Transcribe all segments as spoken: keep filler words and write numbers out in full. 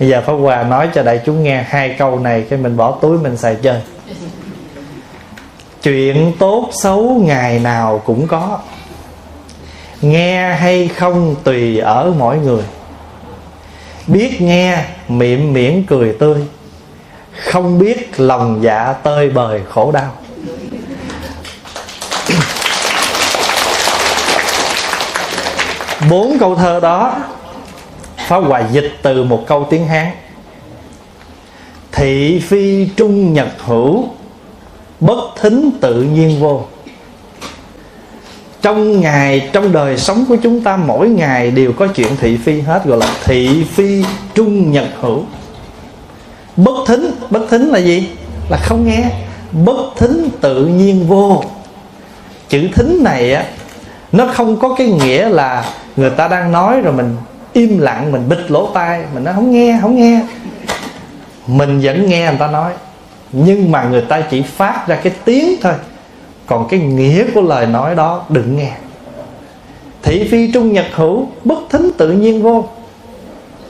Bây giờ Pháp Hòa nói cho đại chúng nghe hai câu này, cái mình bỏ túi mình xài chơi. Chuyện tốt xấu ngày nào cũng có, nghe hay không tùy ở mỗi người. Biết nghe miệng miễn cười tươi, không biết lòng dạ tơi bời khổ đau. Bốn câu thơ đó Pháp Hòa dịch từ một câu tiếng Hán: thị phi trung nhật hữu, bất thính tự nhiên vô. Trong ngày, trong đời sống của chúng ta mỗi ngày đều có chuyện thị phi hết, gọi là thị phi trung nhật hữu. Bất thính, bất thính là gì? Là không nghe. Bất thính tự nhiên vô. Chữ thính này á, nó không có cái nghĩa là người ta đang nói rồi mình im lặng, mình bịt lỗ tai, mình nói không nghe, không nghe. Mình vẫn nghe người ta nói, nhưng mà người ta chỉ phát ra cái tiếng thôi, còn cái nghĩa của lời nói đó đừng nghe. Thị phi trung nhật hữu, bất thính tự nhiên vô.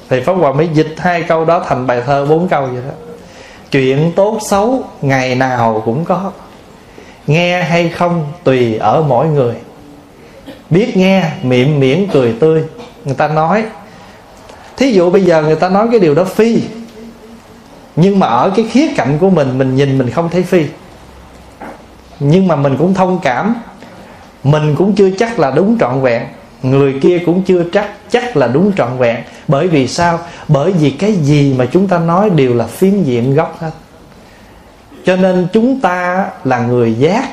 Thì Pháp Hòa mới dịch hai câu đó thành bài thơ bốn câu vậy đó. Chuyện tốt xấu ngày nào cũng có, nghe hay không tùy ở mỗi người. Biết nghe miệng miễn cười tươi. Người ta nói, thí dụ bây giờ người ta nói cái điều đó phi, nhưng mà ở cái khía cạnh của mình, mình nhìn mình không thấy phi, nhưng mà mình cũng thông cảm, mình cũng chưa chắc là đúng trọn vẹn, người kia cũng chưa chắc chắc là đúng trọn vẹn. Bởi vì sao? Bởi vì cái gì mà chúng ta nói đều là phiến diện gốc hết. Cho nên chúng ta là người giác,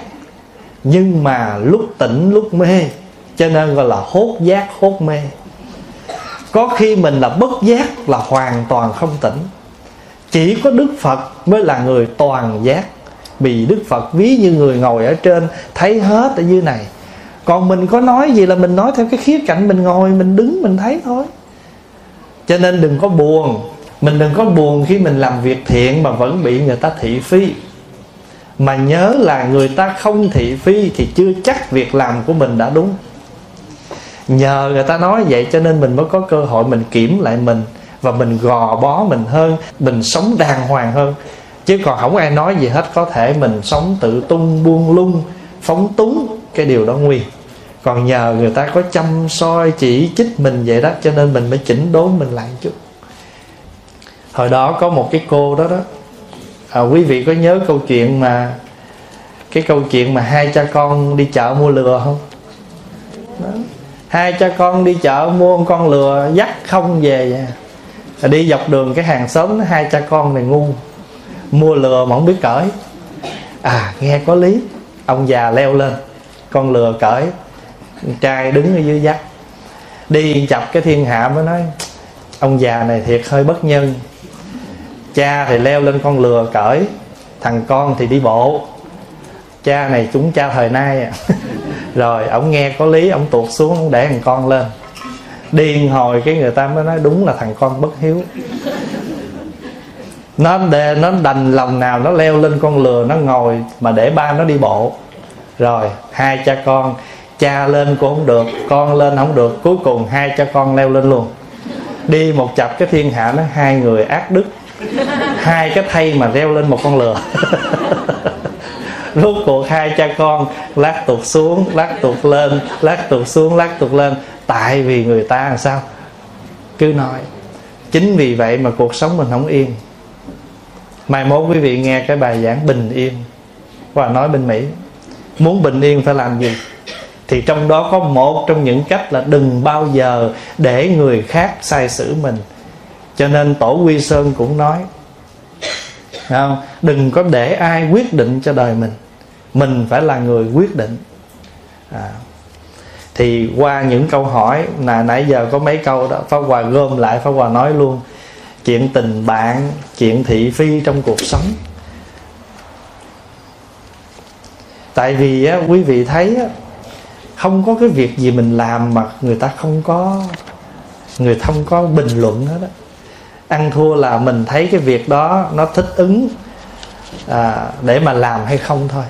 nhưng mà lúc tỉnh lúc mê, cho nên gọi là hốt giác hốt mê. Có khi mình là bất giác, là hoàn toàn không tỉnh. Chỉ có Đức Phật mới là người toàn giác, vì Đức Phật ví như người ngồi ở trên, thấy hết ở dưới này. Còn mình có nói gì là mình nói theo cái khía cạnh mình ngồi, mình đứng, mình thấy thôi. Cho nên đừng có buồn. Mình đừng có buồn khi mình làm việc thiện mà vẫn bị người ta thị phi. Mà nhớ là người ta không thị phi thì chưa chắc việc làm của mình đã đúng. Nhờ người ta nói vậy cho nên mình mới có cơ hội mình kiểm lại mình, và mình gò bó mình hơn, mình sống đàng hoàng hơn. Chứ còn không ai nói gì hết, có thể mình sống tự tung buông lung, phóng túng, cái điều đó nguy. Còn nhờ người ta có chăm soi chỉ trích mình vậy đó, cho nên mình mới chỉnh đốn mình lại chút. Hồi đó có một cái cô đó đó, à, quý vị có nhớ câu chuyện mà cái câu chuyện mà hai cha con đi chợ mua lừa không? Đó. Hai cha con đi chợ mua con lừa dắt không về vậy. À, đi dọc đường cái hàng xóm, hai cha con này ngu, mua lừa mà không biết cởi. À, nghe có lý. Ông già leo lên, con lừa cởi, trai đứng ở dưới dắt. Đi chập cái thiên hạ mới nói, ông già này thiệt hơi bất nhân. Cha thì leo lên con lừa cởi, thằng con thì đi bộ. Cha này chúng cha thời nay à. Rồi ổng nghe có lý, ổng tuột xuống, ổng để thằng con lên. Điên hồi cái người ta mới nói, đúng là thằng con bất hiếu. Nó, để, nó đành lòng nào nó leo lên con lừa, nó ngồi mà để ba nó đi bộ. Rồi hai cha con, cha lên cũng không được, con lên không được, cuối cùng hai cha con leo lên luôn. Đi một chập cái thiên hạ nó hai người ác đức, hai cái thay mà leo lên một con lừa. Rốt cuộc hai cha con lát tuột xuống, lát tuột lên, lát tuột xuống, lát tuột lên. Tại vì người ta làm sao? Cứ nói. Chính vì vậy mà cuộc sống mình không yên. Mai mốt quý vị nghe cái bài giảng bình yên và nói bên Mỹ, muốn bình yên phải làm gì? Thì trong đó có một trong những cách là đừng bao giờ để người khác sai xử mình. Cho nên Tổ Quy Sơn cũng nói, không? Đừng có để ai quyết định cho đời mình, mình phải là người quyết định. À, thì qua những câu hỏi là nãy giờ có mấy câu đó, Pháp Hòa gom lại, Pháp Hòa nói luôn. Chuyện tình bạn, chuyện thị phi trong cuộc sống. Tại vì á, quý vị thấy á, không có cái việc gì mình làm mà người ta không có, người ta không có bình luận hết á. Ăn thua là mình thấy cái việc đó nó thích ứng à, để mà làm hay không thôi.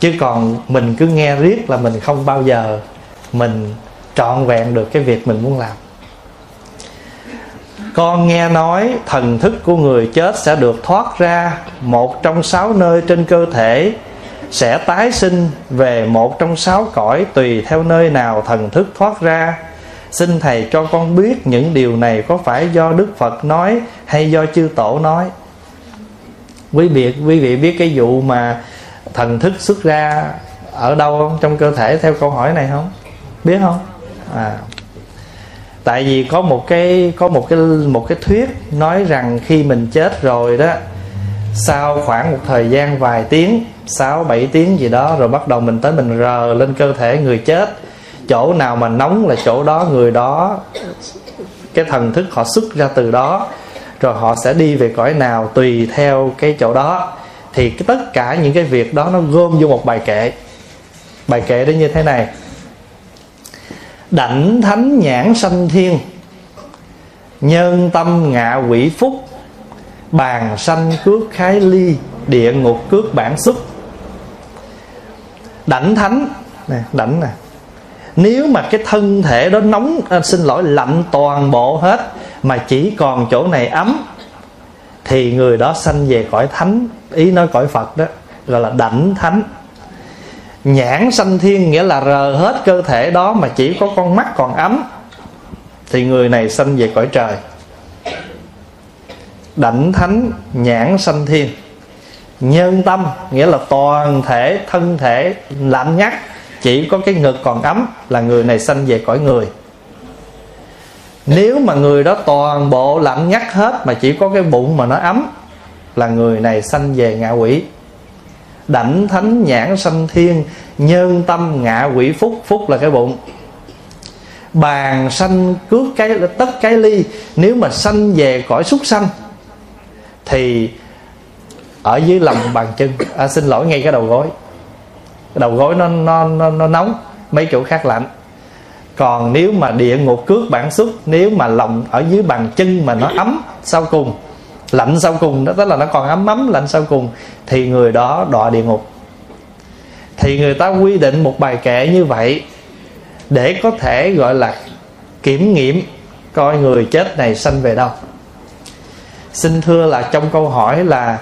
Chứ còn mình cứ nghe riết là mình không bao giờ mình trọn vẹn được cái việc mình muốn làm. Con nghe nói thần thức của người chết sẽ được thoát ra một trong sáu nơi trên cơ thể, sẽ tái sinh về một trong sáu cõi tùy theo nơi nào thần thức thoát ra. Xin Thầy cho con biết những điều này có phải do Đức Phật nói hay do chư tổ nói? Quý vị, quý vị biết cái vụ mà thần thức xuất ra ở đâu không? Trong cơ thể theo câu hỏi này không? Biết không? À, tại vì có một cái có một cái một cái thuyết nói rằng khi mình chết rồi đó, sau khoảng một thời gian vài tiếng, sáu bảy tiếng gì đó, rồi bắt đầu mình tới mình rờ lên cơ thể người chết, chỗ nào mà nóng là chỗ đó người đó, cái thần thức họ xuất ra từ đó, rồi họ sẽ đi về cõi nào tùy theo cái chỗ đó. Thì cái, tất cả những cái việc đó nó gom vô một bài kệ. Bài kệ đó như thế này: đảnh thánh nhãn sanh thiên, nhân tâm ngạ quỷ phúc, bàn sanh cước khái ly, địa ngục cước bản xuất. Đảnh thánh nè, đảnh nè, nếu mà cái thân thể đó nóng, à, xin lỗi lạnh toàn bộ hết, mà chỉ còn chỗ này ấm, thì người đó sanh về cõi thánh, ý nói cõi Phật đó, gọi là đảnh thánh. Nhãn sanh thiên nghĩa là rờ hết cơ thể đó mà chỉ có con mắt còn ấm, thì người này sanh về cõi trời. Đảnh thánh nhãn sanh thiên. Nhân tâm nghĩa là toàn thể thân thể lạnh ngắt, chỉ có cái ngực còn ấm, là người này sanh về cõi người. Nếu mà người đó toàn bộ lạnh ngắt hết mà chỉ có cái bụng mà nó ấm, là người này sanh về ngạ quỷ. Đảnh thánh nhãn sanh thiên, nhân tâm ngạ quỷ phúc, phúc là cái bụng. Bàn sanh cước cái tất cái ly, nếu mà sanh về cõi súc sanh thì ở dưới lòng bàn chân, à, xin lỗi ngay cái đầu gối. Cái đầu gối nó, nó, nó, nó nóng, mấy chỗ khác lạnh. Còn nếu mà địa ngục cước bản xuất, nếu mà lòng ở dưới bàn chân mà nó ấm sau cùng, lạnh sau cùng đó, tức là nó còn ấm ấm lạnh sau cùng, thì người đó đọa địa ngục. Thì người ta quy định một bài kệ như vậy để có thể gọi là kiểm nghiệm coi người chết này sanh về đâu. Xin thưa là trong câu hỏi là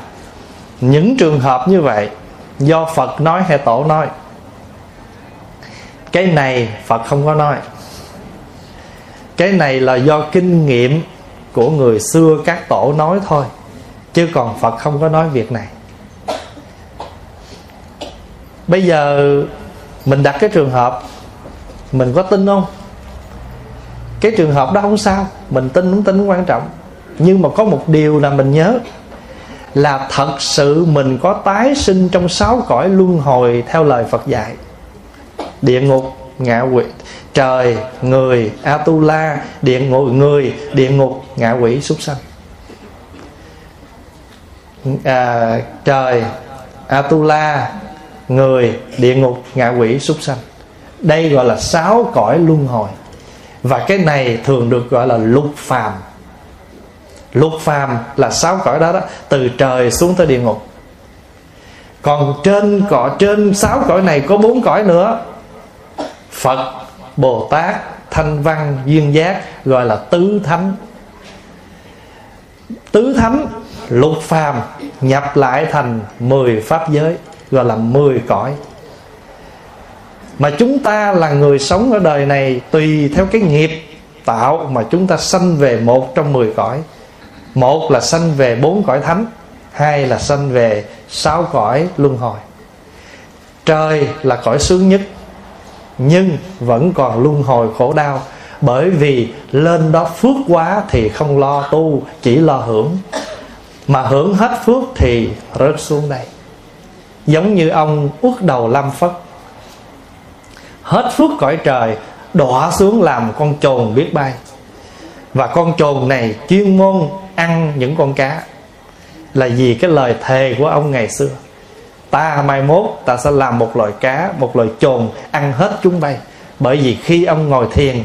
những trường hợp như vậy do Phật nói hay tổ nói? Cái này Phật không có nói, cái này là do kinh nghiệm của người xưa các tổ nói thôi, chứ còn Phật không có nói việc này. Bây giờ mình đặt cái trường hợp, mình có tin không? Cái trường hợp đó không sao, mình tin không tin không quan trọng. Nhưng mà có một điều là mình nhớ, là thật sự mình có tái sinh trong sáu cõi luân hồi theo lời Phật dạy: địa ngục, ngạ quỷ, trời, người, Atula, địa ngục, người, địa ngục, ngạ quỷ, súc sanh. À, trời, Atula, người, địa ngục, ngạ quỷ, súc sanh. Đây gọi là sáu cõi luân hồi. Và cái này thường được gọi là lục phàm. Lục phàm là sáu cõi đó, đó, từ trời xuống tới địa ngục. Còn trên cõi, trên sáu cõi này có bốn cõi nữa: Phật, Bồ Tát, Thanh Văn, Duyên Giác, gọi là tứ thánh. Tứ thánh lục phàm nhập lại thành mười pháp giới, gọi là mười cõi. Mà chúng ta là người sống ở đời này, tùy theo cái nghiệp tạo mà chúng ta sanh về một trong mười cõi. Một là sanh về bốn cõi thánh, hai là sanh về sáu cõi luân hồi. Trời là cõi sướng nhất, nhưng vẫn còn luân hồi khổ đau, bởi vì lên đó phước quá thì không lo tu, chỉ lo hưởng. Mà hưởng hết phước thì rớt xuống đây. Giống như ông Uất Đầu Lam Phất, hết phước cõi trời, đọa xuống làm con chồn biết bay. Và con chồn này chuyên môn ăn những con cá, là vì cái lời thề của ông ngày xưa: ta mai mốt ta sẽ làm một loài cá, một loài chồn, ăn hết chúng bay. Bởi vì khi ông ngồi thiền,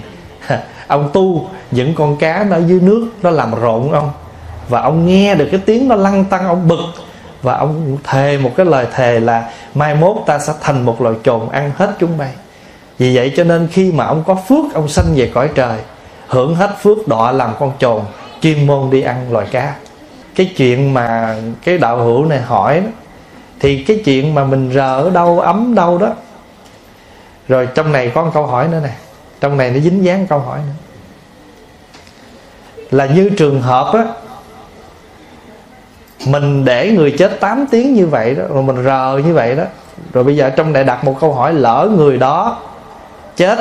ông tu, những con cá nó dưới nước nó làm rộn ông, và ông nghe được cái tiếng nó lăn tăn, ông bực, và ông thề một cái lời thề là mai mốt ta sẽ thành một loài chồn, ăn hết chúng bay. Vì vậy cho nên khi mà ông có phước, ông sanh về cõi trời, hưởng hết phước đọa làm con chồn, chuyên môn đi ăn loài cá. Cái chuyện mà cái đạo hữu này hỏi đó, thì cái chuyện mà mình rờ ở đâu, ấm đâu đó. Rồi trong này có một câu hỏi nữa nè, trong này nó dính dáng câu hỏi nữa, là như trường hợp á, mình để người chết tám tiếng như vậy đó, rồi mình rờ như vậy đó, rồi bây giờ trong này đặt một câu hỏi, lỡ người đó chết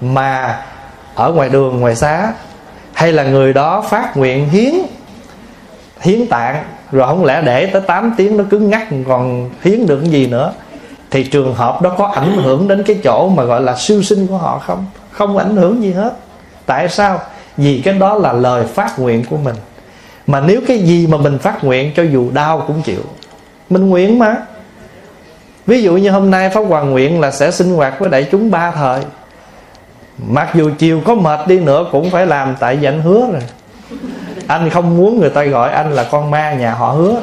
mà ở ngoài đường, ngoài xá, hay là người đó phát nguyện hiến hiến tạng, rồi không lẽ để tới tám tiếng nó cứ ngắt còn hiến được cái gì nữa, thì trường hợp đó có ảnh hưởng đến cái chỗ mà gọi là siêu sinh của họ không? Không ảnh hưởng gì hết. Tại sao? Vì cái đó là lời phát nguyện của mình. Mà nếu cái gì mà mình phát nguyện, cho dù đau cũng chịu. Mình nguyện mà. Ví dụ như hôm nay Pháp Hòa nguyện là sẽ sinh hoạt với đại chúng ba thời, mặc dù chiều có mệt đi nữa cũng phải làm, tại vì anh hứa rồi. Anh không muốn người ta gọi anh là con ma nhà họ Hứa.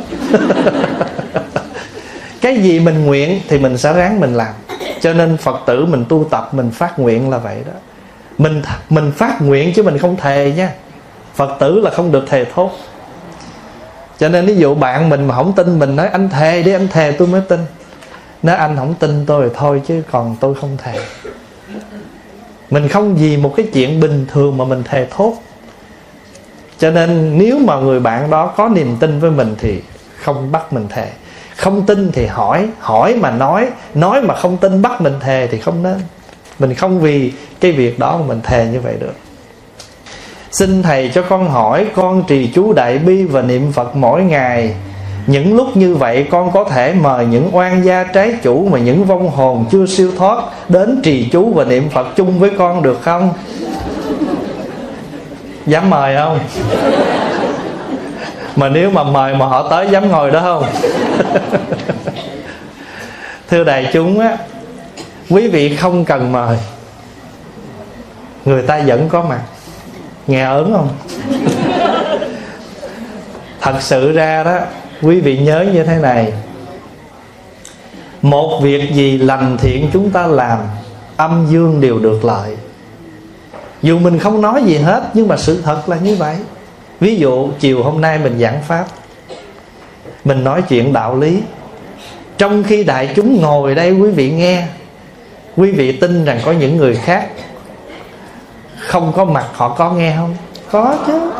Cái gì mình nguyện thì mình sẽ ráng mình làm. Cho nên Phật tử mình tu tập, mình phát nguyện là vậy đó. Mình mình phát nguyện chứ mình không thề nha. Phật tử là không được thề thốt. Cho nên ví dụ bạn mình mà không tin mình, nói anh thề đi, anh thề tôi mới tin. Nói anh không tin tôi rồi thôi, chứ còn tôi không thề. Mình không vì một cái chuyện bình thường mà mình thề thốt. Cho nên nếu mà người bạn đó có niềm tin với mình thì không bắt mình thề. Không tin thì hỏi, hỏi mà nói, nói mà không tin bắt mình thề thì không nên. Mình không vì cái việc đó mà mình thề như vậy được. Xin Thầy cho con hỏi, con trì chú Đại Bi và niệm Phật mỗi ngày. Những lúc như vậy con có thể mời những oan gia trái chủ mà những vong hồn chưa siêu thoát đến trì chú và niệm Phật chung với con được không? Dám mời không? Mà nếu mà mời mà họ tới dám ngồi đó không? Thưa đại chúng á, quý vị không cần mời, người ta vẫn có mặt. Nghe ớn không? Thật sự ra đó, quý vị nhớ như thế này: một việc gì lành thiện chúng ta làm, âm dương đều được lợi. Dù mình không nói gì hết, nhưng mà sự thật là như vậy. Ví dụ chiều hôm nay mình giảng pháp, mình nói chuyện đạo lý, trong khi đại chúng ngồi đây quý vị nghe, quý vị tin rằng có những người khác không có mặt họ có nghe không? Có chứ.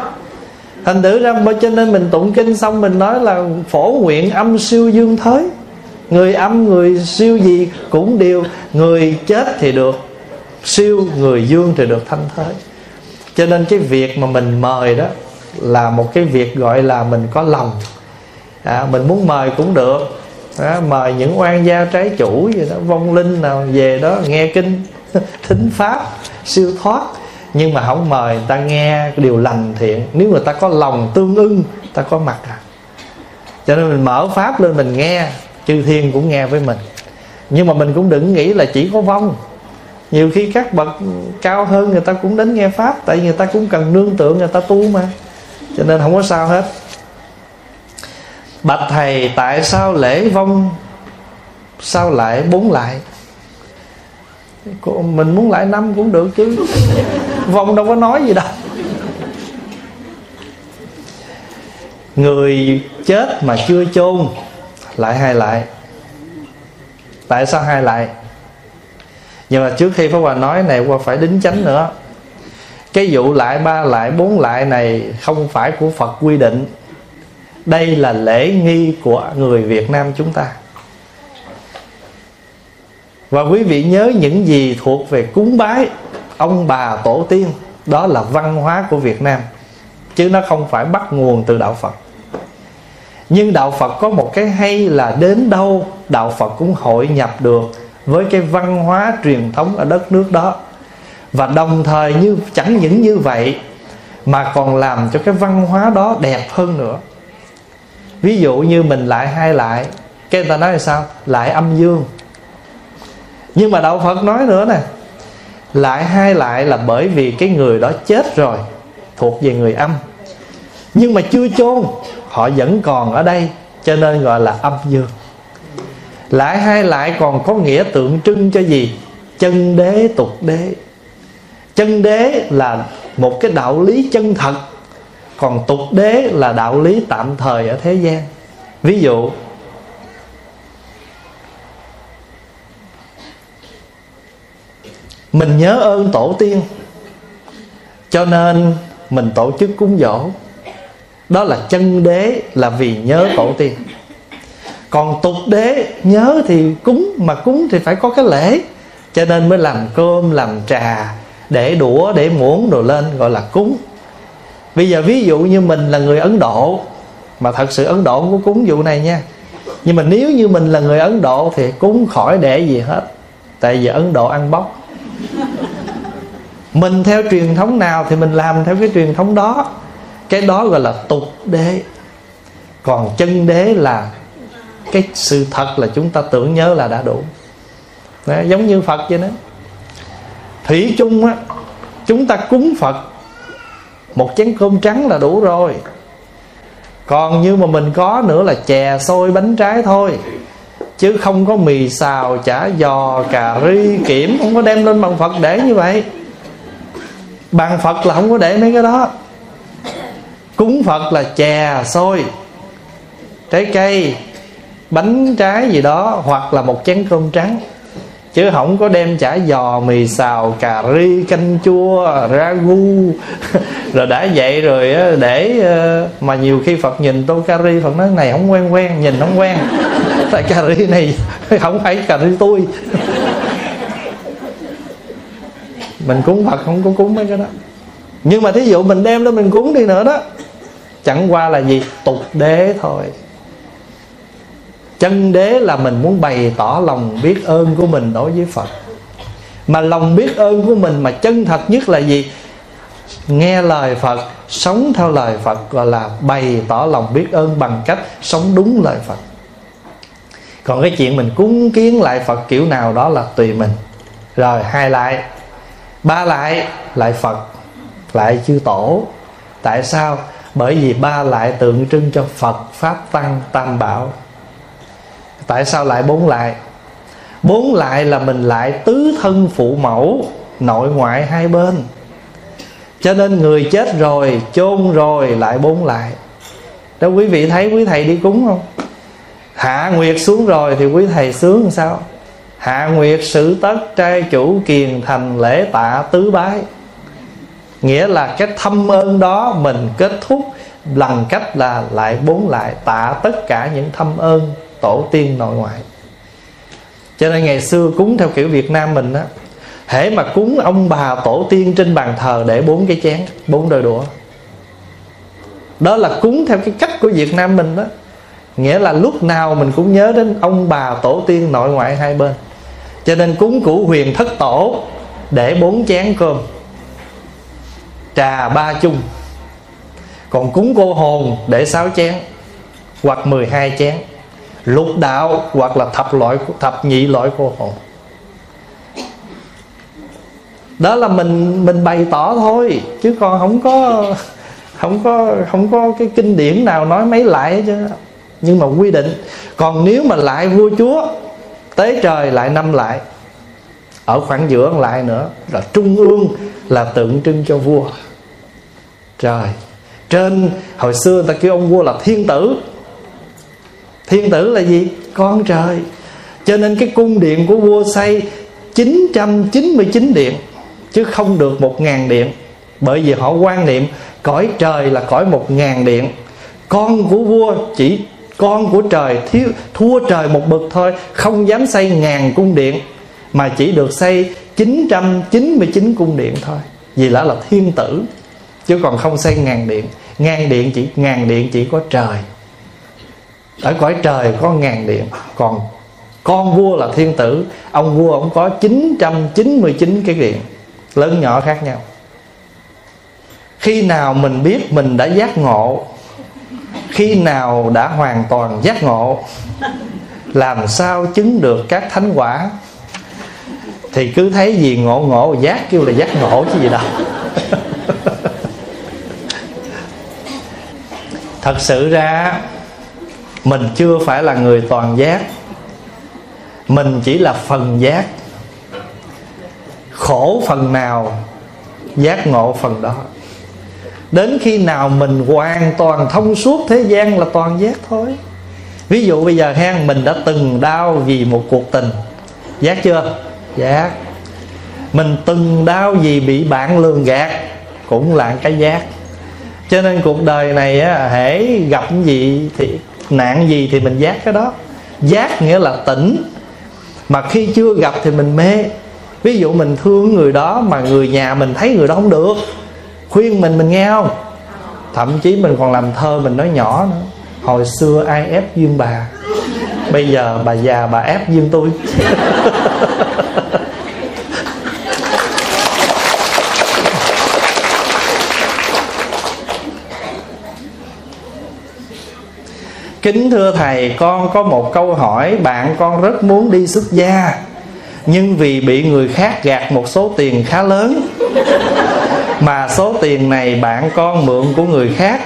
Thành thử ra cho nên mình tụng kinh xong mình nói là phổ nguyện âm siêu dương thới. Người âm người siêu gì cũng đều, người chết thì được siêu, người dương thì được thanh thới. Cho nên cái việc mà mình mời đó là một cái việc gọi là mình có lòng. à, Mình muốn mời cũng được à, mời những oan gia trái chủ gì đó, vong linh nào về đó nghe kinh thính pháp siêu thoát. Nhưng mà không mời người ta nghe điều lành thiện. Nếu người ta có lòng tương ưng, ta có mặt à. Cho nên mình mở pháp lên mình nghe, chư thiên cũng nghe với mình. Nhưng mà mình cũng đừng nghĩ là chỉ có vong, nhiều khi các bậc cao hơn người ta cũng đến nghe pháp, tại người ta cũng cần nương tựa, người ta tu mà. Cho nên không có sao hết. Bạch Thầy, tại sao lễ vong sao lại bốn lại? Mình muốn lại năm cũng được chứ, vong đâu có nói gì đâu. Người chết mà chưa chôn lại hai lại. Tại sao hai lại? Nhưng mà trước khi Pháp Hòa nói này, Hòa phải đính chánh nữa. Cái vụ lại ba lại bốn lại này không phải của Phật quy định. Đây là lễ nghi của người Việt Nam chúng ta. Và quý vị nhớ những gì thuộc về cúng bái ông bà tổ tiên, đó là văn hóa của Việt Nam, chứ nó không phải bắt nguồn từ đạo Phật. Nhưng đạo Phật có một cái hay là đến đâu đạo Phật cũng hội nhập được với cái văn hóa truyền thống ở đất nước đó. Và đồng thời như chẳng những như vậy mà còn làm cho cái văn hóa đó đẹp hơn nữa. Ví dụ như mình lại hai lại, cái người ta nói là sao? Lại âm dương. Nhưng mà đạo Phật nói nữa nè, lại hai lại là bởi vì cái người đó chết rồi, thuộc về người âm, nhưng mà chưa chôn, họ vẫn còn ở đây, cho nên gọi là âm dương. Lại hai lại còn có nghĩa tượng trưng cho gì? Chân đế tục đế. Chân đế là một cái đạo lý chân thật, Còn tục đế là đạo lý tạm thời ở thế gian. Ví dụ mình nhớ ơn tổ tiên cho nên mình tổ chức cúng dỗ, đó là chân đế, là vì nhớ tổ tiên. Còn tục đế, nhớ thì cúng, mà cúng thì phải có cái lễ, cho nên mới làm cơm, làm trà, để đũa, để muỗng đồ lên, gọi là cúng. Bây giờ ví dụ như mình là người Ấn Độ, mà thật sự Ấn Độ không có cúng vụ này nha, nhưng mà nếu như mình là người Ấn Độ thì cúng khỏi để gì hết, tại vì Ấn Độ ăn bóc. Mình theo truyền thống nào thì mình làm theo cái truyền thống đó, cái đó gọi là tục đế. Còn chân đế là cái sự thật là chúng ta tưởng nhớ là đã đủ. Đó, giống như Phật vậy đó. Thủy chung á, chúng ta cúng Phật một chén cơm trắng là đủ rồi. Còn như mà mình có nữa là chè, xôi, bánh trái thôi, chứ không có mì xào, chả giò, cà ri, kiểm, không có đem lên bàn Phật để như vậy. Bàn Phật là không có để mấy cái đó. Cúng Phật là chè, xôi, trái cây, bánh trái gì đó, hoặc là một chén cơm trắng, chứ không có đem chả giò, mì xào, cà ri, canh chua, ragu. Rồi đã vậy rồi để mà nhiều khi Phật nhìn tô cà ri, Phật nói này không quen quen, nhìn không quen, tại cà ri này không phải cà ri tôi. Mình cúng Phật không có cúng mấy cái đó. Nhưng mà thí dụ mình đem đó mình cúng đi nữa đó, chẳng qua là gì? Tục đế thôi. Chân đế là mình muốn bày tỏ lòng biết ơn của mình đối với Phật. Mà lòng biết ơn của mình mà chân thật nhất là gì? Nghe lời Phật, sống theo lời Phật, gọi là bày tỏ lòng biết ơn bằng cách sống đúng lời Phật. Còn cái chuyện mình cúng kiến lại Phật kiểu nào đó là tùy mình. Rồi hai lại, ba lại, lại Phật, lại chư tổ. Tại sao? Bởi vì ba lại tượng trưng cho Phật, Pháp, Tăng, Tam Bảo. Tại sao lại bốn lại? Bốn lại là mình lại tứ thân phụ mẫu, nội ngoại hai bên. Cho nên người chết rồi, chôn rồi, lại bốn lại. Đó, quý vị thấy quý thầy đi cúng không? Hạ nguyệt xuống rồi thì quý thầy sướng làm sao? Hạ nguyệt sử tất trai chủ kiền thành lễ tạ tứ bái. Nghĩa là cái thâm ơn đó mình kết thúc bằng cách là lại bốn lại, tạ tất cả những thâm ơn tổ tiên nội ngoại. Cho nên ngày xưa cúng theo kiểu Việt Nam mình á, hễ mà cúng ông bà tổ tiên trên bàn thờ để bốn cái chén, bốn đôi đũa. Đó là cúng theo cái cách của Việt Nam mình đó. Nghĩa là lúc nào mình cũng nhớ đến ông bà tổ tiên nội ngoại hai bên. Cho nên cúng cửu huyền thất tổ để bốn chén cơm, trà ba chung. Còn cúng cô hồn để sáu chén hoặc mười hai chén, lục đạo hoặc là thập loại, thập nhị loại cô hồn. Đó là mình mình bày tỏ thôi, chứ còn không có không có không có cái kinh điển nào nói mấy lại chứ. Nhưng mà quy định. Còn nếu mà lại vua chúa, tế trời lại năm lại, ở khoảng giữa lại nữa, là trung ương là tượng trưng cho vua trời. Trên hồi xưa người ta kêu ông vua là thiên tử. Thiên tử là gì? Con trời. Cho nên cái cung điện của vua xây chín trăm chín mươi chín điện, chứ không được một nghìn điện. Bởi vì họ quan niệm cõi trời là cõi một nghìn điện. Con của vua chỉ con của trời thiếu, thua trời một bậc thôi, không dám xây ngàn cung điện, mà chỉ được xây chín trăm chín mươi chín cung điện thôi. Vì lẽ là thiên tử, chứ còn không xây ngàn điện. Ngàn điện chỉ, ngàn điện chỉ có trời. Ở cõi trời có ngàn điện. Còn con vua là thiên tử, ông vua ông có chín trăm chín mươi chín cái điện, lớn nhỏ khác nhau. Khi nào mình biết mình đã giác ngộ? Khi nào đã hoàn toàn giác ngộ? Làm sao chứng được các thánh quả? Thì cứ thấy gì ngộ ngộ, giác kêu là giác ngộ chứ gì đâu. Thật sự ra mình chưa phải là người toàn giác, mình chỉ là phần giác. Khổ phần nào, giác ngộ phần đó. Đến khi nào mình hoàn toàn thông suốt thế gian là toàn giác thôi. Ví dụ bây giờ hen mình đã từng đau vì một cuộc tình, giác chưa? Giác. Mình từng đau vì bị bạn lường gạt, cũng là cái giác. Cho nên cuộc đời này á, hễ gặp gì thì nạn gì thì mình giác cái đó. Giác nghĩa là tỉnh. Mà khi chưa gặp thì mình mê. Ví dụ mình thương người đó mà người nhà mình thấy người đó không được, khuyên mình mình nghe không? Thậm chí mình còn làm thơ mình nói nhỏ nữa: hồi xưa ai ép duyên bà, bây giờ bà già bà ép duyên tôi. Kính thưa thầy, con có một câu hỏi. Bạn con rất muốn đi xuất gia, nhưng vì bị người khác gạt một số tiền khá lớn, mà số tiền này bạn con mượn của người khác.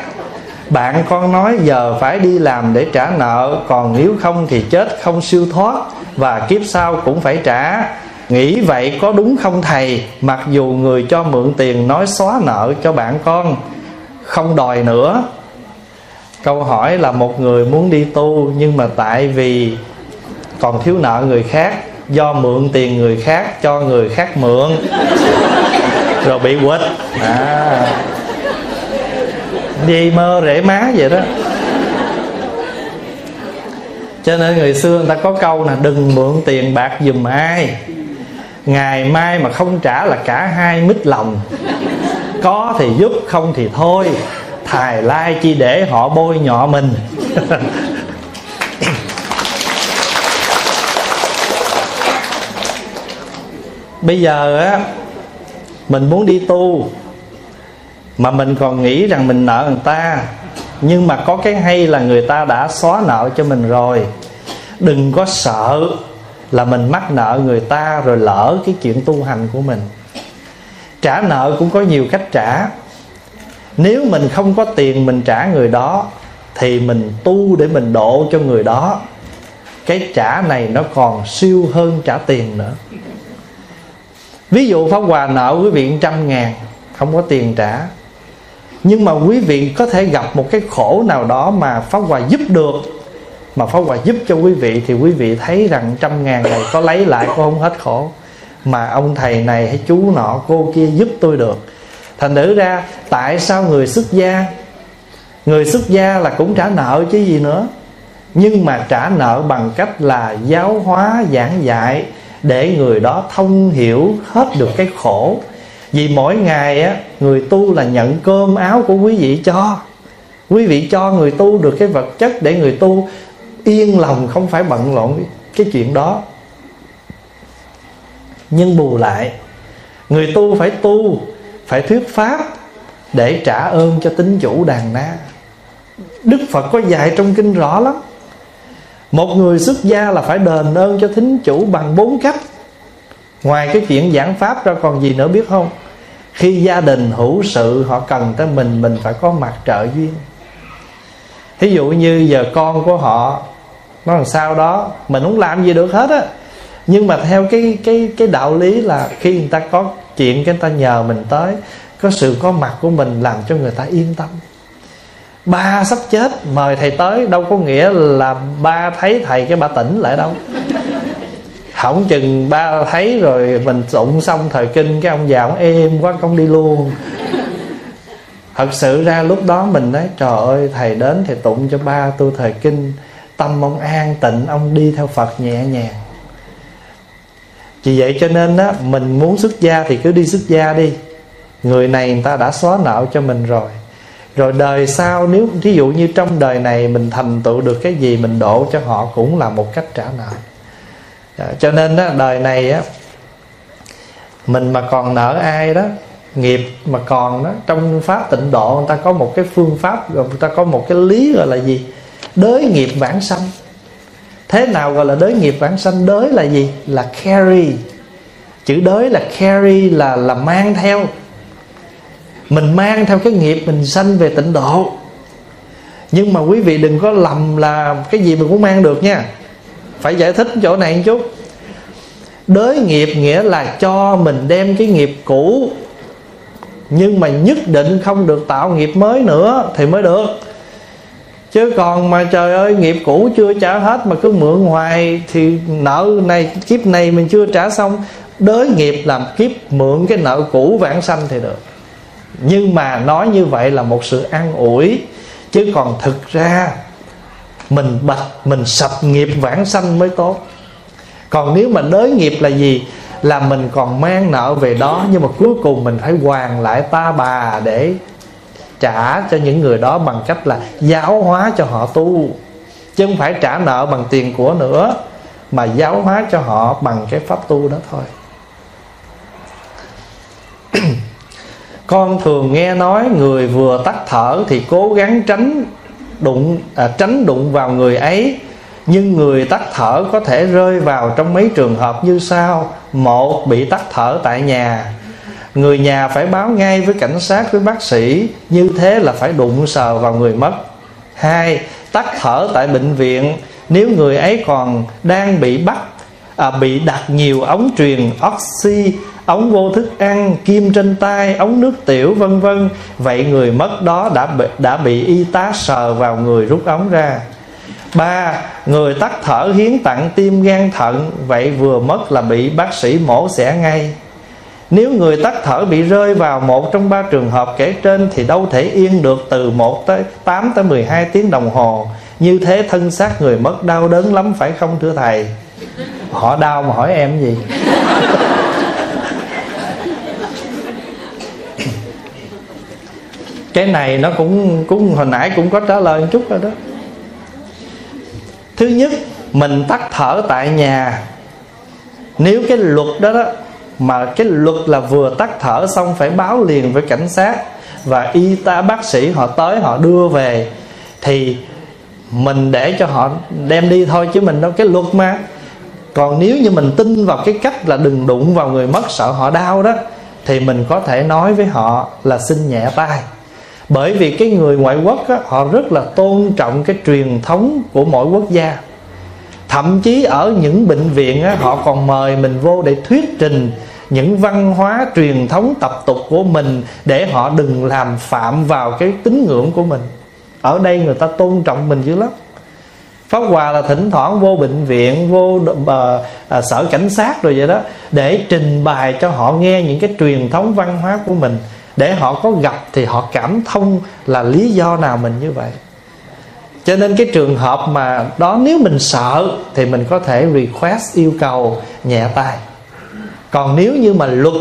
Bạn con nói giờ phải đi làm để trả nợ, còn nếu không thì chết không siêu thoát và kiếp sau cũng phải trả. Nghĩ vậy có đúng không thầy? Mặc dù người cho mượn tiền nói xóa nợ cho bạn con, không đòi nữa. Câu hỏi là một người muốn đi tu, nhưng mà tại vì còn thiếu nợ người khác, do mượn tiền người khác cho người khác mượn rồi bị quỵt. À, đi mơ rễ má vậy đó. Cho nên người xưa người ta có câu là đừng mượn tiền bạc giùm ai, ngày mai mà không trả là cả hai mít lòng. Có thì giúp, không thì thôi, thài lai chi để họ bôi nhọ mình. Bây giờ á, mình muốn đi tu mà mình còn nghĩ rằng mình nợ người ta, nhưng mà có cái hay là người ta đã xóa nợ cho mình rồi. Đừng có sợ là mình mắc nợ người ta rồi lỡ cái chuyện tu hành của mình. Trả nợ cũng có nhiều cách trả. Nếu mình không có tiền mình trả người đó thì mình tu để mình độ cho người đó. Cái trả này nó còn siêu hơn trả tiền nữa. Ví dụ Pháp Hòa nợ quý vị một trăm ngàn, không có tiền trả, nhưng mà quý vị có thể gặp một cái khổ nào đó mà Pháp Hòa giúp được, mà Pháp Hòa giúp cho quý vị, thì quý vị thấy rằng trăm ngàn này có lấy lại cũng không hết khổ, mà ông thầy này hay chú nọ cô kia giúp tôi được. Thành thử ra tại sao người xuất gia? Người xuất gia là cũng trả nợ chứ gì nữa, nhưng mà trả nợ bằng cách là giáo hóa giảng dạy để người đó thông hiểu hết được cái khổ. Vì mỗi ngày á, người tu là nhận cơm áo của quý vị cho. Quý vị cho người tu được cái vật chất để người tu yên lòng, không phải bận rộn cái chuyện đó. Nhưng bù lại, người tu phải tu, phải thuyết pháp để trả ơn cho tín chủ đàn na. Đức Phật có dạy trong kinh rõ lắm. Một người xuất gia là phải đền ơn cho thính chủ bằng bốn cách. Ngoài cái chuyện giảng pháp ra còn gì nữa biết không? Khi gia đình hữu sự họ cần tới mình, mình phải có mặt trợ duyên. Thí dụ như giờ con của họ nó làm sao đó, mình không làm gì được hết á, nhưng mà theo cái cái cái đạo lý là khi người ta có chuyện cái người ta nhờ mình tới, có sự có mặt của mình làm cho người ta yên tâm. Ba sắp chết mời thầy tới đâu có nghĩa là ba thấy thầy cái ba tỉnh lại đâu. Không chừng ba thấy rồi mình tụng xong thời kinh cái ông già ông êm quá không đi luôn. Thật sự ra lúc đó mình nói trời ơi, thầy đến thầy tụng cho ba tôi thời kinh, tâm ông an tịnh, ông đi theo Phật nhẹ nhàng. Vì vậy cho nên á, mình muốn xuất gia thì cứ đi xuất gia đi. Người này người ta đã xóa nợ cho mình rồi. Rồi đời sau nếu thí dụ như trong đời này mình thành tựu được cái gì mình độ cho họ cũng là một cách trả nợ. Cho nên đó, đời này á, mình mà còn nợ ai đó, nghiệp mà còn đó, trong pháp tịnh độ người ta có một cái phương pháp, người ta có một cái lý gọi là gì? Đới nghiệp vãng sanh. Thế nào gọi là đới nghiệp vãng sanh? Đới là gì? Là carry. Chữ đới là carry là là mang theo. Mình mang theo cái nghiệp mình sanh về tịnh độ. Nhưng mà quý vị đừng có lầm là cái gì mình cũng mang được nha. Phải giải thích chỗ này một chút. Đới nghiệp nghĩa là cho mình đem cái nghiệp cũ nhưng mà nhất định không được tạo nghiệp mới nữa thì mới được. Chứ còn mà trời ơi, nghiệp cũ chưa trả hết mà cứ mượn hoài thì nợ này kiếp này mình chưa trả xong, đới nghiệp làm kiếp mượn cái nợ cũ vãng sanh thì được. Nhưng mà nói như vậy là một sự an ủi, chứ còn thực ra mình bạch, mình sập nghiệp vãng sanh mới tốt. Còn nếu mà đới nghiệp là gì? Là mình còn mang nợ về đó, nhưng mà cuối cùng mình phải hoàn lại ta bà để trả cho những người đó bằng cách là giáo hóa cho họ tu, chứ không phải trả nợ bằng tiền của nữa, mà giáo hóa cho họ bằng cái pháp tu đó thôi. Con thường nghe nói người vừa tắt thở thì cố gắng tránh đụng à, tránh đụng vào người ấy, nhưng người tắt thở có thể rơi vào trong mấy trường hợp như sau. Một, bị tắt thở tại nhà, người nhà phải báo ngay với cảnh sát, với bác sĩ, như thế là phải đụng sờ vào người mất. Hai, tắt thở tại bệnh viện, nếu người ấy còn đang bị bắt à, bị đặt nhiều ống truyền oxy, ống vô thức ăn, kim trên tay, ống nước tiểu vân vân, vậy người mất đó đã bị, đã bị y tá sờ vào người rút ống ra. Ba, người tắc thở hiến tặng tim gan thận, vậy vừa mất là bị bác sĩ mổ xẻ ngay. Nếu người tắc thở bị rơi vào một trong ba trường hợp kể trên thì đâu thể yên được từ một tới tám tới mười hai tiếng đồng hồ. Như thế thân xác người mất đau đớn lắm phải không thưa thầy? Họ đau mà hỏi em gì? Cái này nó cũng, cũng hồi nãy cũng có trả lời một chút rồi đó. Thứ nhất, mình tắt thở tại nhà, nếu cái luật đó, đó mà cái luật là vừa tắt thở xong phải báo liền với cảnh sát và y tá bác sĩ họ tới họ đưa về, thì mình để cho họ đem đi thôi, chứ mình đâu cái luật mà. Còn nếu như mình tin vào cái cách là đừng đụng vào người mất sợ họ đau đó, thì mình có thể nói với họ là xin nhẹ tay. Bởi vì cái người ngoại quốc á, họ rất là tôn trọng cái truyền thống của mỗi quốc gia. Thậm chí ở những bệnh viện á, họ còn mời mình vô để thuyết trình những văn hóa truyền thống tập tục của mình, để họ đừng làm phạm vào cái tín ngưỡng của mình. Ở đây người ta tôn trọng mình dữ lắm. Pháp Hòa là thỉnh thoảng vô bệnh viện, vô à, à, sở cảnh sát rồi vậy đó, để trình bày cho họ nghe những cái truyền thống văn hóa của mình, để họ có gặp thì họ cảm thông là lý do nào mình như vậy. Cho nên cái trường hợp mà đó, nếu mình sợ thì mình có thể request, yêu cầu nhẹ tay. Còn nếu như mà luật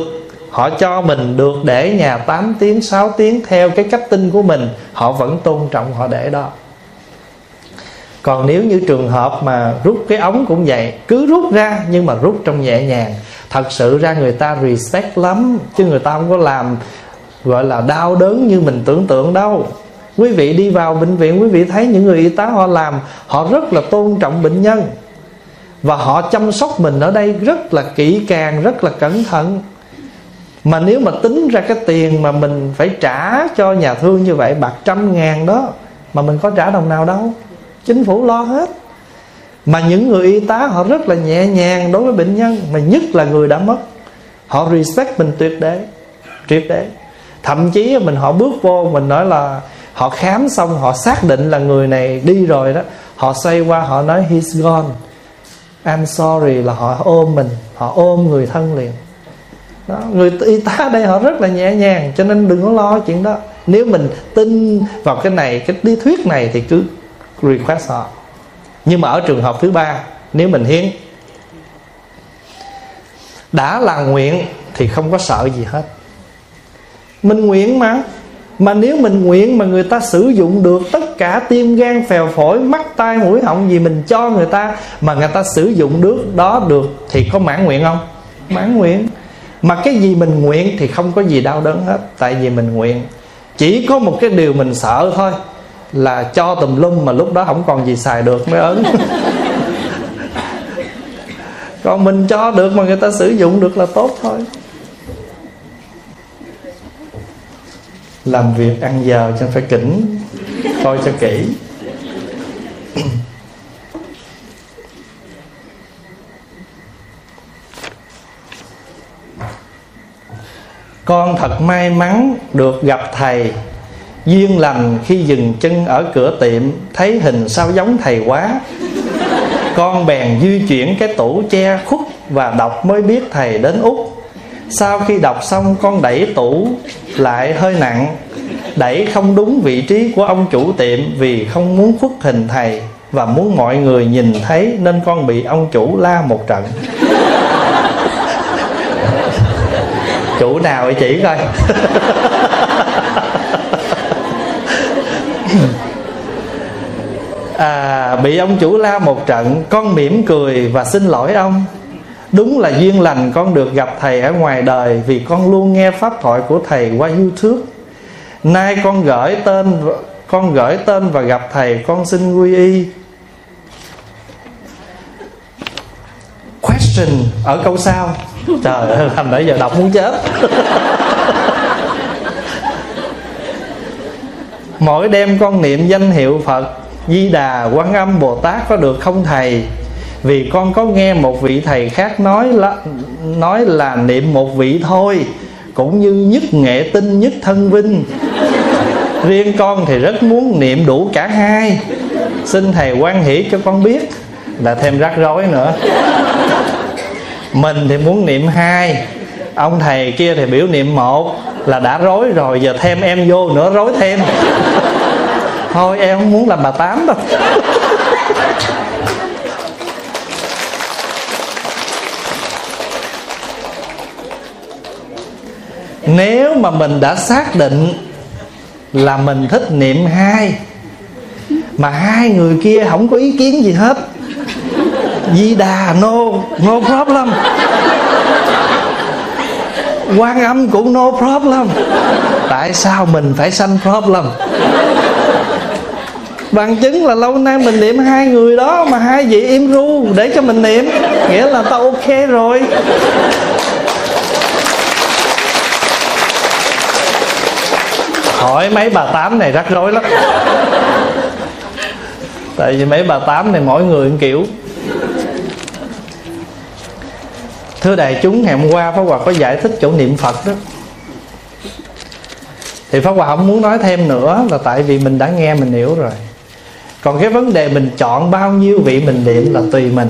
họ cho mình được để nhà tám tiếng, sáu tiếng theo cái cách tin của mình, họ vẫn tôn trọng, họ để đó. Còn nếu như trường hợp mà rút cái ống cũng vậy, cứ rút ra nhưng mà rút trong nhẹ nhàng. Thật sự ra người ta respect lắm, chứ người ta không có làm gọi là đau đớn như mình tưởng tượng đâu. Quý vị đi vào bệnh viện, quý vị thấy những người y tá họ làm, họ rất là tôn trọng bệnh nhân, và họ chăm sóc mình ở đây rất là kỹ càng, rất là cẩn thận. Mà nếu mà tính ra cái tiền mà mình phải trả cho nhà thương như vậy, bạc trăm ngàn đó, mà mình có trả đồng nào đâu, chính phủ lo hết. Mà những người y tá họ rất là nhẹ nhàng đối với bệnh nhân, mà nhất là người đã mất, họ respect mình tuyệt đế, tuyệt đế. Thậm chí mình họ bước vô, mình nói là họ khám xong, họ xác định là người này đi rồi đó, họ xoay qua họ nói he's gone, I'm sorry, là họ ôm mình, họ ôm người thân liền đó. Người y tá ở đây họ rất là nhẹ nhàng, cho nên đừng có lo chuyện đó. Nếu mình tin vào cái này, cái lý thuyết này thì cứ request họ. Nhưng mà ở trường hợp thứ ba, nếu mình hiến, đã là nguyện thì không có sợ gì hết. Mình nguyện mà, mà nếu mình nguyện mà người ta sử dụng được tất cả tim gan phèo phổi, mắt tai mũi họng gì mình cho người ta, mà người ta sử dụng được đó được, thì có mãn nguyện không? Mãn nguyện. Mà cái gì mình nguyện thì không có gì đau đớn hết, tại vì mình nguyện. Chỉ có một cái điều mình sợ thôi, là cho tùm lum mà lúc đó không còn gì xài được mới ớn. Còn mình cho được mà người ta sử dụng được là tốt thôi. Làm việc ăn giờ cho phải kỉnh, coi cho kỹ. Con thật may mắn được gặp thầy. Duyên lành khi dừng chân ở cửa tiệm, thấy hình sao giống thầy quá. Con bèn di chuyển cái tủ che khuất và đọc mới biết thầy đến Úc. Sau khi đọc xong, con đẩy tủ lại hơi nặng, đẩy không đúng vị trí của ông chủ tiệm vì không muốn khuất hình thầy và muốn mọi người nhìn thấy, nên con bị ông chủ la một trận. Chủ nào vậy chỉ coi. À, bị ông chủ la một trận, con mỉm cười và xin lỗi ông. Đúng là duyên lành con được gặp thầy ở ngoài đời, vì con luôn nghe pháp thoại của thầy qua YouTube. Nay con gửi tên con gửi tên và gặp thầy, con xin quy y. Question ở câu sau. Trời ơi, làm nãy giờ đọc muốn chết. Mỗi đêm con niệm danh hiệu Phật, Di Đà, Quán Âm, Bồ Tát có được không thầy? Vì con có nghe một vị thầy khác nói là, nói là niệm một vị thôi, cũng như nhất nghệ tinh, nhất thân vinh. Riêng con thì rất muốn niệm đủ cả hai. Xin thầy quan hỷ cho con biết. Là thêm rắc rối nữa. Mình thì muốn niệm hai, ông thầy kia thì biểu niệm một, là đã rối rồi, giờ thêm em vô nữa rối thêm. Thôi em không muốn làm bà Tám đâu. Nếu mà mình đã xác định là mình thích niệm hai, mà hai người kia không có ý kiến gì hết, Di Đà no, no problem, Quan Âm cũng no problem, tại sao mình phải sanh problem? Bằng chứng là lâu nay mình niệm hai người đó, mà hai vị im ru để cho mình niệm, nghĩa là tao ok rồi. Hỏi mấy bà Tám này rắc rối lắm. Tại vì mấy bà Tám này mỗi người một kiểu. Thưa đại chúng, ngày hôm qua Pháp Hòa có giải thích chỗ niệm Phật đó, thì Pháp Hòa không muốn nói thêm nữa, là tại vì mình đã nghe mình hiểu rồi. Còn cái vấn đề mình chọn bao nhiêu vị mình niệm là tùy mình,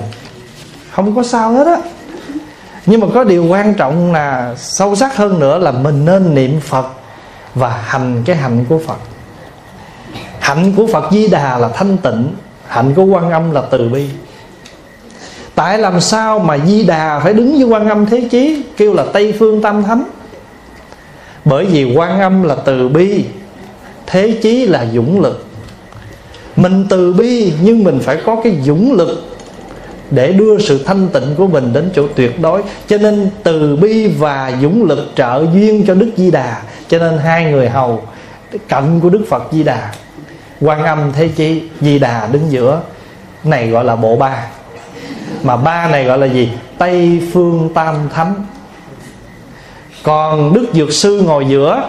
không có sao hết á. Nhưng mà có điều quan trọng là sâu sắc hơn nữa, là mình nên niệm Phật và hành cái hạnh của Phật. Hạnh của Phật Di Đà là thanh tịnh, hạnh của Quan Âm là từ bi. Tại làm sao mà Di Đà phải đứng với Quan Âm Thế Chí, kêu là Tây Phương Tam Thánh? Bởi vì Quan Âm là từ bi, Thế Chí là dũng lực. Mình từ bi nhưng mình phải có cái dũng lực để đưa sự thanh tịnh của mình đến chỗ tuyệt đối. Cho nên từ bi và dũng lực trợ duyên cho Đức Di Đà. Cho nên hai người hầu cạnh của Đức Phật Di Đà, Quan Âm Thế Chí, Di Đà đứng giữa, này gọi là bộ ba. Mà ba này gọi là gì? Tây Phương Tam Thánh. Còn Đức Dược Sư ngồi giữa,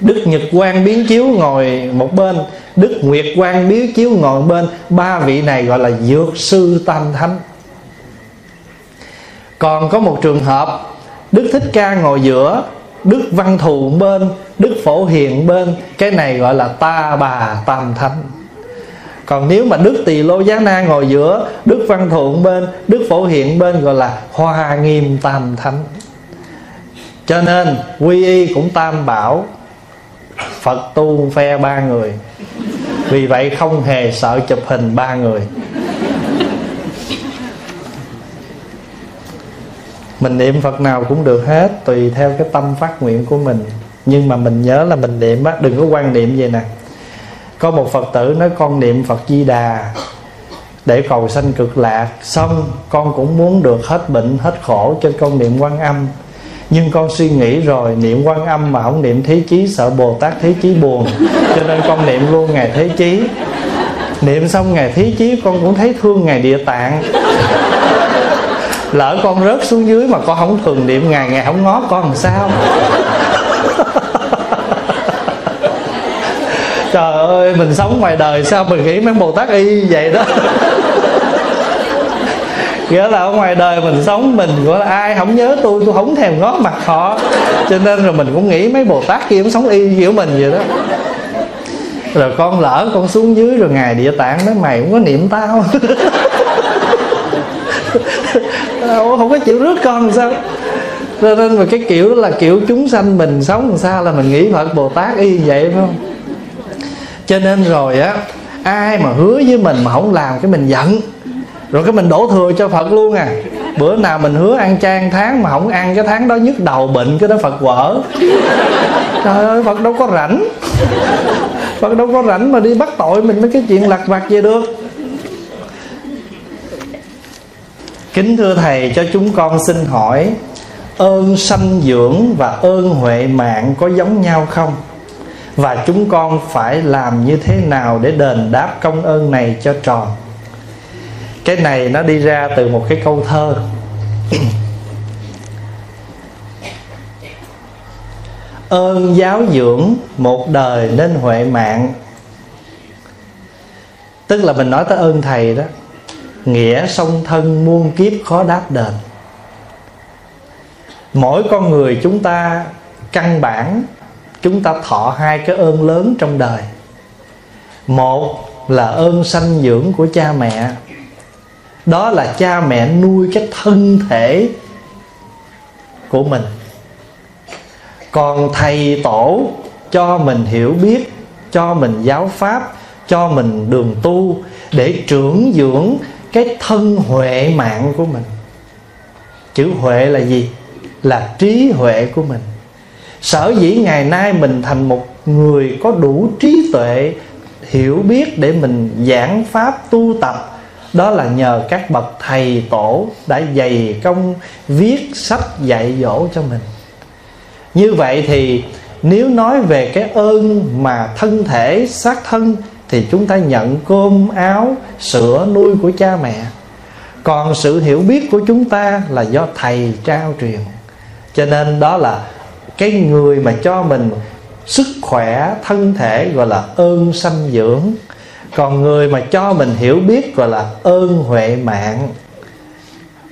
Đức Nhật Quang Biến Chiếu ngồi một bên, Đức Nguyệt Quang Biến Chiếu ngồi một bên. Ba vị này gọi là Dược Sư Tam Thánh. Còn có một trường hợp, Đức Thích Ca ngồi giữa, Đức Văn Thù bên, Đức Phổ Hiền bên. Cái này gọi là Ta Bà Tam Thánh. Còn nếu mà Đức Tỳ Lô Giá Na ngồi giữa, Đức Văn Thù bên, Đức Phổ Hiện bên, gọi là Hoa Nghiêm Tam Thánh. Cho nên quy y cũng tam bảo, Phật tu phe ba người. Vì vậy không hề sợ chụp hình ba người. Mình niệm Phật nào cũng được hết, tùy theo cái tâm phát nguyện của mình. Nhưng mà mình nhớ là mình niệm á, đừng có quan niệm vậy nè. Có một Phật tử nói con niệm Phật Di Đà để cầu sanh cực lạc, xong con cũng muốn được hết bệnh hết khổ, cho con niệm Quan Âm. Nhưng con suy nghĩ rồi, niệm Quan Âm mà không niệm Thế Chí, sợ Bồ Tát Thế Chí buồn, cho nên con niệm luôn Ngài Thế Chí. Niệm xong Ngài Thế Chí, con cũng thấy thương Ngài Địa Tạng. Lỡ con rớt xuống dưới mà con không thường niệm Ngài, Ngài không ngó con làm sao? Trời ơi, mình sống ngoài đời sao mình nghĩ mấy Bồ Tát y vậy đó. Nghĩa là ở ngoài đời mình sống, mình gọi là ai không nhớ tôi, tôi không thèm ngó mặt họ. Cho nên rồi mình cũng nghĩ mấy Bồ Tát kia cũng sống y kiểu mình vậy đó. Rồi con lỡ con xuống dưới rồi ngài Địa Tạng nói mày cũng có niệm tao. Không có chịu rước con sao. Cho nên mà cái kiểu đó là kiểu chúng sanh mình sống làm sao là mình nghĩ Phật Bồ Tát y vậy, phải không? Cho nên rồi á, ai mà hứa với mình mà không làm cái mình giận, rồi cái mình đổ thừa cho Phật luôn à. Bữa nào mình hứa ăn chay tháng mà không ăn cái tháng đó nhức đầu bệnh, cái đó Phật quở. Trời ơi, Phật đâu có rảnh, Phật đâu có rảnh mà đi bắt tội mình mấy cái chuyện lặt vặt vậy được. Kính thưa Thầy, cho chúng con xin hỏi, ơn sanh dưỡng và ơn huệ mạng có giống nhau không? Và chúng con phải làm như thế nào để đền đáp công ơn này cho tròn? Cái này nó đi ra từ một cái câu thơ. Ơn giáo dưỡng một đời nên huệ mạng. Tức là mình nói tới ơn Thầy đó. Nghĩa song thân muôn kiếp khó đáp đền. Mỗi con người chúng ta căn bản chúng ta thọ hai cái ơn lớn trong đời. Một là ơn sanh dưỡng của cha mẹ. Đó là cha mẹ nuôi cái thân thể của mình. Còn thầy tổ cho mình hiểu biết, cho mình giáo pháp, cho mình đường tu để trưởng dưỡng cái thân huệ mạng của mình. Chữ huệ là gì? Là trí huệ của mình. Sở dĩ ngày nay mình thành một người có đủ trí tuệ, hiểu biết để mình giảng pháp tu tập, đó là nhờ các bậc thầy tổ đã dày công viết sách dạy dỗ cho mình. Như vậy thì nếu nói về cái ơn mà thân thể, xác thân, thì chúng ta nhận cơm, áo, sữa, nuôi của cha mẹ. Còn sự hiểu biết của chúng ta là do thầy trao truyền. Cho nên đó là cái người mà cho mình sức khỏe, thân thể gọi là ơn sanh dưỡng. Còn người mà cho mình hiểu biết gọi là ơn huệ mạng.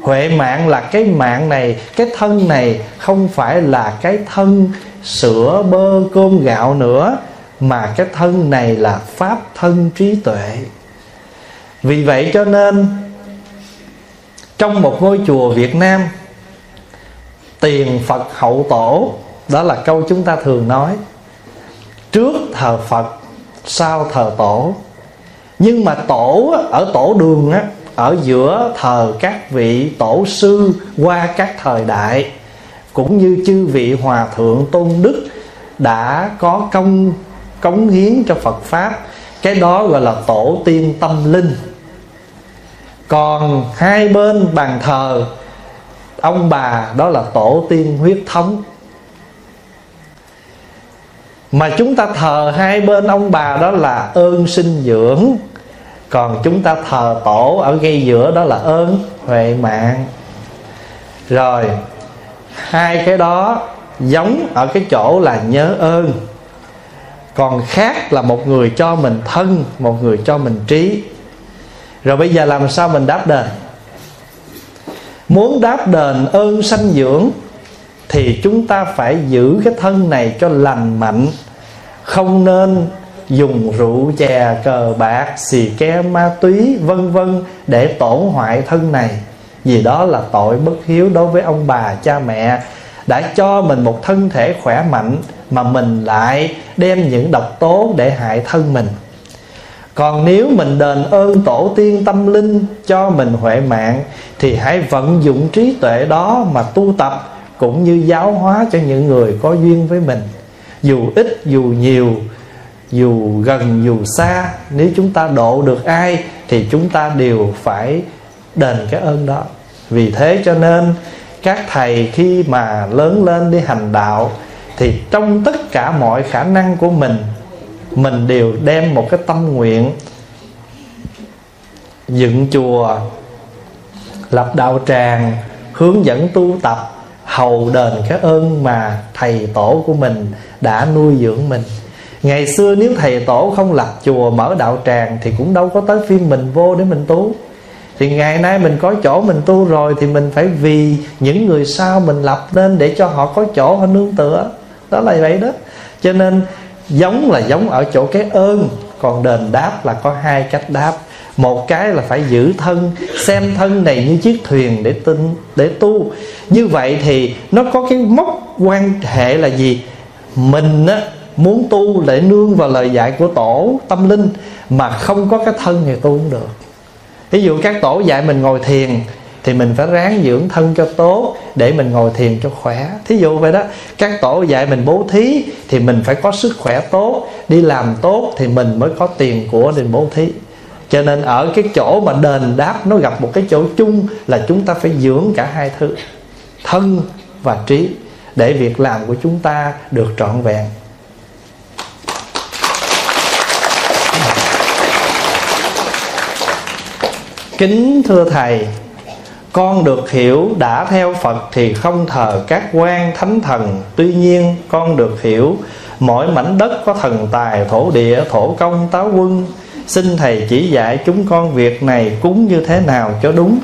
Huệ mạng là cái mạng này, cái thân này không phải là cái thân sữa, bơ, cơm, gạo nữa, mà cái thân này là pháp thân trí tuệ. Vì vậy cho nên trong một ngôi chùa Việt Nam, tiền Phật hậu tổ, đó là câu chúng ta thường nói. Trước thờ Phật, sau thờ tổ. Nhưng mà tổ ở tổ đường á, ở giữa thờ các vị tổ sư qua các thời đại, cũng như chư vị hòa thượng tôn đức đã có công cống hiến cho Phật pháp, cái đó gọi là tổ tiên tâm linh. Còn hai bên bàn thờ ông bà, đó là tổ tiên huyết thống. Mà chúng ta thờ hai bên ông bà đó là ơn sinh dưỡng. Còn chúng ta thờ tổ ở ngay giữa đó là ơn huệ mạng. Rồi hai cái đó giống ở cái chỗ là nhớ ơn. Còn khác là một người cho mình thân, một người cho mình trí. Rồi bây giờ làm sao mình đáp đền? Muốn đáp đền ơn sanh dưỡng thì chúng ta phải giữ cái thân này cho lành mạnh. Không nên dùng rượu chè, cờ bạc, xì ke, ma túy vân vân để tổn hoại thân này. Vì đó là tội bất hiếu đối với ông bà, cha mẹ đã cho mình một thân thể khỏe mạnh mà mình lại đem những độc tố để hại thân mình. Còn nếu mình đền ơn tổ tiên tâm linh cho mình huệ mạng thì hãy vận dụng trí tuệ đó mà tu tập, cũng như giáo hóa cho những người có duyên với mình. Dù ít dù nhiều, dù gần dù xa, nếu chúng ta độ được ai thì chúng ta đều phải đền cái ơn đó. Vì thế cho nên các thầy khi mà lớn lên đi hành đạo thì trong tất cả mọi khả năng của mình, mình đều đem một cái tâm nguyện dựng chùa, lập đạo tràng, hướng dẫn tu tập, hầu đền cái ơn mà thầy tổ của mình đã nuôi dưỡng mình. Ngày xưa nếu thầy tổ không lập chùa, mở đạo tràng thì cũng đâu có tới phiên mình vô để mình tu. Thì ngày nay mình có chỗ mình tu rồi thì mình phải vì những người sau mình lập nên để cho họ có chỗ họ nương tựa. Đó là vậy đó. Cho nên giống là giống ở chỗ cái ơn, còn đền đáp là có hai cách đáp. Một cái là phải giữ thân, xem thân này như chiếc thuyền để tin, để tu. Như vậy thì nó có cái mốc quan hệ là gì? Mình á, muốn tu để nương vào lời dạy của tổ tâm linh, mà không có cái thân thì tu cũng được. Ví dụ các tổ dạy mình ngồi thiền thì mình phải ráng dưỡng thân cho tốt để mình ngồi thiền cho khỏe. Thí dụ vậy đó. Các tổ dạy mình bố thí thì mình phải có sức khỏe tốt, đi làm tốt thì mình mới có tiền của để bố thí. Cho nên ở cái chỗ mà đền đáp nó gặp một cái chỗ chung là chúng ta phải dưỡng cả hai thứ, thân và trí, để việc làm của chúng ta được trọn vẹn. Kính thưa Thầy, con được hiểu đã theo Phật thì không thờ các quan thánh thần. Tuy nhiên con được hiểu mỗi mảnh đất có thần tài, thổ địa, thổ công, táo quân. Xin Thầy chỉ dạy chúng con việc này cúng như thế nào cho đúng.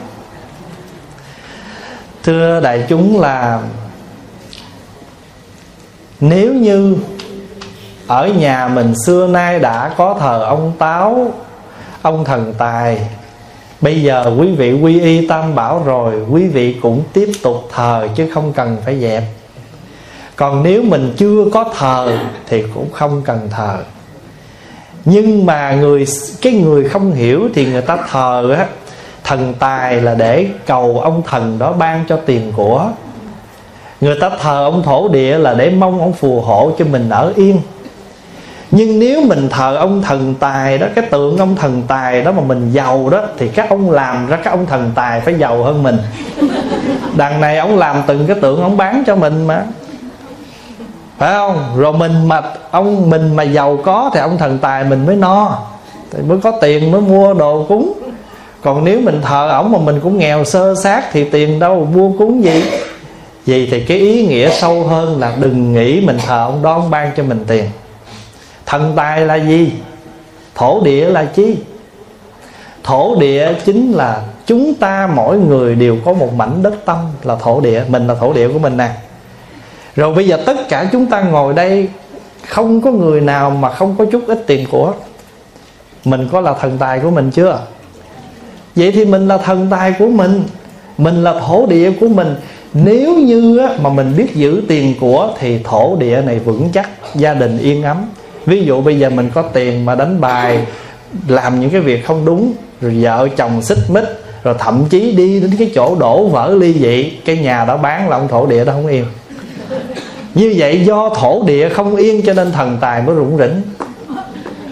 Thưa đại chúng, là nếu như ở nhà mình xưa nay đã có thờ ông Táo, ông thần tài, bây giờ quý vị quy y Tam Bảo rồi, quý vị cũng tiếp tục thờ chứ không cần phải dẹp. Còn nếu mình chưa có thờ thì cũng không cần thờ. Nhưng mà người cái người không hiểu thì người ta thờ á, thần tài là để cầu ông thần đó ban cho tiền của. Người ta thờ ông thổ địa là để mong ông phù hộ cho mình ở yên. Nhưng nếu mình thờ ông thần tài đó, cái tượng ông thần tài đó mà mình giàu đó, thì các ông làm ra các ông thần tài phải giàu hơn mình. Đằng này ông làm từng cái tượng ông bán cho mình mà, phải không? Rồi mình mà ông mình mà giàu có thì ông thần tài mình mới no, thì mới có tiền mới mua đồ cúng. Còn nếu mình thờ ổng mà mình cũng nghèo sơ sát thì tiền đâu mua cúng gì. Vậy thì cái ý nghĩa sâu hơn là đừng nghĩ mình thờ ông đó ông ban cho mình tiền. Thần tài là gì? Thổ địa là chi? Thổ địa chính là chúng ta mỗi người đều có một mảnh đất tâm là thổ địa. Mình là thổ địa của mình nè. Rồi bây giờ tất cả chúng ta ngồi đây không có người nào mà không có chút ít tiền của. Mình có là thần tài của mình chưa? Vậy thì mình là thần tài của mình, mình là thổ địa của mình. Nếu như mà mình biết giữ tiền của thì thổ địa này vững chắc, gia đình yên ấm. Ví dụ bây giờ mình có tiền mà đánh bài, làm những cái việc không đúng, rồi vợ chồng xích mích, rồi thậm chí đi đến cái chỗ đổ vỡ ly dị, cái nhà đó bán là ông thổ địa đó không yên. Như vậy do thổ địa không yên cho nên thần tài mới rủng rỉnh.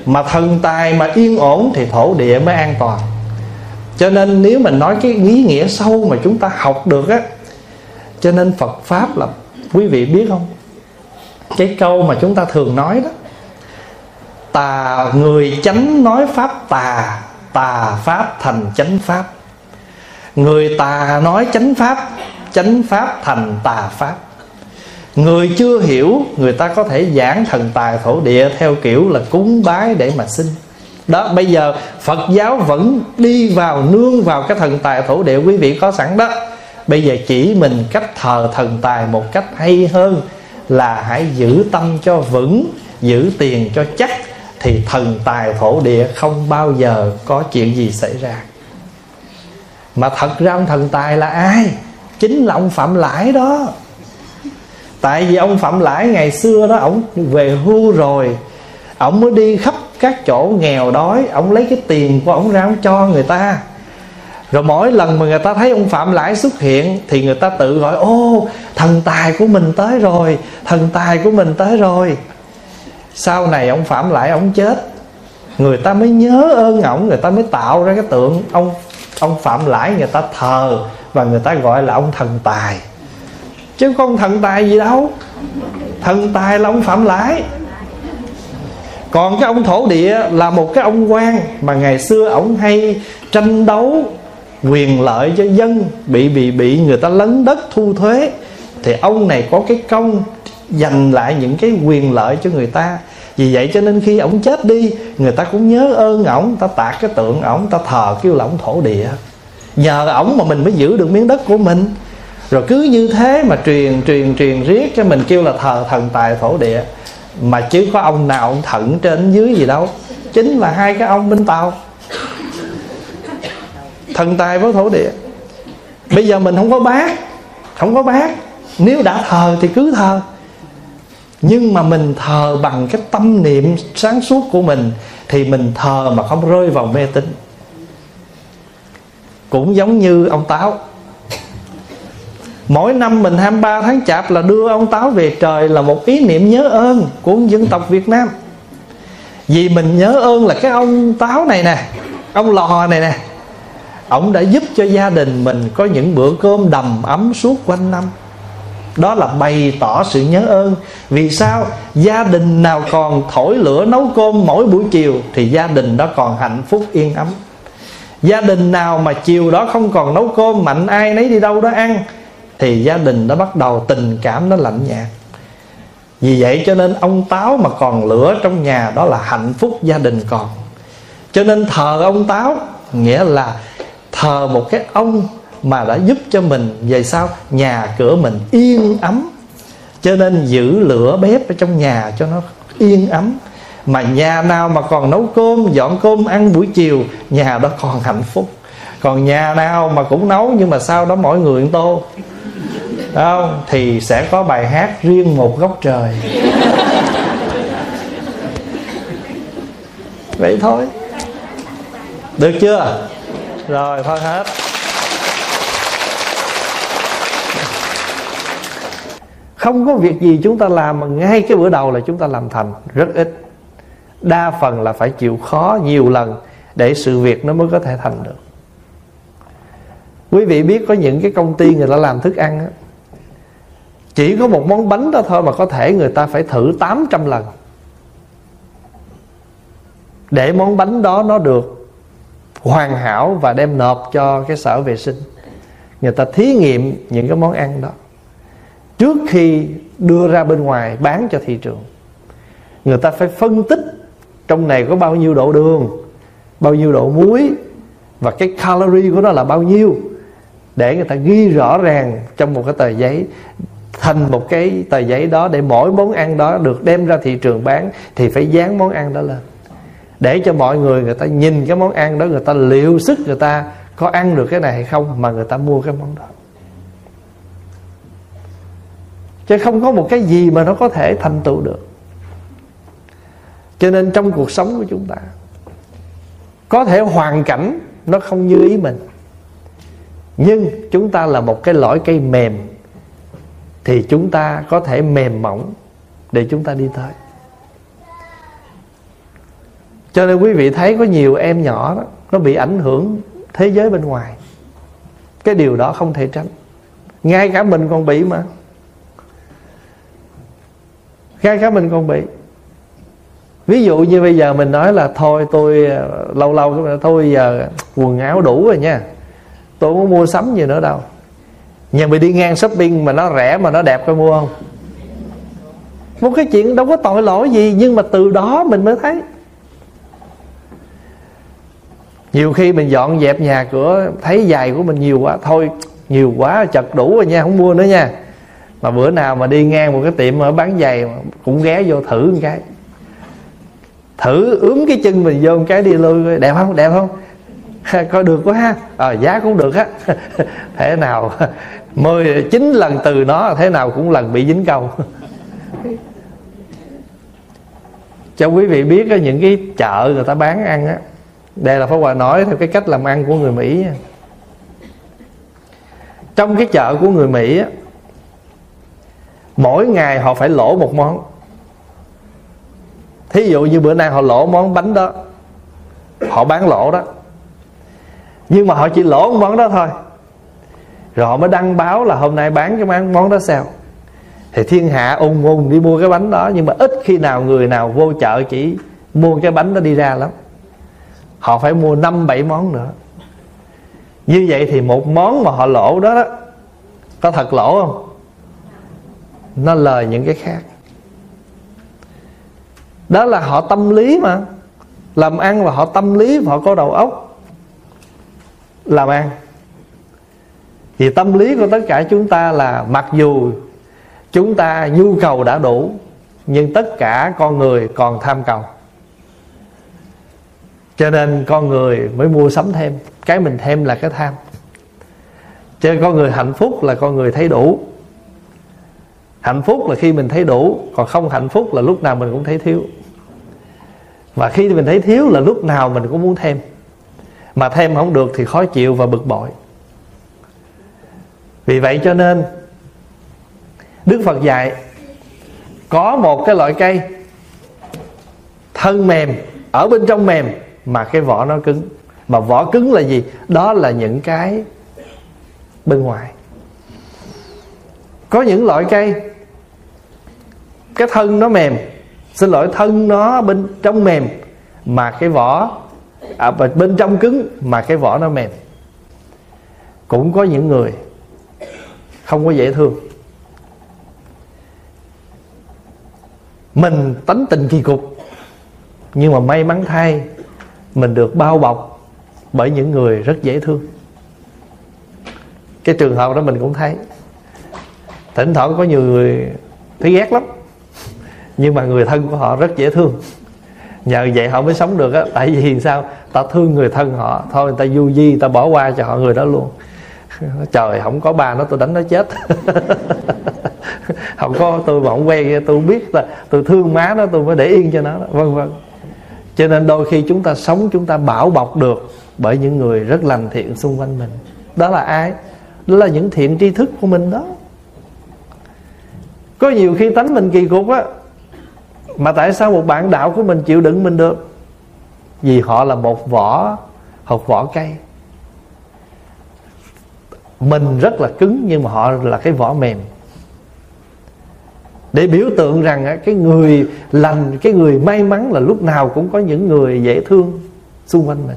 Mà thần tài mà yên ổn thì thổ địa mới an toàn. Cho nên nếu mình nói cái ý nghĩa sâu mà chúng ta học được á, cho nên Phật Pháp là, quý vị biết không, cái câu mà chúng ta thường nói đó, tà người chánh nói Pháp tà, tà Pháp thành chánh Pháp. Người tà nói chánh Pháp, chánh Pháp thành tà Pháp. Người chưa hiểu, người ta có thể giảng thần tài thổ địa theo kiểu là cúng bái để mà xin. Đó, bây giờ Phật giáo vẫn đi vào, nương vào cái thần tài thổ địa quý vị có sẵn đó. Bây giờ chỉ mình cách thờ thần tài một cách hay hơn là hãy giữ tâm cho vững, giữ tiền cho chắc, thì thần tài thổ địa không bao giờ có chuyện gì xảy ra. Mà thật ra ông thần tài là ai? Chính là ông Phạm Lãi đó. Tại vì ông Phạm Lãi ngày xưa đó, ổng về hưu rồi, ổng mới đi khắp các chỗ nghèo đói, ổng lấy cái tiền của ổng ra ổng cho người ta. Rồi mỗi lần mà người ta thấy ông Phạm Lãi xuất hiện thì người ta tự gọi: ô, thần tài của mình tới rồi, thần tài của mình tới rồi. Sau này ông Phạm Lãi ổng chết, người ta mới nhớ ơn ổng, người ta mới tạo ra cái tượng ông ông Phạm Lãi, người ta thờ và người ta gọi là ông thần tài. Chứ không thần tài gì đâu. Thần tài là ông Phạm Lãi. Còn cái ông thổ địa là một cái ông quan mà ngày xưa ổng hay tranh đấu quyền lợi cho dân, bị bị bị người ta lấn đất thu thuế, thì ông này có cái công giành lại những cái quyền lợi cho người ta. Vì vậy cho nên khi ổng chết đi, người ta cũng nhớ ơn ổng, ta tạc cái tượng ổng, ta thờ kêu là ổng thổ địa. Nhờ ổng mà mình mới giữ được miếng đất của mình. Rồi cứ như thế mà truyền truyền truyền riết cho mình kêu là thờ thần tài thổ địa. Mà chứ có ông nào ông thận trên dưới gì đâu, chính là hai cái ông bên Tàu, thần tài với thổ địa. Bây giờ mình không có bác, không có bác. Nếu đã thờ thì cứ thờ, nhưng mà mình thờ bằng cái tâm niệm sáng suốt của mình, thì mình thờ mà không rơi vào mê tín. Cũng giống như ông Táo, mỗi năm mình hai mươi ba tháng Chạp là đưa ông Táo về trời, là một ý niệm nhớ ơn của dân tộc Việt Nam. Vì mình nhớ ơn là cái ông Táo này nè, ông Lò này nè, ông đã giúp cho gia đình mình có những bữa cơm đầm ấm suốt quanh năm. Đó là bày tỏ sự nhớ ơn. Vì sao? Gia đình nào còn thổi lửa nấu cơm mỗi buổi chiều thì gia đình đó còn hạnh phúc yên ấm. Gia đình nào mà chiều đó không còn nấu cơm, mạnh ai nấy đi đâu đó ăn, thì gia đình đó bắt đầu tình cảm nó lạnh nhạt. Vì vậy cho nên ông Táo mà còn lửa trong nhà, đó là hạnh phúc gia đình còn. Cho nên thờ ông Táo nghĩa là thờ một cái ông mà đã giúp cho mình về sau nhà cửa mình yên ấm. Cho nên giữ lửa bếp ở trong nhà cho nó yên ấm. Mà nhà nào mà còn nấu cơm, dọn cơm ăn buổi chiều, nhà đó còn hạnh phúc. Còn nhà nào mà cũng nấu nhưng mà sau đó mọi người ăn tô, không, thì sẽ có bài hát Riêng Một Góc Trời. Vậy thôi, được chưa? Rồi thôi hết. Không có việc gì chúng ta làm mà ngay cái bữa đầu là chúng ta làm thành, rất ít. Đa phần là phải chịu khó nhiều lần để sự việc nó mới có thể thành được. Quý vị biết có những cái công ty người ta làm thức ăn á, chỉ có một món bánh đó thôi mà có thể người ta phải thử tám trăm lần để món bánh đó nó được hoàn hảo và đem nộp cho cái sở vệ sinh. Người ta thí nghiệm những cái món ăn đó trước khi đưa ra bên ngoài bán cho thị trường. Người ta phải phân tích trong này có bao nhiêu độ đường, bao nhiêu độ muối, và cái calorie của nó là bao nhiêu, để người ta ghi rõ ràng trong một cái tờ giấy, thành một cái tờ giấy đó, để mỗi món ăn đó được đem ra thị trường bán thì phải dán món ăn đó lên, để cho mọi người người ta nhìn cái món ăn đó, người ta liệu sức người ta có ăn được cái này hay không mà người ta mua cái món đó. Chứ không có một cái gì mà nó có thể thành tựu được. Cho nên trong cuộc sống của chúng ta, có thể hoàn cảnh nó không như ý mình, nhưng chúng ta là một cái lõi cây mềm, thì chúng ta có thể mềm mỏng để chúng ta đi tới. Cho nên quý vị thấy có nhiều em nhỏ đó, nó bị ảnh hưởng thế giới bên ngoài. Cái điều đó không thể tránh. Ngay cả mình còn bị mà. Ngay cả mình còn bị. Ví dụ như bây giờ mình nói là thôi tôi lâu lâu thôi giờ quần áo đủ rồi nha, tôi không mua sắm gì nữa đâu. Nhưng mà đi ngang shopping mà nó rẻ mà nó đẹp coi mua không? Một cái chuyện đâu có tội lỗi gì, nhưng mà từ đó mình mới thấy. Nhiều khi mình dọn dẹp nhà cửa, thấy giày của mình nhiều quá, thôi nhiều quá chật đủ rồi nha, không mua nữa nha. Mà bữa nào mà đi ngang một cái tiệm ở bán giày cũng ghé vô thử một cái, thử ướm cái chân mình vô một cái đi lui, đẹp không, đẹp không, coi được quá ha, à, giá cũng được á. Thế nào mười chín lần từ nó, thế nào cũng lần bị dính câu. Cho quý vị biết á, những cái chợ người ta bán ăn á, đây là Pháp Hòa nói theo cái cách làm ăn của người Mỹ. Trong cái chợ của người Mỹ á, mỗi ngày họ phải lỗ một món. Thí dụ như bữa nay họ lỗ món bánh đó, họ bán lỗ đó, nhưng mà họ chỉ lỗ món đó thôi, rồi họ mới đăng báo là hôm nay bán cái món đó sao. Thì thiên hạ ùn ùn đi mua cái bánh đó, nhưng mà ít khi nào người nào vô chợ chỉ mua cái bánh đó đi ra lắm. Họ phải mua năm bảy món nữa. Như vậy thì một món mà họ lỗ đó, đó có thật lỗ không? Nó lời những cái khác. Đó là họ tâm lý mà. Làm ăn là họ tâm lý, họ có đầu óc làm ăn. Thì tâm lý của tất cả chúng ta là mặc dù chúng ta nhu cầu đã đủ, nhưng tất cả con người còn tham cầu, cho nên con người mới mua sắm thêm. Cái mình thêm là cái tham. Cho nên con người hạnh phúc là con người thấy đủ. Hạnh phúc là khi mình thấy đủ, còn không hạnh phúc là lúc nào mình cũng thấy thiếu. Và khi mình thấy thiếu là lúc nào mình cũng muốn thêm, mà thêm không được thì khó chịu và bực bội. Vì vậy cho nên Đức Phật dạy có một cái loại cây thân mềm, ở bên trong mềm mà cái vỏ nó cứng. Mà vỏ cứng là gì? Đó là những cái bên ngoài. Có những loại cây cái thân nó mềm, xin lỗi thân nó bên trong mềm mà cái vỏ à, bên trong cứng mà cái vỏ nó mềm. Cũng có những người không có dễ thương, mình tánh tình kỳ cục, nhưng mà may mắn thay mình được bao bọc bởi những người rất dễ thương. Cái trường hợp đó mình cũng thấy. Thỉnh thoảng có nhiều người thấy ghét lắm, nhưng mà người thân của họ rất dễ thương. Nhờ vậy họ mới sống được á. Tại vì sao? Ta thương người thân họ, thôi ta du di, ta bỏ qua cho họ người đó luôn. Trời, không có bà nó tôi đánh nó chết. Không có tôi mà không quen, tôi biết là tôi thương má nó tôi mới để yên cho nó, vân vân. Cho nên đôi khi chúng ta sống, chúng ta bảo bọc được bởi những người rất lành thiện xung quanh mình. Đó là ai? Đó là những thiện tri thức của mình đó. Có nhiều khi tánh mình kỳ cục á, mà tại sao một bạn đạo của mình chịu đựng mình được? Vì họ là một vỏ, hột vỏ cây. Mình rất là cứng nhưng mà họ là cái vỏ mềm. Để biểu tượng rằng cái người lành, cái người may mắn là lúc nào cũng có những người dễ thương xung quanh mình.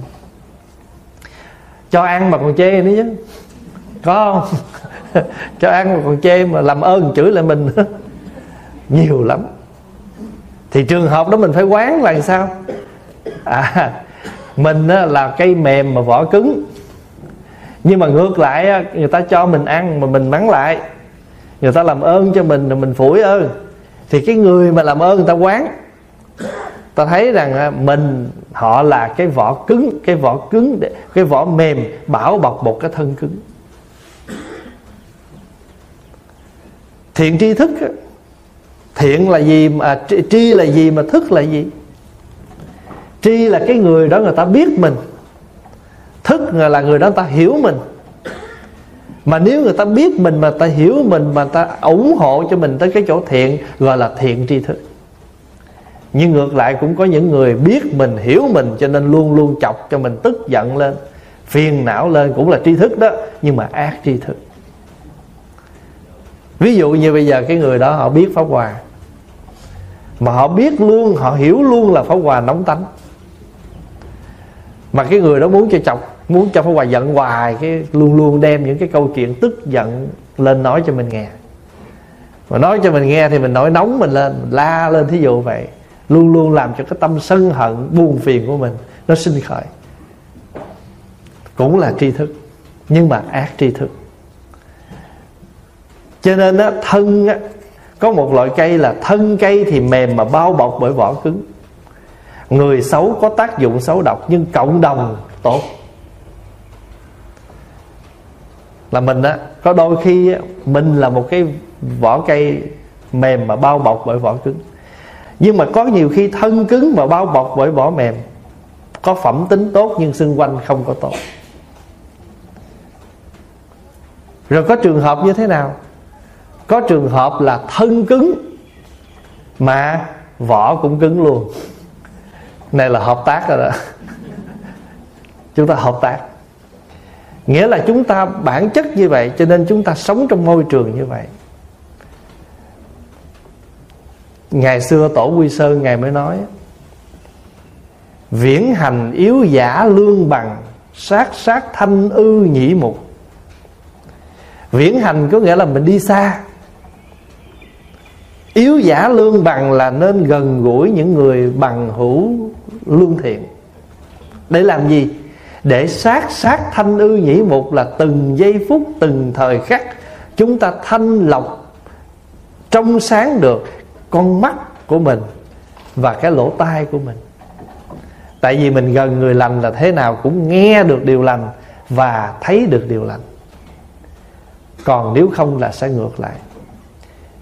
Cho ăn mà còn chê nữa chứ, có không? Cho ăn mà còn chê, mà làm ơn chửi lại mình nữa. Nhiều lắm. Thì trường hợp đó mình phải quán là sao? À, mình là cây mềm mà vỏ cứng, nhưng mà ngược lại người ta cho mình ăn mà mình mắng lại, người ta làm ơn cho mình rồi mình phủi ơn. Thì cái người mà làm ơn người ta quán, ta thấy rằng mình, họ là cái vỏ cứng, cái vỏ cứng, cái vỏ mềm bảo bọc một cái thân cứng. Thiện tri thức, thiện là gì mà tri, tri là gì mà thức là gì? Tri là cái người đó người ta biết mình, thức là người đó người ta hiểu mình. Mà nếu người ta biết mình mà ta hiểu mình, mà ta ủng hộ cho mình tới cái chỗ thiện, gọi là thiện tri thức. Nhưng ngược lại cũng có những người biết mình, hiểu mình, cho nên luôn luôn chọc cho mình tức giận lên, phiền não lên, cũng là tri thức đó, nhưng mà ác tri thức. Ví dụ như bây giờ cái người đó họ biết Pháp Hòa, mà họ biết luôn, họ hiểu luôn là Pháp Hòa nóng tánh, mà cái người đó muốn cho chọc, muốn cho Pháp Hòa giận hoài, cái luôn luôn đem những cái câu chuyện tức giận lên nói cho mình nghe. Mà nói cho mình nghe thì mình nổi nóng mình lên, mình la lên, thí dụ vậy. Luôn luôn làm cho cái tâm sân hận buồn phiền của mình nó sinh khởi. Cũng là tri thức, nhưng mà ác tri thức. Cho nên á, thân á, có một loại cây là thân cây thì mềm mà bao bọc bởi vỏ cứng. Người xấu có tác dụng xấu độc, nhưng cộng đồng tốt. Là mình á, có đôi khi á, mình là một cái vỏ cây mềm mà bao bọc bởi vỏ cứng, nhưng mà có nhiều khi thân cứng mà bao bọc bởi vỏ mềm, có phẩm tính tốt nhưng xung quanh không có tốt. Rồi có trường hợp như thế nào? Có trường hợp là thân cứng mà vỏ cũng cứng luôn. Này là hợp tác rồi đó. Chúng ta hợp tác, nghĩa là chúng ta bản chất như vậy, cho nên chúng ta sống trong môi trường như vậy. Ngày xưa Tổ Quy Sơn Ngài mới nói: viễn hành yếu giả lương bằng, sát sát thanh ư nhĩ mục. Viễn hành có nghĩa là mình đi xa. Yếu giả lương bằng là nên gần gũi những người bằng hữu lương thiện. Để làm gì? để sát sát thanh ư nhĩ mục, là từng giây phút từng thời khắc chúng ta thanh lọc trong sáng được con mắt của mình và cái lỗ tai của mình. Tại vì mình gần người lành là thế nào cũng nghe được điều lành và thấy được điều lành. Còn nếu không là sẽ ngược lại.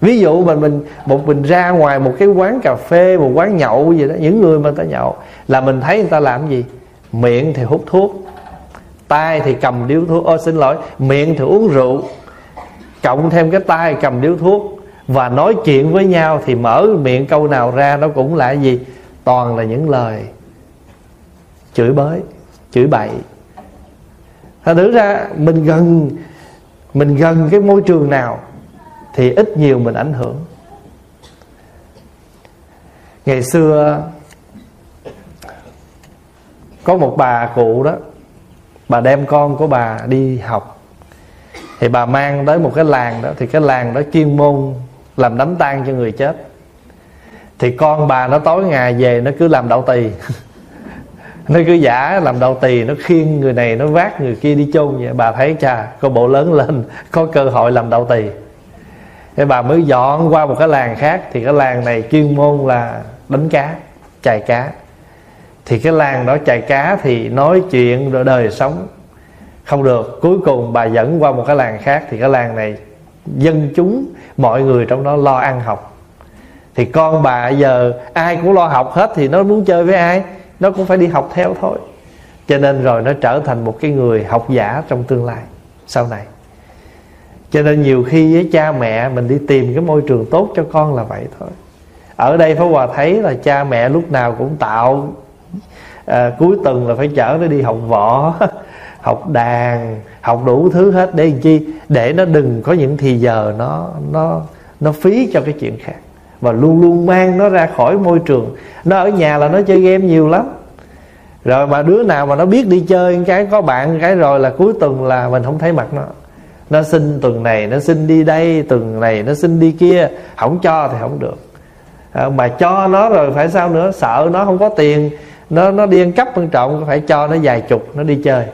Ví dụ mình mình một mình ra ngoài một cái quán cà phê, một quán nhậu gì đó, những người mà người ta nhậu là mình thấy người ta làm gì? Miệng thì hút thuốc, tay thì cầm điếu thuốc, ôi xin lỗi, miệng thì uống rượu, cộng thêm cái tay cầm điếu thuốc, và nói chuyện với nhau thì mở miệng câu nào ra nó cũng là gì? Toàn là những lời chửi bới, chửi bậy. Thật ra mình gần mình gần cái môi trường nào thì ít nhiều mình ảnh hưởng. Ngày xưa có một bà cụ đó, bà đem con của bà đi học, thì bà mang tới một cái làng đó, thì cái làng đó chuyên môn làm đám tang cho người chết. Thì con bà nó tối ngày về nó cứ làm đậu tì nó cứ giả làm đậu tì, nó khiêng người này, nó vác người kia đi chôn vậy. Bà thấy chà, con bộ lớn lên có cơ hội làm đậu tì. Thế bà mới dọn qua một cái làng khác, thì cái làng này chuyên môn là đánh cá, chài cá. Thì cái làng đó chài cá thì nói chuyện rồi đời sống không được. Cuối cùng bà dẫn qua một cái làng khác, thì cái làng này dân chúng, mọi người trong đó lo ăn học. Thì con bà giờ ai cũng lo học hết, thì nó muốn chơi với ai nó cũng phải đi học theo thôi. Cho nên rồi nó trở thành một cái người học giả trong tương lai sau này. Cho nên nhiều khi với cha mẹ mình đi tìm cái môi trường tốt cho con là vậy thôi. Ở đây Pháp Hòa thấy là cha mẹ lúc nào cũng tạo à, cuối tuần là phải chở nó đi học võ, học đàn, học đủ thứ hết. Để làm chi? Để nó đừng có những thì giờ nó, nó, nó phí cho cái chuyện khác. Và luôn luôn mang nó ra khỏi môi trường. Nó ở nhà là nó chơi game nhiều lắm. Rồi mà đứa nào mà nó biết đi chơi cái, có bạn cái rồi là cuối tuần là mình không thấy mặt nó. Nó xin tuần này nó xin đi đây, tuần này nó xin đi kia, không cho thì không được à, mà cho nó rồi phải sao nữa, sợ nó không có tiền, Nó nó đi ăn cắp quan trọng, phải cho nó vài chục nó đi chơi.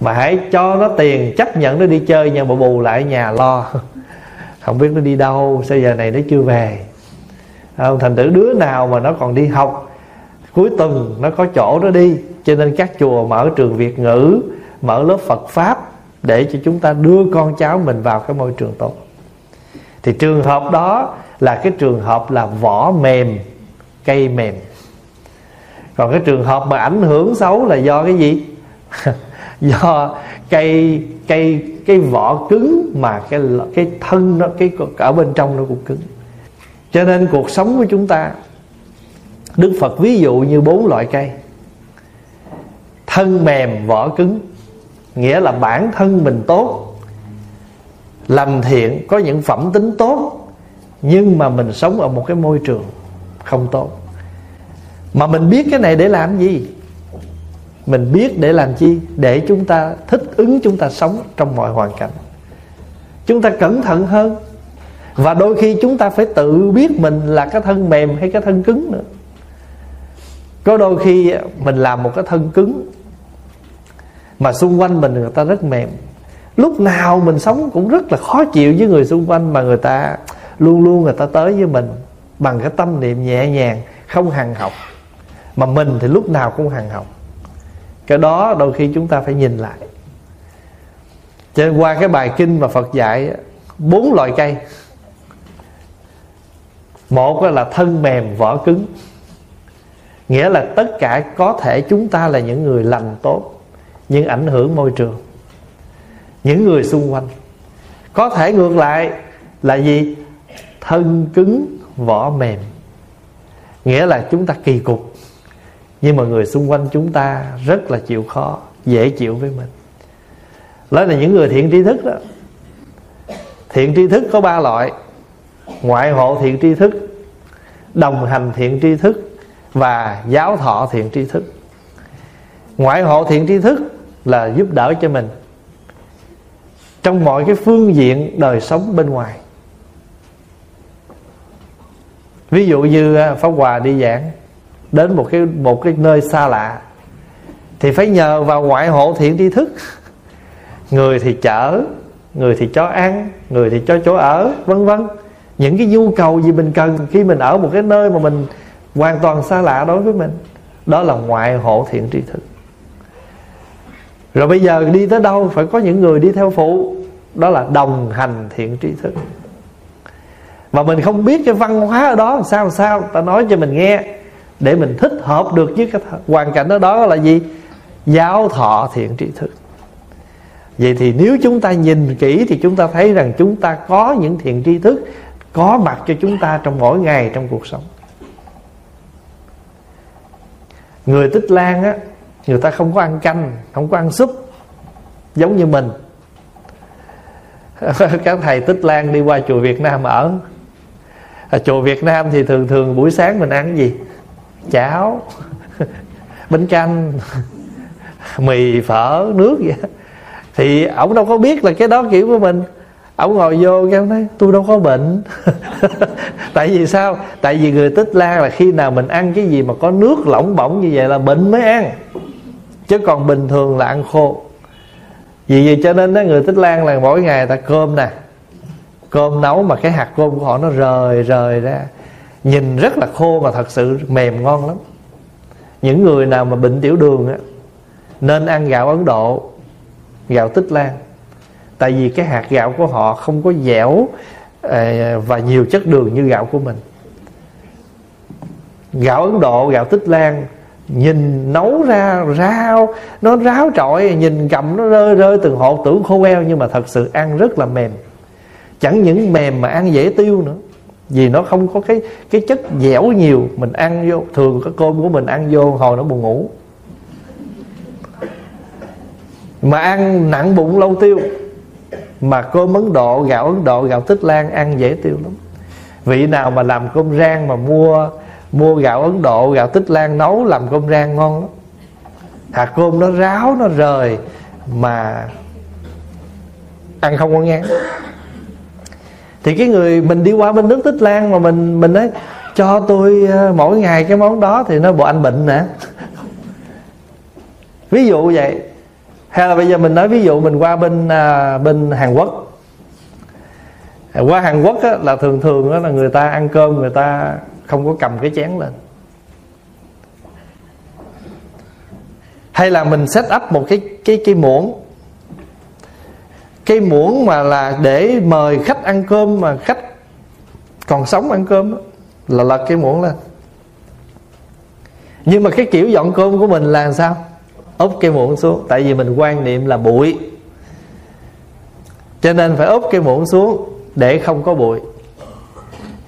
Mà hãy cho nó tiền, chấp nhận nó đi chơi, nhưng mà bù lại nhà lo không biết nó đi đâu, sao giờ này nó chưa về à, thành thử đứa nào mà nó còn đi học cuối tuần nó có chỗ nó đi. Cho nên các chùa mở trường Việt ngữ, mở lớp Phật Pháp để cho chúng ta đưa con cháu mình vào cái môi trường tốt. Thì trường hợp đó là cái trường hợp là vỏ mềm, cây mềm. Còn cái trường hợp mà ảnh hưởng xấu là do cái gì? Do cây cây cái vỏ cứng mà cái cái thân nó, cái ở bên trong nó cũng cứng. Cho nên cuộc sống của chúng ta, Đức Phật ví dụ như bốn loại cây: thân mềm, vỏ cứng. Nghĩa là bản thân mình tốt, làm thiện, có những phẩm tính tốt, nhưng mà mình sống ở một cái môi trường không tốt. Mà mình biết cái này để làm gì? Mình biết để làm chi? Để chúng ta thích ứng, chúng ta sống trong mọi hoàn cảnh, chúng ta cẩn thận hơn. Và đôi khi chúng ta phải tự biết mình là cái thân mềm hay cái thân cứng nữa. Có đôi khi mình làm một cái thân cứng mà xung quanh mình người ta rất mềm. Lúc nào mình sống cũng rất là khó chịu với người xung quanh, mà người ta luôn luôn người ta tới với mình bằng cái tâm niệm nhẹ nhàng, không hằn học, mà mình thì lúc nào cũng hằn học. Cái đó đôi khi chúng ta phải nhìn lại. Cho nên qua cái bài kinh mà Phật dạy bốn loại cây: một là thân mềm vỏ cứng, nghĩa là tất cả có thể chúng ta là những người lành tốt nhưng ảnh hưởng môi trường, những người xung quanh. Có thể ngược lại là gì? Thân cứng vỏ mềm, nghĩa là chúng ta kỳ cục nhưng mà người xung quanh chúng ta rất là chịu khó, dễ chịu với mình. Đó là những người thiện tri thức đó. Thiện tri thức có ba loại: ngoại hộ thiện tri thức, đồng hành thiện tri thức và giáo thọ thiện tri thức. Ngoại hộ thiện tri thức là giúp đỡ cho mình trong mọi cái phương diện đời sống bên ngoài. Ví dụ như Pháp Hòa đi giảng đến một cái, một cái nơi xa lạ, thì phải nhờ vào ngoại hộ thiện tri thức. Người thì chở, người thì cho ăn, người thì cho chỗ ở, vân vân. Những cái nhu cầu gì mình cần khi mình ở một cái nơi mà mình hoàn toàn xa lạ đối với mình, đó là ngoại hộ thiện tri thức. Rồi bây giờ đi tới đâu phải có những người đi theo phụ, đó là đồng hành thiện tri thức. Mà mình không biết cái văn hóa ở đó làm sao làm sao, ta nói cho mình nghe để mình thích hợp được với cái hoàn cảnh ở đó là gì? Giáo thọ thiện tri thức. Vậy thì nếu chúng ta nhìn kỹ thì chúng ta thấy rằng chúng ta có những thiện tri thức có mặt cho chúng ta trong mỗi ngày trong cuộc sống. Người Tích Lan á, người ta không có ăn canh, không có ăn súp, giống như mình. Các thầy Tích Lan đi qua chùa Việt Nam ở, à, chùa Việt Nam thì thường thường buổi sáng mình ăn cái gì? Cháo, bánh canh, mì, phở, nước vậy. Thì ổng đâu có biết là cái đó kiểu của mình. Ổng ngồi vô cái ổng nói tôi đâu có bệnh. Tại vì sao? Tại vì người Tích Lan là khi nào mình ăn cái gì mà có nước lỏng bỏng như vậy là bệnh mới ăn, chứ còn bình thường là ăn khô. Vì vậy cho nên đó, người Tích Lan là mỗi ngày ta cơm nè, cơm nấu mà cái hạt cơm của họ nó rời rời ra, nhìn rất là khô mà thật sự mềm ngon lắm. Những người nào mà bệnh tiểu đường á, nên ăn gạo Ấn Độ, gạo Tích Lan. Tại vì cái hạt gạo của họ không có dẻo và nhiều chất đường như gạo của mình. Gạo Ấn Độ, gạo Tích Lan nhìn nấu ra rau nó ráo trọi, nhìn cầm nó rơi rơi từng hột tưởng khô eo, nhưng mà thật sự ăn rất là mềm. Chẳng những mềm mà ăn dễ tiêu nữa, vì nó không có cái cái chất dẻo nhiều. Mình ăn vô, thường cái cơm của mình ăn vô hồi nó buồn ngủ, mà ăn nặng bụng lâu tiêu. Mà cơm Ấn Độ, gạo Ấn Độ, gạo Tích Lan ăn dễ tiêu lắm. Vị nào mà làm cơm rang mà mua mua gạo Ấn Độ, gạo Tích Lan nấu làm cơm rang ngon lắm. Hạt cơm nó ráo, nó rời mà ăn không có ngán. Thì cái người mình đi qua bên nước Tích Lan mà mình mình nói cho tôi mỗi ngày cái món đó, thì nó bộ anh bệnh nè. Ví dụ vậy. Hay là bây giờ mình nói ví dụ mình qua bên à, bên Hàn Quốc. Qua Hàn Quốc á, là thường thường á, là người ta ăn cơm người ta không có cầm cái chén lên. Hay là mình set up một cái cái cái muỗng. Cái muỗng mà là để mời khách ăn cơm, mà khách còn sống ăn cơm á, là lật cái muỗng lên. Nhưng mà cái kiểu dọn cơm của mình là sao? Úp cái muỗng xuống. Tại vì mình quan niệm là bụi, cho nên phải úp cái muỗng xuống để không có bụi.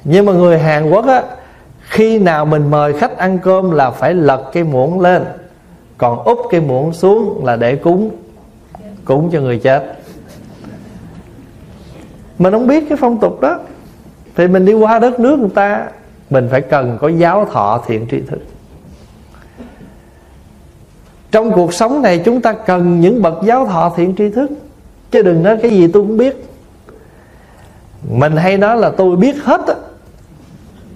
Nhưng mà người Hàn Quốc á, khi nào mình mời khách ăn cơm là phải lật cái muỗng lên, còn úp cái muỗng xuống là để cúng, cúng cho người chết. Mình không biết cái phong tục đó, thì mình đi qua đất nước người ta, mình phải cần có giáo thọ thiện tri thức. Trong cuộc sống này chúng ta cần những bậc giáo thọ thiện tri thức, chứ đừng nói cái gì tôi cũng biết. Mình hay nói là tôi biết hết á,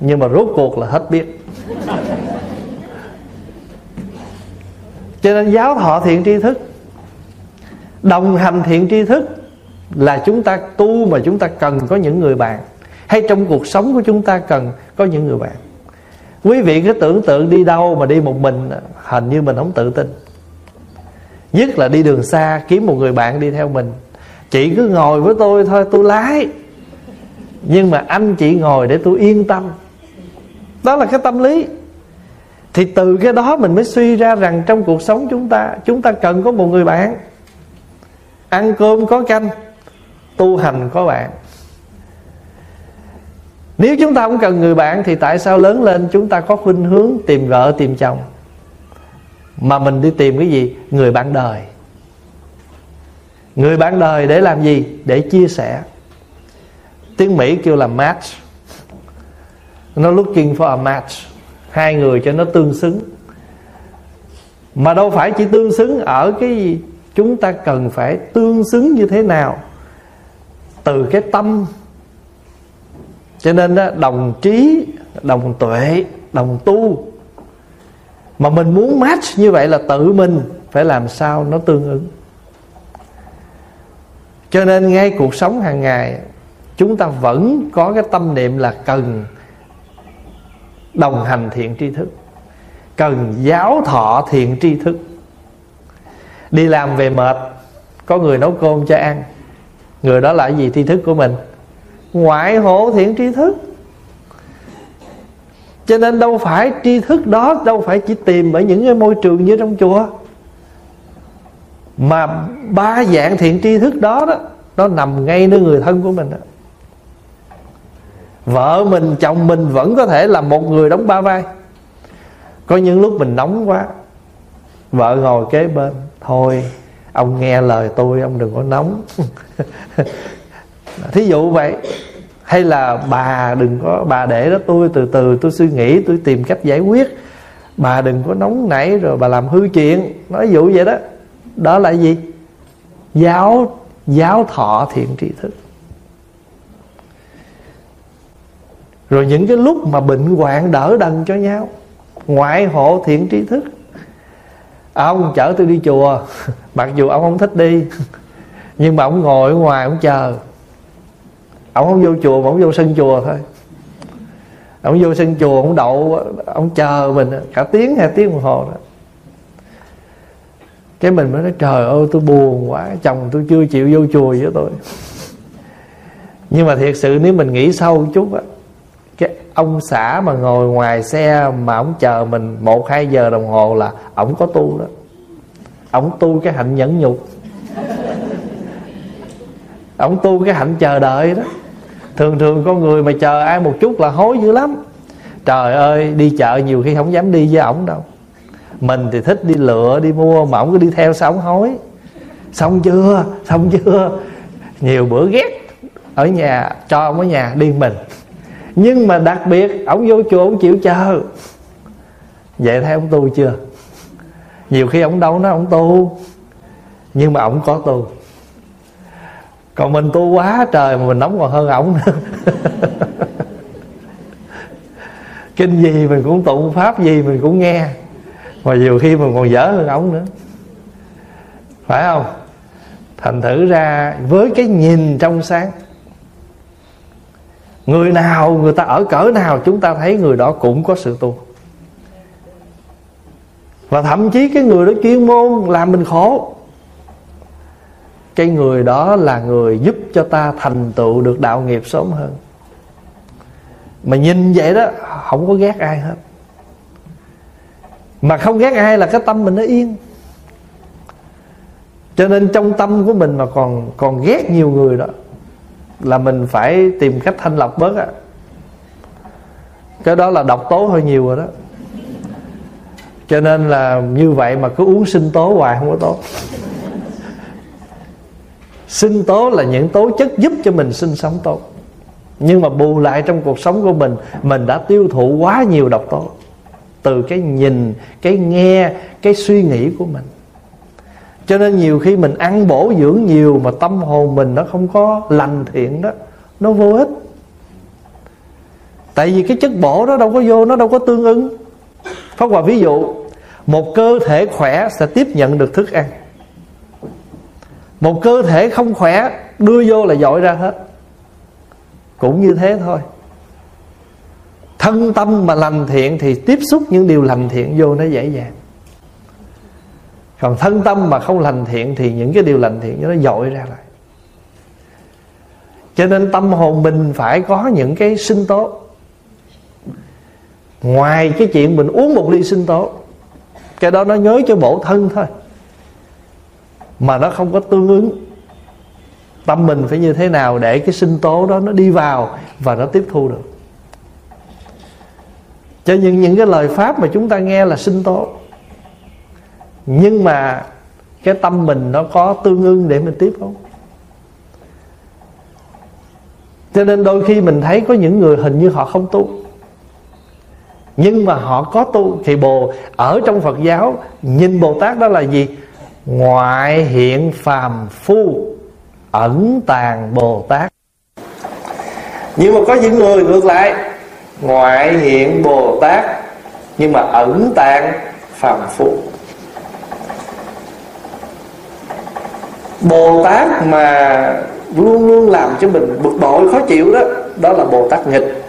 nhưng mà rốt cuộc là hết biết. Cho nên giáo thọ thiện tri thức, đồng hành thiện tri thức là chúng ta tu, mà chúng ta cần có những người bạn. Hay trong cuộc sống của chúng ta cần có những người bạn. Quý vị cứ tưởng tượng đi đâu mà đi một mình, hình như mình không tự tin. Nhất là đi đường xa, kiếm một người bạn đi theo mình. Chị cứ ngồi với tôi thôi, tôi lái, nhưng mà anh chị ngồi để tôi yên tâm. Đó là cái tâm lý. Thì từ cái đó mình mới suy ra rằng trong cuộc sống chúng ta, chúng ta cần có một người bạn. Ăn cơm có canh, tu hành có bạn. Nếu chúng ta không cần người bạn thì tại sao lớn lên chúng ta có khuynh hướng tìm vợ tìm chồng, mà mình đi tìm cái gì? Người bạn đời. Người bạn đời để làm gì? Để chia sẻ. Tiếng Mỹ kêu là match. Nó looking for a match. Hai người cho nó tương xứng. Mà đâu phải chỉ tương xứng ở cái gì, chúng ta cần phải tương xứng như thế nào? Từ cái tâm. Cho nên đó, đồng trí, đồng tuệ, đồng tu. Mà mình muốn match như vậy là tự mình phải làm sao nó tương ứng. Cho nên ngay cuộc sống hàng ngày, chúng ta vẫn có cái tâm niệm là cần đồng hành thiện tri thức, cần giáo thọ thiện tri thức. Đi làm về mệt, có người nấu cơm cho ăn, người đó là gì? Tri thức của mình, ngoại hộ thiện tri thức. Cho nên đâu phải tri thức đó, đâu phải chỉ tìm ở những cái môi trường như trong chùa, mà ba dạng thiện tri thức đó đó nó nằm ngay nơi người thân của mình đó. Vợ mình, chồng mình vẫn có thể là một người đóng ba vai. Có những lúc mình nóng quá, vợ ngồi kế bên, thôi ông nghe lời tôi, ông đừng có nóng. Thí dụ vậy. Hay là bà đừng có, bà để đó tôi từ từ tôi suy nghĩ, tôi tìm cách giải quyết, bà đừng có nóng nảy rồi bà làm hư chuyện. Nói dụ vậy đó. Đó là gì? Giáo Giáo thọ thiện tri thức. Rồi những cái lúc mà bệnh hoạn đỡ đần cho nhau, ngoại hộ thiện tri thức. Ông chở tôi đi chùa, mặc dù ông không thích đi, nhưng mà ông ngồi ở ngoài ông chờ. Ông không vô chùa mà ông vô sân chùa thôi. Ông vô sân chùa, ông đậu, ông chờ mình cả tiếng hai tiếng đồng hồ đó. Cái mình mới nói trời ơi tôi buồn quá, chồng tôi chưa chịu vô chùa với tôi. Nhưng mà thiệt sự nếu mình nghĩ sâu một chút á, cái ông xã mà ngồi ngoài xe mà ông chờ mình một hai giờ đồng hồ là ông có tu đó. Ông tu cái hạnh nhẫn nhục, ông tu cái hạnh chờ đợi đó. Thường thường con người mà chờ ai một chút là hối dữ lắm. Trời ơi đi chợ nhiều khi không dám đi với ổng đâu. Mình thì thích đi lựa đi mua, mà ổng cứ đi theo sao ổng hối. Xong chưa, xong chưa. Nhiều bữa ghét, ở nhà cho ổng ở nhà đi mình. Nhưng mà đặc biệt ổng vô chùa ổng chịu chờ. Vậy thấy ổng tu chưa? Nhiều khi ổng đâu nói ổng tu, nhưng mà ổng có tu. Còn mình tu quá trời mà mình nóng còn hơn ổng nữa. Kinh gì mình cũng tụng, pháp gì mình cũng nghe, mà nhiều khi mình còn dở hơn ổng nữa, phải không? Thành thử ra với cái nhìn trong sáng, người nào, người ta ở cỡ nào, chúng ta thấy người đó cũng có sự tu. Và thậm chí cái người đó chuyên môn làm mình khổ, cái người đó là người giúp cho ta thành tựu được đạo nghiệp sớm hơn. Mà nhìn vậy đó, không có ghét ai hết. Mà không ghét ai là cái tâm mình nó yên. Cho nên trong tâm của mình mà còn còn ghét nhiều người đó, là mình phải tìm cách thanh lọc bớt á. Cái đó là độc tố hơi nhiều rồi đó. Cho nên là như vậy mà cứ uống sinh tố hoài không có tốt. Sinh tố là những tố chất giúp cho mình sinh sống tốt, nhưng mà bù lại trong cuộc sống của mình, mình đã tiêu thụ quá nhiều độc tố từ cái nhìn, cái nghe, cái suy nghĩ của mình. Cho nên nhiều khi mình ăn bổ dưỡng nhiều mà tâm hồn mình nó không có lành thiện đó, nó vô ích. Tại vì cái chất bổ đó đâu có vô, nó đâu có tương ứng. Pháp Hòa ví dụ, một cơ thể khỏe sẽ tiếp nhận được thức ăn, một cơ thể không khỏe đưa vô là dội ra hết. Cũng như thế thôi. Thân tâm mà lành thiện thì tiếp xúc những điều lành thiện vô nó dễ dàng. Còn thân tâm mà không lành thiện thì những cái điều lành thiện nó dội ra lại. Cho nên tâm hồn mình phải có những cái sinh tố. Ngoài cái chuyện mình uống một ly sinh tố, cái đó nó nhớ cho bổ thân thôi, mà nó không có tương ứng. Tâm mình phải như thế nào để cái sinh tố đó nó đi vào và nó tiếp thu được. Cho những những cái lời pháp mà chúng ta nghe là sinh tố, nhưng mà cái tâm mình nó có tương ứng để mình tiếp không? Cho nên đôi khi mình thấy có những người hình như họ không tu, nhưng mà họ có tu. Thì Bồ ở trong Phật giáo nhìn Bồ Tát đó là gì? Ngoại hiện phàm phu, ẩn tàng Bồ Tát. Nhưng mà có những người ngược lại, ngoại hiện Bồ Tát nhưng mà ẩn tàng phàm phu. Bồ Tát mà luôn luôn làm cho mình bực bội khó chịu đó, đó là Bồ Tát nghịch.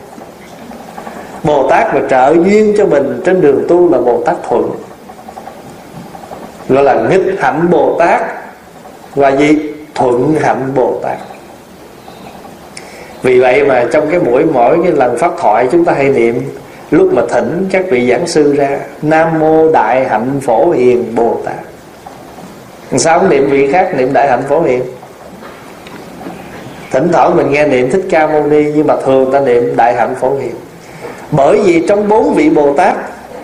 Bồ Tát mà trợ duyên cho mình trên đường tu là Bồ Tát thuận, gọi là nghịch hạnh Bồ Tát. Và gì? Thuận hạnh Bồ Tát. Vì vậy mà trong cái mỗi mỗi cái lần pháp thoại chúng ta hay niệm lúc mà thỉnh các vị giảng sư ra: Nam mô đại hạnh Phổ Hiền Bồ Tát. Sao không niệm vị khác, niệm đại hạnh Phổ Hiền? Thỉnh thoảng mình nghe niệm Thích Ca Mâu Ni, nhưng mà thường ta niệm đại hạnh Phổ Hiền. Bởi vì trong bốn vị Bồ Tát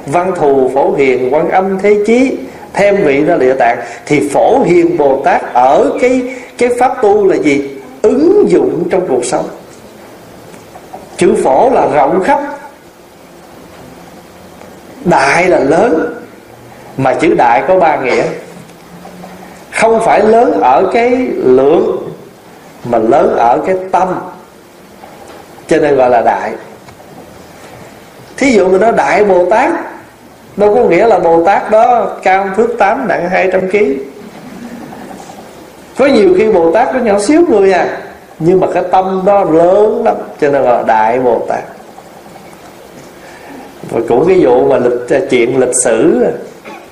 Văn Thù, Phổ Hiền, Quán Âm, Thế Chí, thêm vị nó Địa Tạng, thì Phổ Hiền Bồ Tát ở cái cái pháp tu là gì? Ứng dụng trong cuộc sống. Chữ phổ là rộng khắp, đại là lớn, mà chữ đại có ba nghĩa. Không phải lớn ở cái lượng, mà lớn ở cái tâm, cho nên gọi là đại. Thí dụ mình nói đại Bồ Tát, đâu có nghĩa là Bồ Tát đó cao thước tám, nặng hai trăm ki lô gam. Có nhiều khi Bồ Tát nó nhỏ xíu người à, nhưng mà cái tâm đó lớn lắm, cho nên là đại Bồ Tát. Và cũng cái vụ mà lịch, chuyện lịch sử,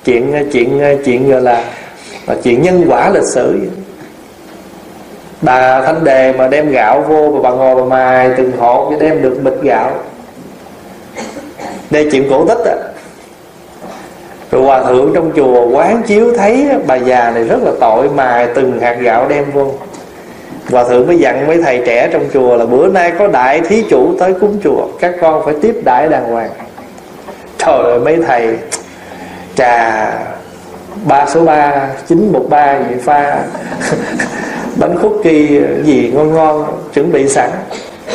chuyện chuyện chuyện gọi là, là chuyện nhân quả lịch sử. Bà Thanh Đề mà đem gạo vô, bà ngồi bà mài từng hột để đem được bịch gạo. Đây chuyện cổ tích à. Rồi hòa thượng trong chùa quán chiếu thấy bà già này rất là tội, mài từng hạt gạo đem vô. Hòa thượng mới dặn mấy thầy trẻ trong chùa là bữa nay có đại thí chủ tới cúng chùa, các con phải tiếp đãi đàng hoàng. Trời ơi mấy thầy, trà ba số ba, chín một ba gì pha bánh khúc kỳ gì ngon ngon chuẩn bị sẵn.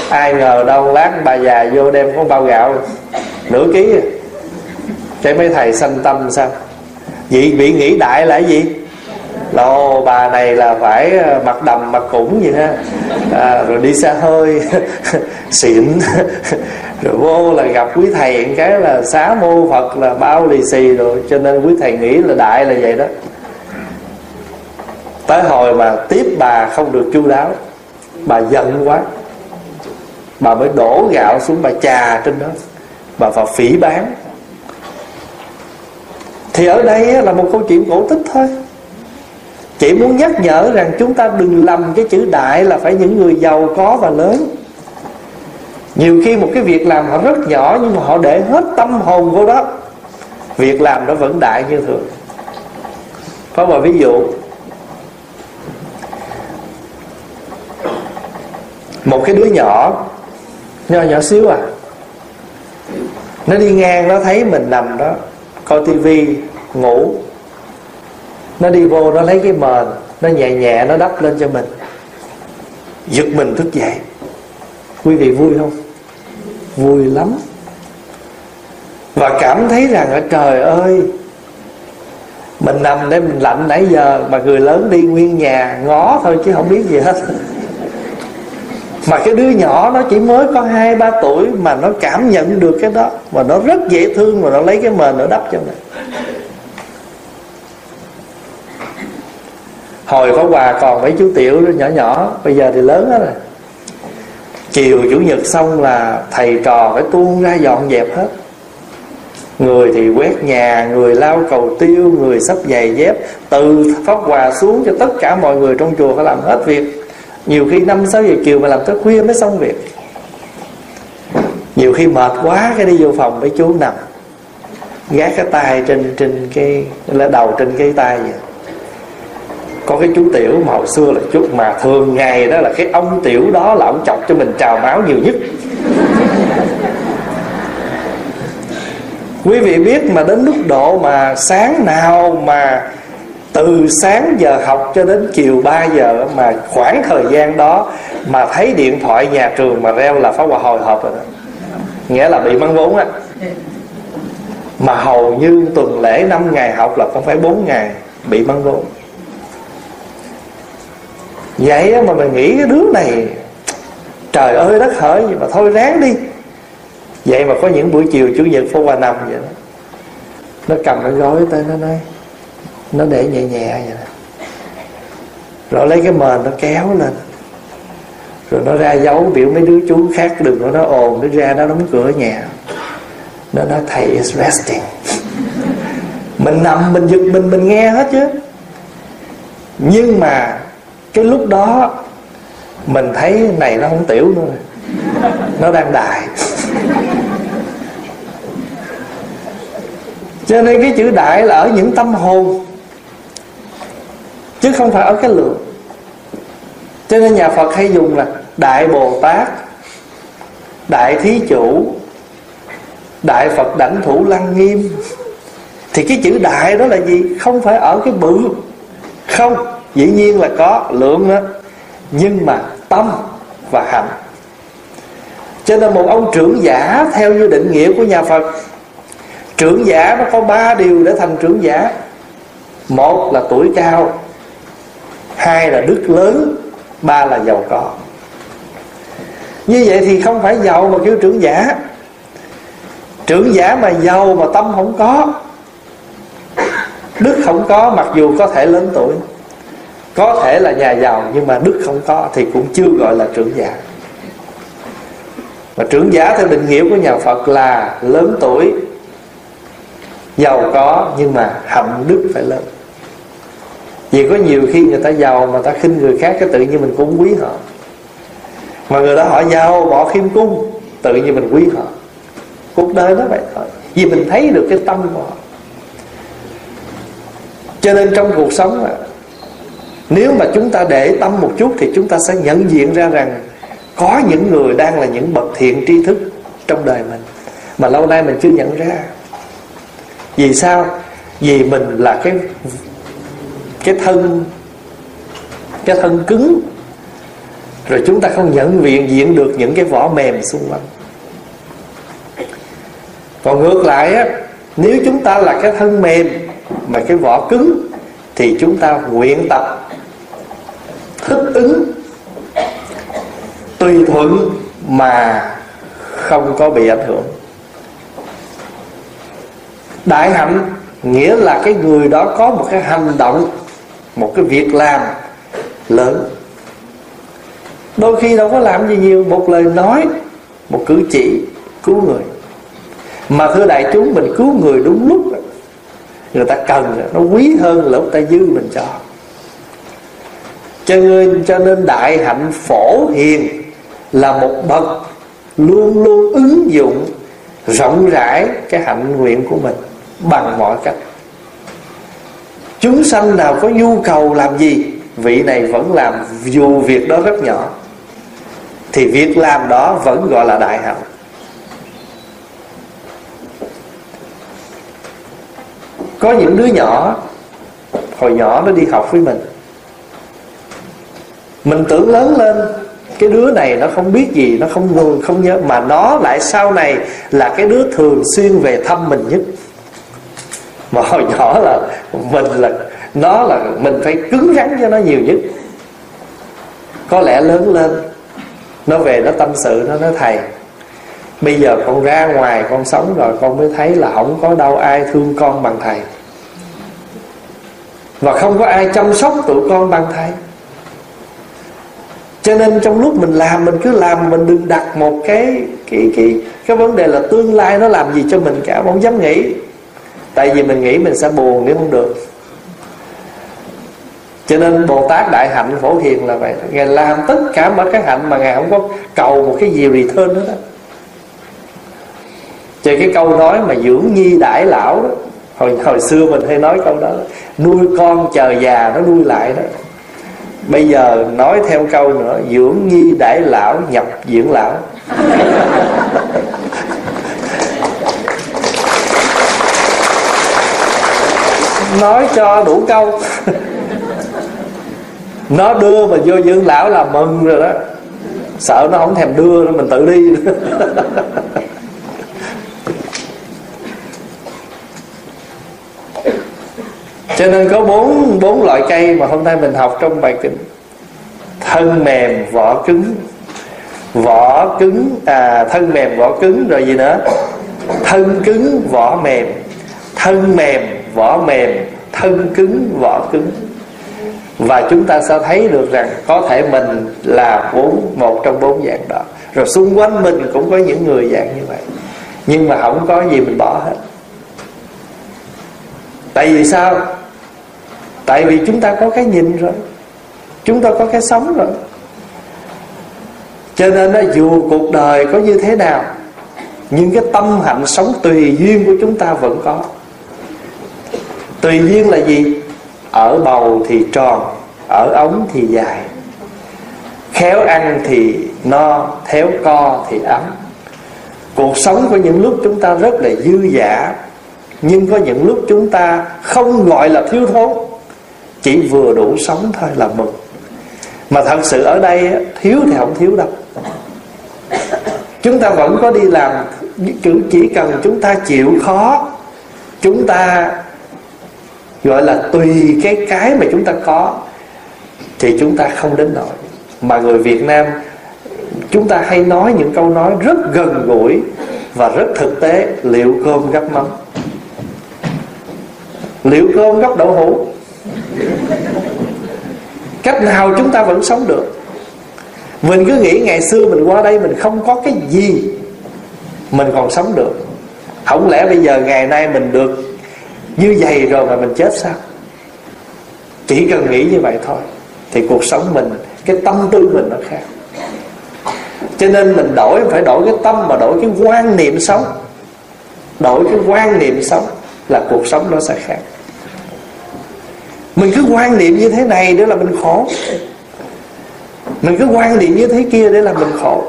Ai ngờ đâu lát bà già vô đem có bao gạo nửa ký. Cái mấy thầy sanh tâm sao? Vậy bị nghĩ đại là cái gì? Lô bà này là phải mặc đầm mặc cũng vậy ha, à, rồi đi xa hơi xịn, rồi vô là gặp quý thầy cái là xá mô Phật là bao lì xì rồi, cho nên quý thầy nghĩ là đại là vậy đó. Tới hồi mà tiếp bà không được chu đáo, bà giận quá, bà mới đổ gạo xuống, bà trà trên đó, bà vào phỉ báng. Thì ở đây là một câu chuyện cổ tích thôi, chỉ muốn nhắc nhở rằng chúng ta đừng lầm cái chữ đại là phải những người giàu có và lớn. Nhiều khi một cái việc làm họ rất nhỏ, nhưng mà họ để hết tâm hồn vô đó, việc làm nó vẫn đại như thường. Có một ví dụ, một cái đứa nhỏ Nhỏ nhỏ xíu à, nó đi ngang, nó thấy mình nằm đó coi tivi ngủ, nó đi vô, nó lấy cái mền, nó nhẹ nhẹ nó đắp lên cho mình, giật mình thức dậy. Quý vị vui không? Vui lắm. Và cảm thấy rằng ở trời ơi, mình nằm để mình lạnh nãy giờ, mà người lớn đi nguyên nhà ngó thôi chứ không biết gì hết. Mà cái đứa nhỏ nó chỉ mới có hai ba tuổi mà nó cảm nhận được cái đó, mà nó rất dễ thương, mà nó lấy cái mền nó đắp cho mình. Hồi Pháp Hòa còn mấy chú tiểu nhỏ nhỏ, bây giờ thì lớn hết rồi. Chiều chủ nhật xong là thầy trò phải tuôn ra dọn dẹp hết. Người thì quét nhà, người lau cầu tiêu, người xách giày dép. Từ Pháp Hòa xuống cho tất cả mọi người trong chùa phải làm hết việc. Nhiều khi năm sáu giờ chiều mà làm tới khuya mới xong việc. Nhiều khi mệt quá cái đi vô phòng mấy chú nằm, gác cái tay trên trên cái là đầu trên cái tay vậy. Có cái chú tiểu mà hồi xưa là chút mà thường ngày đó là cái ông tiểu đó là ông chọc cho mình trào máu nhiều nhất. Quý vị biết mà đến lúc độ mà sáng nào mà từ sáng giờ học cho đến chiều ba giờ, mà khoảng thời gian đó mà thấy điện thoại nhà trường mà reo là Pháp Hòa hồi hộp rồi đó. Nghĩa là bị mắng vốn á. Mà hầu như tuần lễ năm ngày học là không phải bốn ngày bị mắng vốn. Vậy mà mình nghĩ cái đứa này trời ơi đất hỡi gì mà thôi ráng đi. Vậy mà có những buổi chiều chủ nhật Pháp Hòa nằm vậy đó, nó cầm cái gói tới nó nói, nó để nhẹ nhẹ vậy đó. Nó lấy cái mền nó kéo lên, rồi nó ra dấu biểu mấy đứa chú khác đừng có nó ồn, nó ra nó đóng cửa nhà. Nó nói thầy is resting. Mình nằm mình giật mình mình nghe hết chứ. Nhưng mà cái lúc đó mình thấy này nó không tiểu nữa, nó đang đại. Cho nên cái chữ đại là ở những tâm hồn, chứ không phải ở cái lượng. Cho nên nhà Phật hay dùng là Đại Bồ Tát, Đại Thí Chủ, Đại Phật Đảnh Thủ Lăng Nghiêm. Thì cái chữ đại đó là gì? Không phải ở cái bự. Không, dĩ nhiên là có lượng đó, nhưng mà tâm và hành. Cho nên một ông trưởng giả theo như định nghĩa của nhà Phật, trưởng giả nó có ba điều để thành trưởng giả. Một là tuổi cao, hai là đức lớn, ba là giàu có. Như vậy thì không phải giàu mà kêu trưởng giả. Trưởng giả mà giàu mà tâm không có, đức không có, mặc dù có thể lớn tuổi, có thể là nhà giàu, nhưng mà đức không có thì cũng chưa gọi là trưởng giả. Mà trưởng giả theo định nghĩa của nhà Phật là lớn tuổi, giàu có, nhưng mà hạnh đức phải lớn. Vì có nhiều khi người ta giàu mà ta khinh người khác, cái tự nhiên mình cũng quý họ. Mà người đó họ giàu bỏ khiêm cung, tự nhiên mình quý họ. Cuộc đời nó vậy thôi, vì mình thấy được cái tâm của họ. Cho nên trong cuộc sống mà, nếu mà chúng ta để tâm một chút thì chúng ta sẽ nhận diện ra rằng có những người đang là những bậc thiện tri thức trong đời mình mà lâu nay mình chưa nhận ra. Vì sao? Vì mình là cái cái thân cái thân cứng, rồi chúng ta không nhận viện diện được những cái vỏ mềm xung quanh. Còn ngược lại á, nếu chúng ta là cái thân mềm mà cái vỏ cứng thì chúng ta nguyện tập thích ứng, tùy thuận mà không có bị ảnh hưởng. Đại hạnh nghĩa là cái người đó có một cái hành động, một cái việc làm lớn. Đôi khi đâu có làm gì nhiều, một lời nói, một cử chỉ cứu người. Mà thưa đại chúng, mình cứu người đúng lúc, người ta cần, nó quý hơn là người ta dư mình cho. Cho nên, cho nên đại hạnh Phổ Hiền là một bậc luôn luôn ứng dụng rộng rãi cái hạnh nguyện của mình bằng mọi cách. Chúng sanh nào có nhu cầu làm gì, vị này vẫn làm, dù việc đó rất nhỏ, thì việc làm đó vẫn gọi là đại hạnh. Có những đứa nhỏ, hồi nhỏ nó đi học với mình, mình tưởng lớn lên cái đứa này nó không biết gì, nó không ngừng không nhớ, mà nó lại sau này là cái đứa thường xuyên về thăm mình nhất. Mà hồi nhỏ là mình là nó là mình phải cứng rắn cho nó nhiều nhất. Có lẽ lớn lên nó về nó tâm sự, nó nói thầy, bây giờ con ra ngoài con sống rồi con mới thấy là không có đâu ai thương con bằng thầy, và không có ai chăm sóc tụi con bằng thầy. Cho nên trong lúc mình làm, mình cứ làm, mình đừng đặt một cái cái cái cái vấn đề là tương lai nó làm gì cho mình cả, không dám nghĩ. Tại vì mình nghĩ mình sẽ buồn nếu không được. Cho nên Bồ Tát đại hạnh Phổ Hiền là vậy. Ngài làm tất cả mọi cái hạnh mà Ngài không có cầu một cái gì return nữa đó. Chứ cái câu nói mà dưỡng nhi đãi lão đó, hồi, hồi xưa mình hay nói câu đó, đó, nuôi con chờ già nó nuôi lại đó. Bây giờ nói theo câu nữa, dưỡng nhi đãi lão nhập dưỡng lão. Nói cho đủ câu. Nó đưa mà vô dưỡng lão là mừng rồi đó. Sợ nó không thèm đưa, mình tự đi. Cho nên có bốn bốn loại cây mà hôm nay mình học trong bài kinh: thân mềm vỏ cứng, vỏ cứng à thân mềm vỏ cứng, rồi gì nữa, thân cứng vỏ mềm, thân mềm vỏ mềm, thân cứng vỏ cứng. Và chúng ta sẽ thấy được rằng có thể mình là bốn, một trong bốn dạng đó. Rồi xung quanh mình cũng có những người dạng như vậy, nhưng mà không có gì mình bỏ hết. Tại vì sao? Tại vì chúng ta có cái nhìn rồi, chúng ta có cái sống rồi. Cho nên đó, dù cuộc đời có như thế nào, nhưng cái tâm hạnh sống tùy duyên của chúng ta vẫn có. Tùy duyên là gì? Ở bầu thì tròn, ở ống thì dài. Khéo ăn thì no, khéo co thì ấm. Cuộc sống có những lúc chúng ta rất là dư dả, nhưng có những lúc chúng ta không gọi là thiếu thốn, chỉ vừa đủ sống thôi là mừng. Mà thật sự ở đây thiếu thì không thiếu đâu. Chúng ta vẫn có đi làm, chỉ cần chúng ta chịu khó, chúng ta gọi là tùy cái cái mà chúng ta có, thì chúng ta không đến nỗi. Mà người Việt Nam chúng ta hay nói những câu nói rất gần gũi và rất thực tế. Liệu cơm gắp mắm, liệu cơm gắp đậu hũ, cách nào chúng ta vẫn sống được. Mình cứ nghĩ ngày xưa mình qua đây mình không có cái gì mình còn sống được, không lẽ bây giờ ngày nay mình được như vậy rồi mà mình chết sao? Chỉ cần nghĩ như vậy thôi thì cuộc sống mình, cái tâm tư mình nó khác. Cho nên mình đổi, phải đổi cái tâm mà đổi cái quan niệm sống. Đổi cái quan niệm sống là cuộc sống nó sẽ khác. Mình cứ quan niệm như thế này để là mình khổ, mình cứ quan niệm như thế kia để là mình khổ.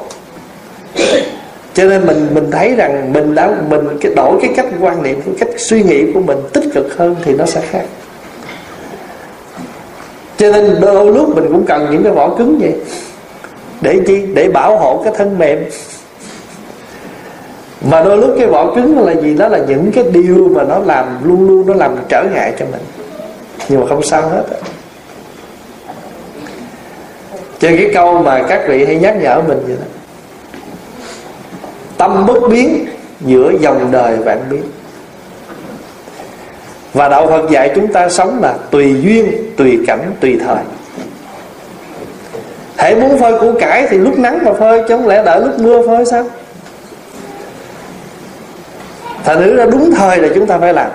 Cho nên mình mình thấy rằng mình đã mình cái đổi cái cách quan niệm, cái cách suy nghĩ của mình tích cực hơn thì nó sẽ khác. Cho nên đôi lúc mình cũng cần những cái vỏ cứng vậy. Để chi? Để bảo hộ cái thân mềm. Mà đôi lúc cái vỏ cứng là gì? Đó là những cái điều mà nó làm luôn luôn nó làm trở ngại cho mình. Nhưng mà không sao hết. Cho cái câu mà các vị hay nhắc nhở mình vậy đó: tâm bất biến giữa dòng đời vạn biến. Và đạo Phật dạy chúng ta sống là tùy duyên, tùy cảnh, tùy thời. Hễ muốn phơi củ cải thì lúc nắng mà phơi, chứ không lẽ đợi lúc mưa phơi sao? Thành thử ra đúng thời là chúng ta phải làm.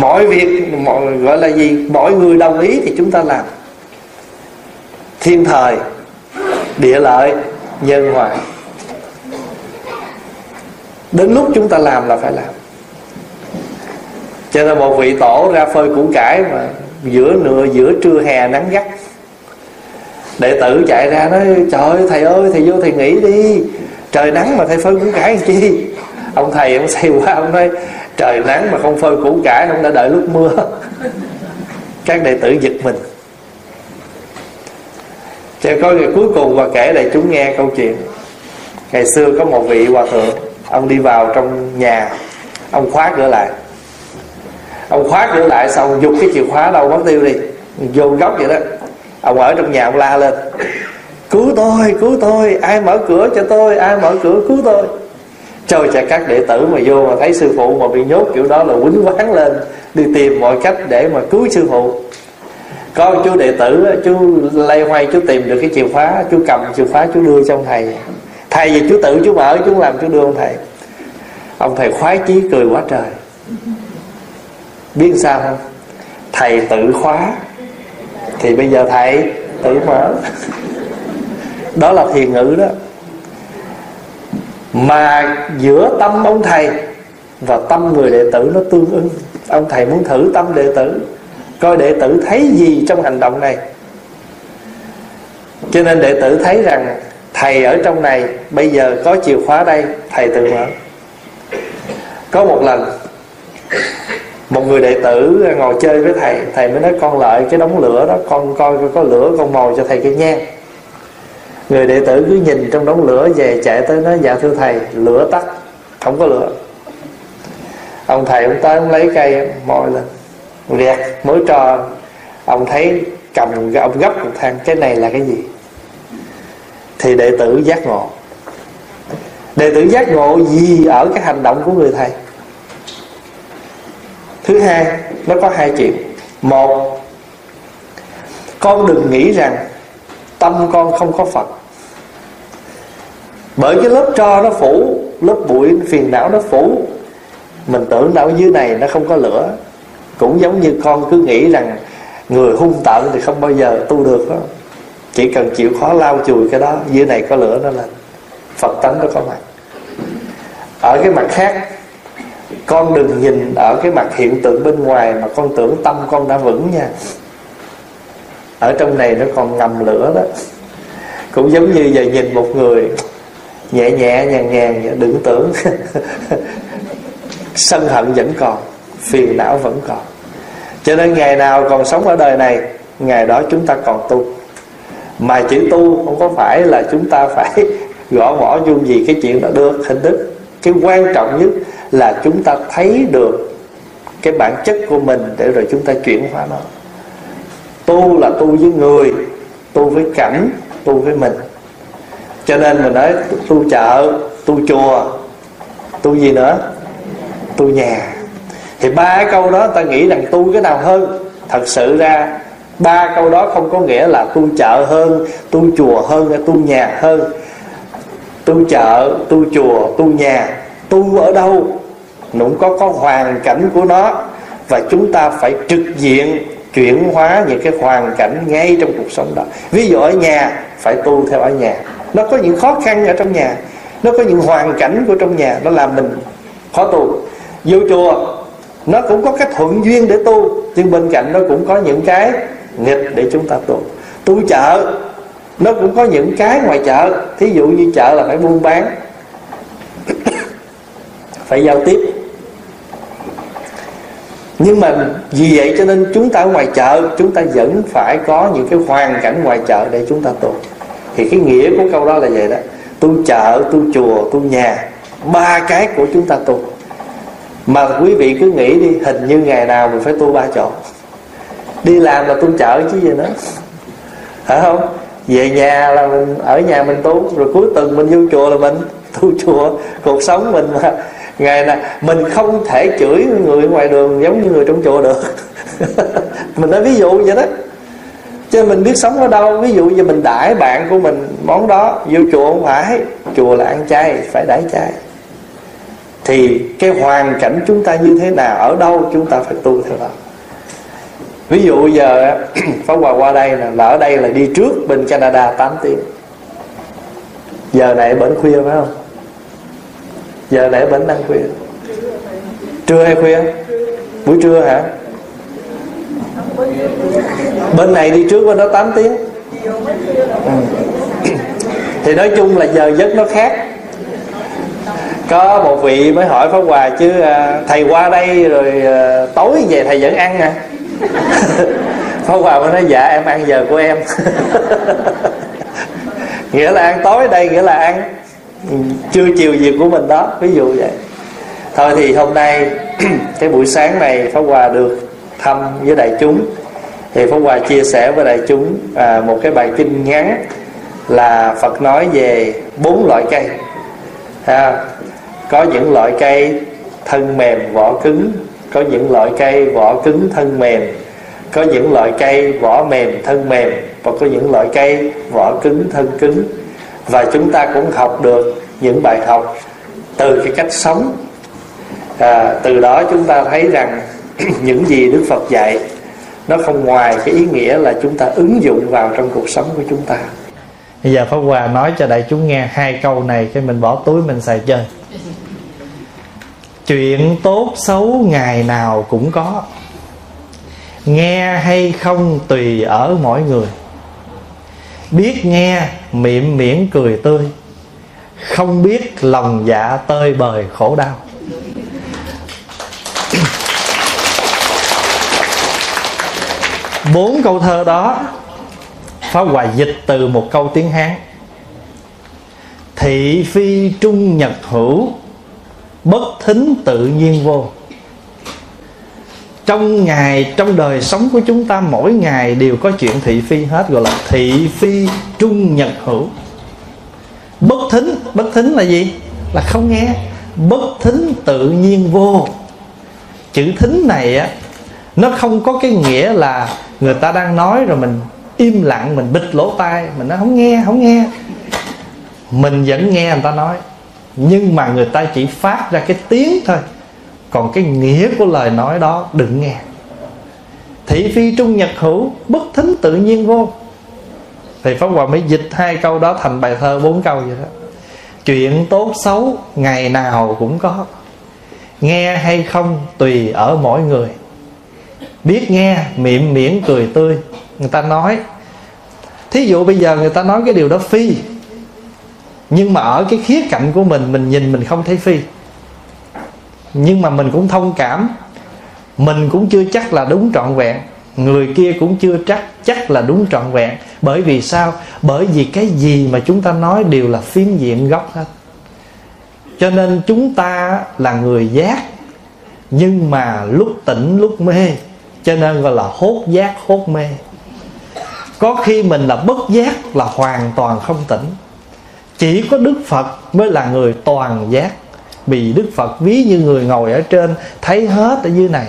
Mọi việc, mọi, gọi là gì, mọi người đồng ý thì chúng ta làm. Thiên thời, địa lợi, nhân hòa. Đến lúc chúng ta làm là phải làm. Cho nên một vị tổ ra phơi củ cải mà giữa nửa giữa trưa hè nắng gắt, đệ tử chạy ra nói: trời ơi thầy ơi, thầy vô thầy nghỉ đi, trời nắng mà thầy phơi củ cải làm chi? Ông thầy ông say qua ông nói: trời nắng mà không phơi củ cải, ông đã đợi lúc mưa. Các đệ tử giật mình. Cho có người cuối cùng và kể lại chúng nghe câu chuyện. Ngày xưa có một vị hòa thượng, ông đi vào trong nhà, ông khóa cửa lại. Ông khóa cửa lại xong dùng cái chìa khóa đâu mất tiêu đi, vô góc vậy đó. Ông ở trong nhà ông la lên: cứu tôi, cứu tôi, ai mở cửa cho tôi, ai mở cửa cứu tôi. Trời chạy các đệ tử mà vô mà thấy sư phụ mà bị nhốt kiểu đó là quýnh quán lên, đi tìm mọi cách để mà cứu sư phụ. Có chú đệ tử, chú lay hoay chú tìm được cái chìa khóa, chú cầm chìa khóa chú đưa cho ông thầy. Thầy về chú tự chú mở, chú làm chú đưa ông thầy. Ông thầy khoái chí cười quá trời. Biết sao không? Thầy tự khóa thì bây giờ thầy tự mở. Đó là thiền ngữ đó. Mà giữa tâm ông thầy và tâm người đệ tử nó tương ưng. Ông thầy muốn thử tâm đệ tử, coi đệ tử thấy gì trong hành động này. Cho nên đệ tử thấy rằng thầy ở trong này, bây giờ có chìa khóa đây, thầy tự mở. Có một lần một người đệ tử ngồi chơi với thầy, thầy mới nói: con lợi cái đống lửa đó, con coi có lửa con mồi cho thầy cái nhang. Người đệ tử cứ nhìn trong đống lửa về chạy tới nói: dạ thưa thầy, lửa tắt, không có lửa. Ông thầy ông tới ông lấy cây mồi lên rẹt mới cho ông thấy, cầm ông gấp một thang: cái này là cái gì? Thì đệ tử giác ngộ. Đệ tử giác ngộ gì ở cái hành động của người thầy? Thứ hai, nó có hai chuyện. Một Con đừng nghĩ rằng tâm con không có Phật, bởi cái lớp tro nó phủ, lớp bụi phiền não nó phủ, mình tưởng đạo dưới này nó không có lửa. Cũng giống như con cứ nghĩ rằng người hung tợn thì không bao giờ tu được đó. Chỉ cần chịu khó lau chùi cái đó, dưới này có lửa nó lên, Phật tánh nó có mặt. Ở cái mặt khác, con đừng nhìn ở cái mặt hiện tượng bên ngoài mà con tưởng tâm con đã vững nha. Ở trong này nó còn ngầm lửa đó. Cũng giống như giờ nhìn một người nhẹ nhẹ nhàng nhàng, đừng tưởng sân hận vẫn còn, phiền não vẫn còn. Cho nên ngày nào còn sống ở đời này, ngày đó chúng ta còn tu. Mà chữ tu không có phải là chúng ta phải gõ mỏ vô gì cái chuyện đó được hình thức. Cái quan trọng nhất là chúng ta thấy được cái bản chất của mình để rồi chúng ta chuyển hóa nó. Tu là tu với người, tu với cảnh, tu với mình. Cho nên mình nói tu chợ, tu chùa, tu gì nữa? Tu nhà. Thì ba cái câu đó ta nghĩ rằng tu cái nào hơn. Thật sự ra ba câu đó không có nghĩa là tu chợ hơn, tu chùa hơn hay tu nhà hơn. Tu chợ, tu chùa, tu nhà, tu ở đâu nó cũng có, có hoàn cảnh của nó. Và chúng ta phải trực diện chuyển hóa những cái hoàn cảnh ngay trong cuộc sống đó. Ví dụ ở nhà, phải tu theo ở nhà. Nó có những khó khăn ở trong nhà, nó có những hoàn cảnh của trong nhà, nó làm mình khó tu. Vô chùa, nó cũng có cái thuận duyên để tu, nhưng bên cạnh nó cũng có những cái nghịch để chúng ta tu. Tu chợ, nó cũng có những cái ngoài chợ. Thí dụ như chợ là phải buôn bán, phải giao tiếp. Nhưng mà vì vậy cho nên chúng ta ở ngoài chợ, chúng ta vẫn phải có những cái hoàn cảnh ngoài chợ để chúng ta tu. Thì cái nghĩa của câu đó là vậy đó. Tu chợ, tu chùa, tu nhà, ba cái của chúng ta tu. Mà quý vị cứ nghĩ đi, hình như ngày nào mình phải tu ba chỗ. Đi làm là tu chợ chứ gì nữa, phải không? Về nhà là mình ở nhà mình tu, rồi cuối tuần mình vô chùa là mình tu chùa. Cuộc sống mình mà ngày nào mình không thể chửi người ngoài đường giống như người trong chùa được. Mình nói ví dụ vậy đó. Chứ mình biết sống ở đâu. Ví dụ như mình đãi bạn của mình món đó, vô chùa không phải. Chùa là ăn chay, phải đãi chay. Thì cái hoàn cảnh chúng ta như thế nào, ở đâu chúng ta phải tu theo đó. Ví dụ giờ Pháp Hòa qua đây là, là ở đây là đi trước bên Canada tám tiếng. Giờ này bển khuya phải không? Giờ này bển đang khuya. Trưa hay khuya? Buổi trưa hả? Bên này đi trước bên đó tám tiếng. Ừ. Thì nói chung là giờ giấc nó khác. Có một vị mới hỏi Pháp Hòa chứ thầy qua đây rồi tối về thầy vẫn ăn à? Pháp Hòa mới nói dạ em ăn giờ của em. Nghĩa là ăn tối đây, nghĩa là ăn trưa chiều việc của mình đó. Ví dụ vậy. Thôi thì hôm nay cái buổi sáng này Pháp Hòa được thăm với đại chúng, thì Pháp Hòa chia sẻ với đại chúng à, một cái bài kinh ngắn là Phật nói về bốn loại cây à. Có những loại cây thân mềm vỏ cứng, có những loại cây vỏ cứng thân mềm, có những loại cây vỏ mềm thân mềm, và có những loại cây vỏ cứng thân cứng. Và chúng ta cũng học được những bài học từ cái cách sống à, từ đó chúng ta thấy rằng những gì Đức Phật dạy nó không ngoài cái ý nghĩa là chúng ta ứng dụng vào trong cuộc sống của chúng ta. Bây giờ Pháp Hòa nói cho đại chúng nghe hai câu này, cái mình bỏ túi mình xài chơi. Chuyện tốt xấu ngày nào cũng có, nghe hay không tùy ở mỗi người. Biết nghe miệng miễn cười tươi, không biết lòng dạ tơi bời khổ đau. Bốn câu thơ đó Pháp Hòa dịch từ một câu tiếng Hán: thị phi trung nhật hữu, bất thính tự nhiên vô. Trong ngày, trong đời sống của chúng ta mỗi ngày đều có chuyện thị phi hết, gọi là thị phi trung nhật hữu. Bất thính, bất thính là gì? Là không nghe. Bất thính tự nhiên vô. Chữ thính này á, nó không có cái nghĩa là người ta đang nói rồi mình im lặng, mình bịt lỗ tai, mình nói không nghe, không nghe. Mình vẫn nghe người ta nói, nhưng mà người ta chỉ phát ra cái tiếng thôi, còn cái nghĩa của lời nói đó đừng nghe. Thị phi trung nhật hữu, bất thính tự nhiên vô. Thì Pháp Hòa mới dịch hai câu đó thành bài thơ bốn câu vậy đó. Chuyện tốt xấu ngày nào cũng có, nghe hay không tùy ở mỗi người. Biết nghe miệng miễn cười tươi. Người ta nói, thí dụ bây giờ người ta nói cái điều đó phi, nhưng mà ở cái khía cạnh của mình, mình nhìn mình không thấy phi, nhưng mà mình cũng thông cảm. Mình cũng chưa chắc là đúng trọn vẹn, người kia cũng chưa chắc chắc là đúng trọn vẹn. Bởi vì sao? Bởi vì cái gì mà chúng ta nói đều là phiến diện gốc hết. Cho nên chúng ta là người giác, nhưng mà lúc tỉnh lúc mê, cho nên gọi là hốt giác hốt mê. Có khi mình là bất giác, là hoàn toàn không tỉnh. Chỉ có Đức Phật mới là người toàn giác, vì Đức Phật ví như người ngồi ở trên, thấy hết ở dưới này.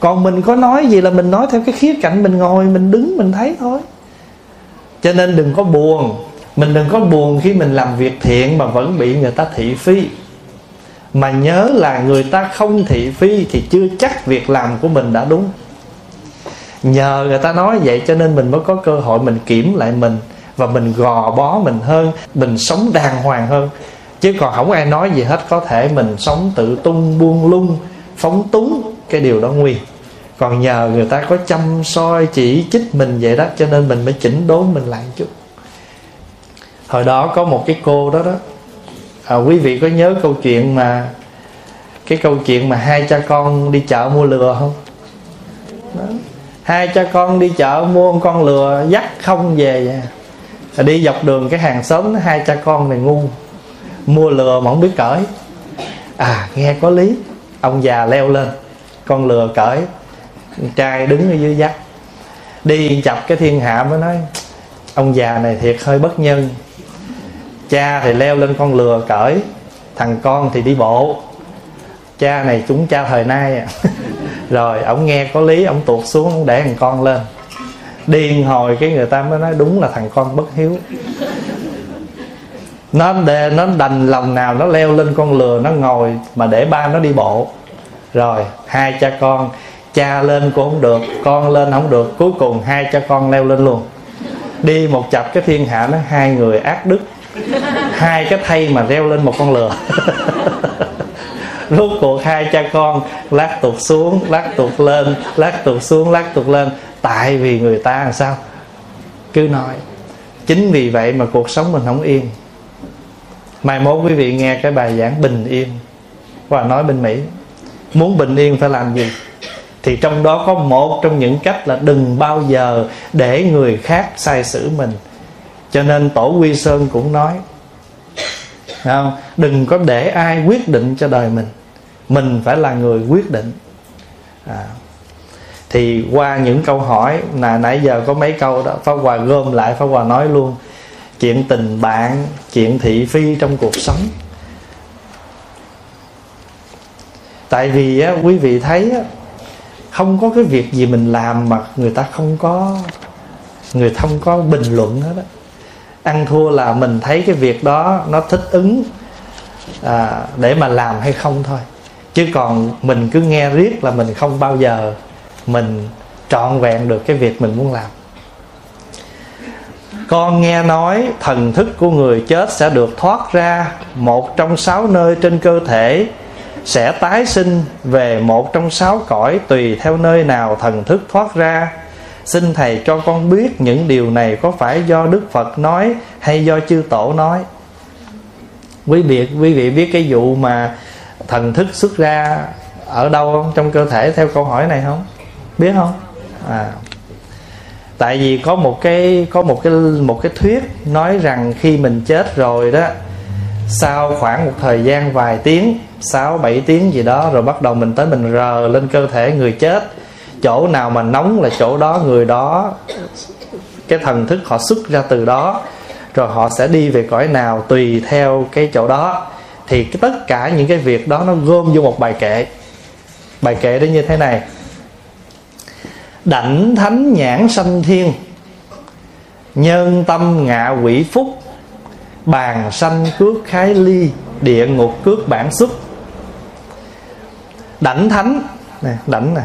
Còn mình có nói gì là mình nói theo cái khía cạnh mình ngồi, mình đứng, mình thấy thôi. Cho nên đừng có buồn. Mình đừng có buồn khi mình làm việc thiện mà vẫn bị người ta thị phi. Mà nhớ là người ta không thị phi thì chưa chắc việc làm của mình đã đúng. Nhờ người ta nói vậy cho nên mình mới có cơ hội mình kiểm lại mình, và mình gò bó mình hơn, mình sống đàng hoàng hơn. Chứ còn không ai nói gì hết, có thể mình sống tự tung buông lung, phóng túng, cái điều đó nguy. Còn nhờ người ta có chăm soi chỉ trích mình vậy đó, cho nên mình mới chỉnh đốn mình lại chút. Hồi đó có một cái cô đó đó, à, quý vị có nhớ câu chuyện mà cái câu chuyện mà hai cha con đi chợ mua lừa không? Đó. Hai cha con đi chợ mua con lừa dắt không về vậy. À, đi dọc đường cái hàng xóm, hai cha con này ngu, mua lừa mà không biết cởi. À, nghe có lý. Ông già leo lên, con lừa cởi, trai đứng ở dưới dắt. Đi chập cái thiên hạ mới nói, ông già này thiệt hơi bất nhân. Cha thì leo lên con lừa cởi, thằng con thì đi bộ. Cha này chúng cha thời nay à. Rồi ổng nghe có lý, ổng tuột xuống, ổng để thằng con lên. Điên hồi cái người ta mới nói, đúng là thằng con bất hiếu. Nó, để, nó đành lòng nào nó leo lên con lừa, nó ngồi mà để ba nó đi bộ. Rồi hai cha con, cha lên cũng không được, con lên không được, cuối cùng hai cha con leo lên luôn. Đi một chập cái thiên hạ nó hai người ác đức, hai cái thây mà leo lên một con lừa. Rốt cuộc hai cha con lát tuột xuống, lát tuột lên, lát tuột xuống, lát tuột lên. Tại vì người ta làm sao? Cứ nói. Chính vì vậy mà cuộc sống mình không yên. Mai mốt quý vị nghe cái bài giảng bình yên và nói bên Mỹ, muốn bình yên phải làm gì? Thì trong đó có một trong những cách là đừng bao giờ để người khác sai xử mình. Cho nên Tổ Quy Sơn cũng nói, không? Đừng có để ai quyết định cho đời mình, mình phải là người quyết định. À, thì qua những câu hỏi là nãy giờ có mấy câu đó, Pháp Hòa gom lại, Pháp Hòa nói luôn. Chuyện tình bạn, chuyện thị phi trong cuộc sống. Tại vì á, quý vị thấy á, không có cái việc gì mình làm mà người ta không có, người ta không có bình luận hết á. Ăn thua là mình thấy cái việc đó nó thích ứng à, để mà làm hay không thôi. Chứ còn mình cứ nghe riết là mình không bao giờ mình trọn vẹn được cái việc mình muốn làm. Con nghe nói thần thức của người chết sẽ được thoát ra một trong sáu nơi trên cơ thể, sẽ tái sinh về một trong sáu cõi tùy theo nơi nào thần thức thoát ra. Xin Thầy cho con biết những điều này có phải do Đức Phật nói hay do chư Tổ nói. Quý vị, quý vị biết cái vụ mà thần thức xuất ra ở đâu không? Trong cơ thể theo câu hỏi này không? Biết không? À, tại vì có một cái có một cái một cái thuyết nói rằng khi mình chết rồi đó, sau khoảng một thời gian vài tiếng, sáu bảy tiếng gì đó, rồi bắt đầu mình tới mình rờ lên cơ thể người chết, chỗ nào mà nóng là chỗ đó người đó, cái thần thức họ xuất ra từ đó, rồi họ sẽ đi về cõi nào tùy theo cái chỗ đó. Thì tất cả những cái việc đó nó gom vô một bài kệ. Bài kệ đó như thế này: Đảnh thánh nhãn sanh thiên, Nhân tâm ngạ quỷ phúc, bàn sanh cước khái ly, địa ngục cước bản xuất. Đảnh thánh nè, đảnh nè,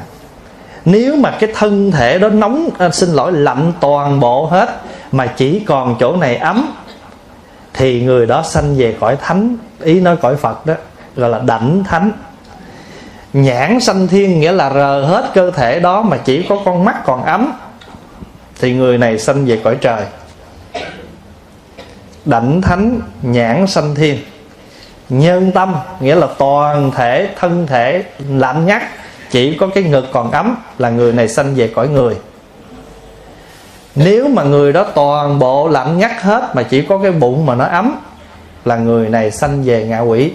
nếu mà cái thân thể đó nóng à, xin lỗi lạnh toàn bộ hết mà chỉ còn chỗ này ấm, thì người đó sanh về cõi thánh, ý nói cõi Phật đó, gọi là đảnh thánh. Nhãn sanh thiên nghĩa là rờ hết cơ thể đó mà chỉ có con mắt còn ấm, thì người này sanh về cõi trời. Đảnh thánh, nhãn sanh thiên. Nhân tâm nghĩa là toàn thể thân thể lạnh ngắt, chỉ có cái ngực còn ấm, là người này sanh về cõi người. Nếu mà người đó toàn bộ lạnh ngắt hết mà chỉ có cái bụng mà nó ấm, là người này sanh về ngạ quỷ.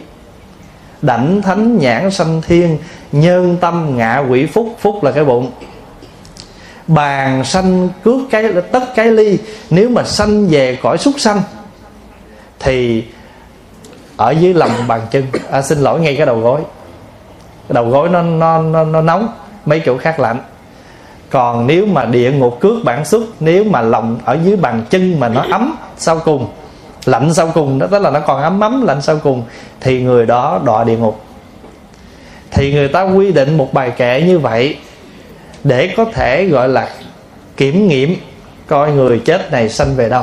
Đảnh thánh, nhãn sanh thiên, nhân tâm ngạ quỷ phúc, phúc là cái bụng. Bàn sanh cước cái tất cái ly, nếu mà sanh về cõi súc sanh thì ở dưới lòng bàn chân, à, xin lỗi ngay cái đầu gối. Cái đầu gối nó, nó, nó, nó nóng, mấy chỗ khác lạnh. Còn nếu mà địa ngục cước bản xuất, nếu mà lòng ở dưới bàn chân mà nó ấm sau cùng, lạnh sau cùng đó, tức là nó còn ấm ấm lạnh sau cùng, thì người đó đọa địa ngục. Thì người ta quy định một bài kệ như vậy để có thể gọi là kiểm nghiệm coi người chết này sanh về đâu.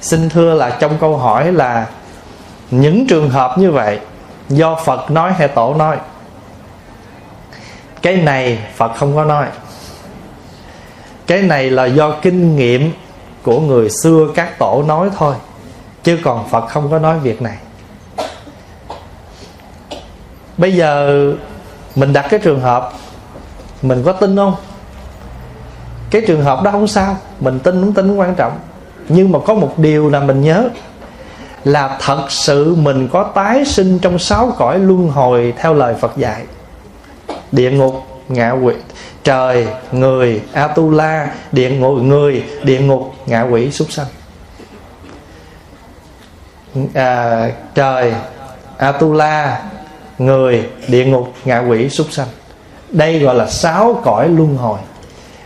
Xin thưa là trong câu hỏi là những trường hợp như vậy do Phật nói hay Tổ nói? Cái này Phật không có nói, cái này là do kinh nghiệm của người xưa các tổ nói thôi, chứ còn Phật không có nói việc này. Bây giờ mình đặt cái trường hợp, mình có tin không? Cái trường hợp đó không sao, mình tin không tin không quan trọng. Nhưng mà có một điều là mình nhớ, là thật sự mình có tái sinh trong sáu cõi luân hồi theo lời Phật dạy: địa ngục, ngạ quỷ, trời, người, Atula, địa ngục, người, địa ngục, ngạ quỷ, súc sanh. À, trời, Atula, người, địa ngục, ngạ quỷ, súc sanh. Đây gọi là sáu cõi luân hồi.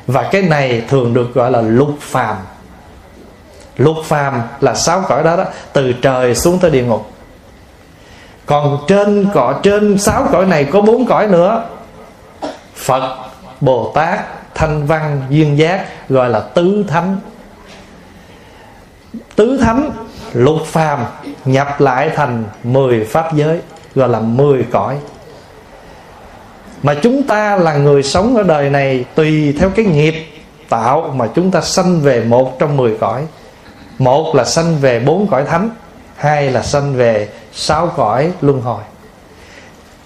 Và cái này thường được gọi là lục phàm. Lục phàm là sáu cõi đó, đó, từ trời xuống tới địa ngục. Còn trên cõi, trên sáu cõi này có bốn cõi nữa: Phật, Bồ Tát, Thanh Văn, Duyên Giác, gọi là tứ thánh. Tứ thánh lục phàm nhập lại thành mười pháp giới, gọi là mười cõi. Mà chúng ta là người sống ở đời này, tùy theo cái nghiệp tạo mà chúng ta sanh về một trong mười cõi. Một là sanh về bốn cõi thánh, hai là sanh về sáu cõi luân hồi.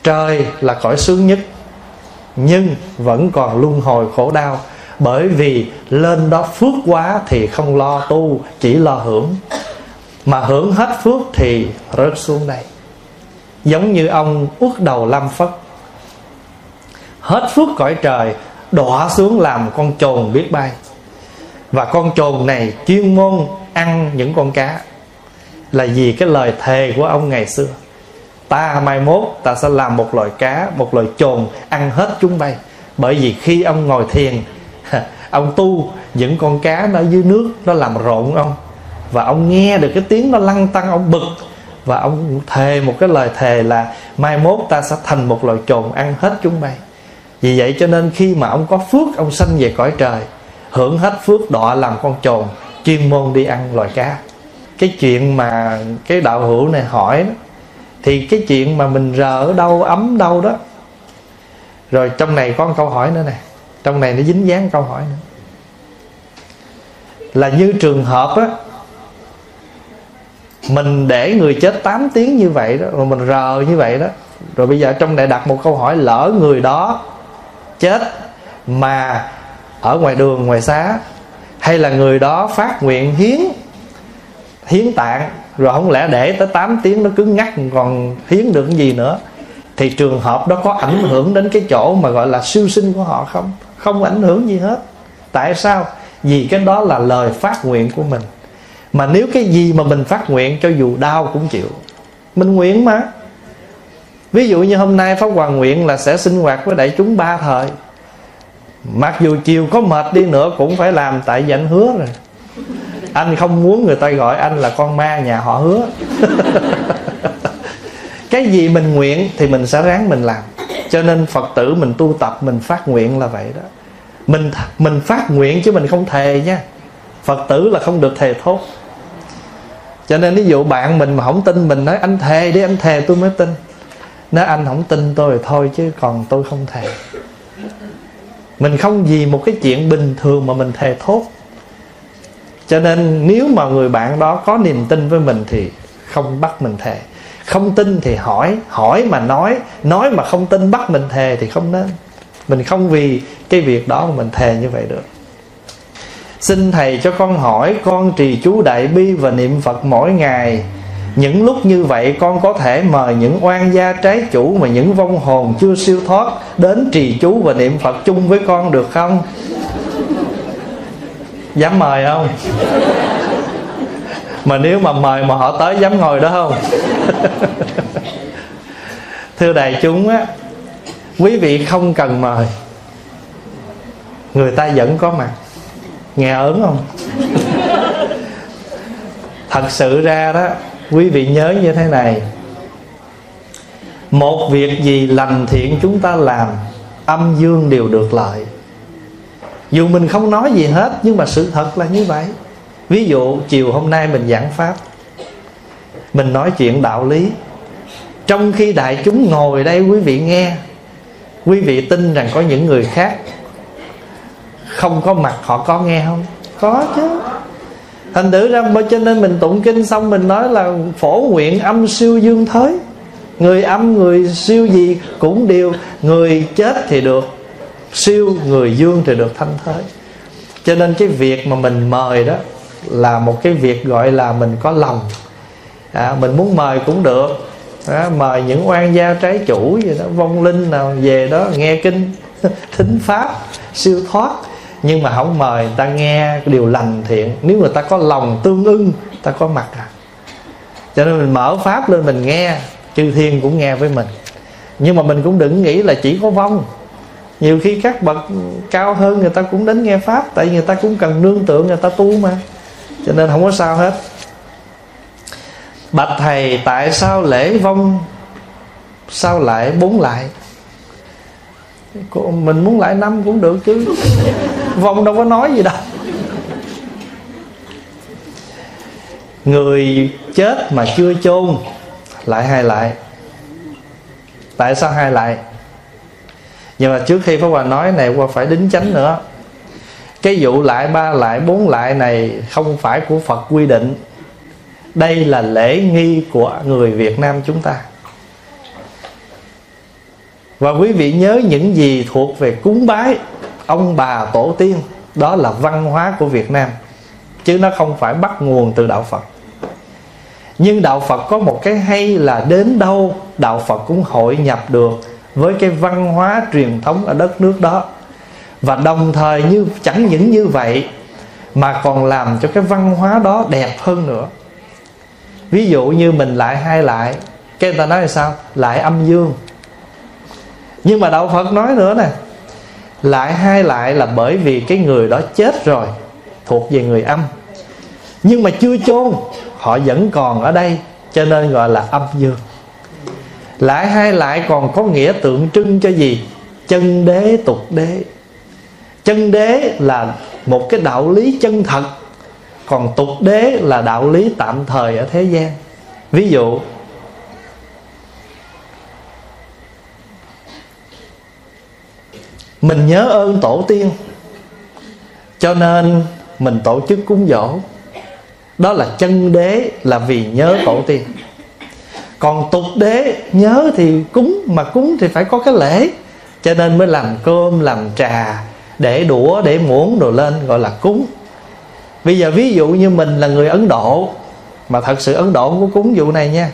Trời là cõi sướng nhất, nhưng vẫn còn luân hồi khổ đau, bởi vì lên đó phước quá thì không lo tu, chỉ lo hưởng. Mà hưởng hết phước thì rớt xuống đây. Giống như ông Uất Đầu Lam Phất, hết phước cõi trời, đọa xuống làm con chồn biết bay. Và con chồn này chuyên môn ăn những con cá, là vì cái lời thề của ông ngày xưa: ta mai mốt ta sẽ làm một loài cá, một loài chồn ăn hết chúng bay. Bởi vì khi ông ngồi thiền, ông tu, những con cá nó dưới nước nó làm rộn ông, và ông nghe được cái tiếng nó lăn tăn, ông bực. Và ông thề một cái lời thề là mai mốt ta sẽ thành một loài chồn ăn hết chúng bay. Vì vậy cho nên khi mà ông có phước, ông sanh về cõi trời, hưởng hết phước đọa làm con chồn, chuyên môn đi ăn loài cá. Cái chuyện mà cái đạo hữu này hỏi đó, thì cái chuyện mà mình rờ ở đâu, ấm đâu đó. Rồi trong này có một câu hỏi nữa nè, trong này nó dính dáng câu hỏi nữa, là như trường hợp á, mình để người chết tám tiếng như vậy đó, rồi mình rờ như vậy đó. Rồi bây giờ trong này đặt một câu hỏi: lỡ người đó chết mà ở ngoài đường, ngoài xá, hay là người đó phát nguyện hiến hiến tạng, rồi không lẽ để tới tám tiếng nó cứng ngắc còn hiến được cái gì nữa, thì trường hợp đó có ảnh hưởng đến cái chỗ mà gọi là siêu sinh của họ không? Không ảnh hưởng gì hết. Tại sao? Vì cái đó là lời phát nguyện của mình. Mà nếu cái gì mà mình phát nguyện, cho dù đau cũng chịu, mình nguyện mà. Ví dụ như hôm nay Pháp Hòa nguyện là sẽ sinh hoạt với đại chúng ba thời, mặc dù chiều có mệt đi nữa cũng phải làm, tại vì anh hứa rồi. Anh không muốn người ta gọi anh là con ma nhà họ Hứa. Cái gì mình nguyện thì mình sẽ ráng mình làm. Cho nên Phật tử mình tu tập, mình phát nguyện là vậy đó. Mình mình phát nguyện chứ mình không thề nha. Phật tử là không được thề thốt. Cho nên ví dụ bạn mình mà không tin mình, nói anh thề đi, anh thề tôi mới tin. Nói anh không tin tôi thì thôi, chứ còn tôi không thề. Mình không vì một cái chuyện bình thường mà mình thề thốt. Cho nên nếu mà người bạn đó có niềm tin với mình thì không bắt mình thề. Không tin thì hỏi, hỏi mà nói, nói mà không tin bắt mình thề thì không nên. Mình không vì cái việc đó mà mình thề như vậy được. Xin Thầy cho con hỏi, con trì chú Đại Bi và niệm Phật mỗi ngày. Những lúc như vậy con có thể mời những oan gia trái chủ mà những vong hồn chưa siêu thoát đến trì chú và niệm Phật chung với con được không? Dám mời không? Mà nếu mà mời mà họ tới dám ngồi đó không? Thưa đại chúng á, quý vị không cần mời, người ta vẫn có mặt. Nghe ớn không? Thật sự ra đó, quý vị nhớ như thế này: một việc gì lành thiện chúng ta làm, âm dương đều được lợi. Dù mình không nói gì hết, nhưng mà sự thật là như vậy. Ví dụ chiều hôm nay mình giảng pháp, mình nói chuyện đạo lý, trong khi đại chúng ngồi đây quý vị nghe, quý vị tin rằng có những người khác không có mặt họ có nghe không? Có chứ. Thành thử ra cho nên mình tụng kinh xong mình nói là phổ nguyện âm siêu dương thới. Người âm người siêu gì cũng đều, người chết thì được siêu, người dương thì được thanh thới. Cho nên cái việc mà mình mời đó là một cái việc gọi là mình có lòng. à, Mình muốn mời cũng được à, mời những oan gia trái chủ gì đó, vong linh nào về đó nghe kinh thính pháp siêu thoát. Nhưng mà không mời người ta nghe điều lành thiện. Nếu người ta có lòng tương ưng, ta có mặt à. Cho nên mình mở pháp lên mình nghe, chư thiên cũng nghe với mình. Nhưng mà mình cũng đừng nghĩ là chỉ có vong. Nhiều khi các bậc cao hơn người ta cũng đến nghe pháp, tại người ta cũng cần nương tựa, người ta tu mà. Cho nên không có sao hết. Bạch Thầy, tại sao lễ vong sao lại bốn lại? Mình muốn lại năm cũng được chứ, vong đâu có nói gì đâu. Người chết mà chưa chôn lại hai lại. Tại sao hai lại? Nhưng mà trước khi Pháp Hòa nói này, qua phải đính chánh nữa. Cái vụ lại ba lại bốn lại này không phải của Phật quy định. Đây là lễ nghi của người Việt Nam chúng ta. Và quý vị nhớ những gì thuộc về cúng bái ông bà tổ tiên, đó là văn hóa của Việt Nam, chứ nó không phải bắt nguồn từ đạo Phật. Nhưng đạo Phật có một cái hay là đến đâu đạo Phật cũng hội nhập được với cái văn hóa truyền thống ở đất nước đó. Và đồng thời như chẳng những như vậy mà còn làm cho cái văn hóa đó đẹp hơn nữa. Ví dụ như mình lại hai lại, cái người ta nói là sao? Lại âm dương. Nhưng mà đạo Phật nói nữa nè, lại hai lại là bởi vì cái người đó chết rồi, thuộc về người âm, nhưng mà chưa chôn, họ vẫn còn ở đây, cho nên gọi là âm dương. Lại hai lại còn có nghĩa tượng trưng cho gì? Chân đế tục đế. Chân đế là một cái đạo lý chân thật, còn tục đế là đạo lý tạm thời ở thế gian. Ví dụ mình nhớ ơn tổ tiên, cho nên mình tổ chức cúng dỗ, đó là chân đế, là vì nhớ tổ tiên. Còn tục đế, nhớ thì cúng, mà cúng thì phải có cái lễ, cho nên mới làm cơm, làm trà, để đũa, để muỗng đồ lên, gọi là cúng. Bây giờ ví dụ như mình là người Ấn Độ, mà thật sự Ấn Độ không có cúng vụ này nha,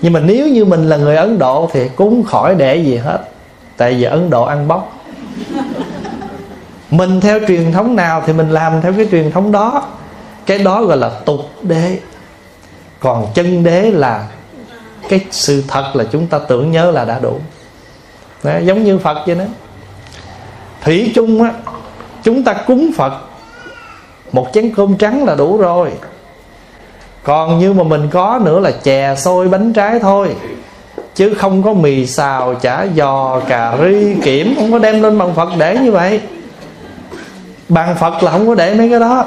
nhưng mà nếu như mình là người Ấn Độ thì cúng khỏi để gì hết, tại vì Ấn Độ ăn bóc. Mình theo truyền thống nào thì mình làm theo cái truyền thống đó, cái đó gọi là tục đế. Còn chân đế là cái sự thật là chúng ta tưởng nhớ là đã đủ. Đó, giống như Phật vậy đó. Thủy chung á, chúng ta cúng Phật một chén cơm trắng là đủ rồi. Còn như mà mình có nữa là chè xôi bánh trái thôi, chứ không có mì xào chả giò cà ri kiểm, không có đem lên bàn Phật để như vậy. Bàn Phật là không có để mấy cái đó.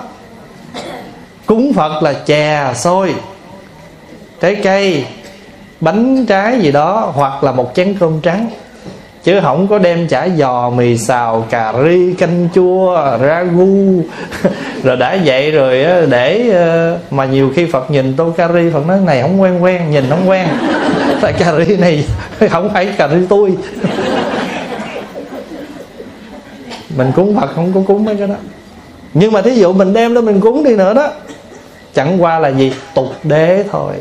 Cúng Phật là chè xôi trái cây bánh trái gì đó, hoặc là một chén cơm trắng, chứ không có đem chả giò mì xào cà ri canh chua ragu rồi đã vậy rồi để mà nhiều khi Phật nhìn tô cà ri Phật nói này không quen quen nhìn không quen, tại cà ri này không phải cà ri tôi. Mình cúng Phật không có cúng mấy cái đó. Nhưng mà thí dụ mình đem đó mình cúng đi nữa đó, chẳng qua là gì, tục đế thôi.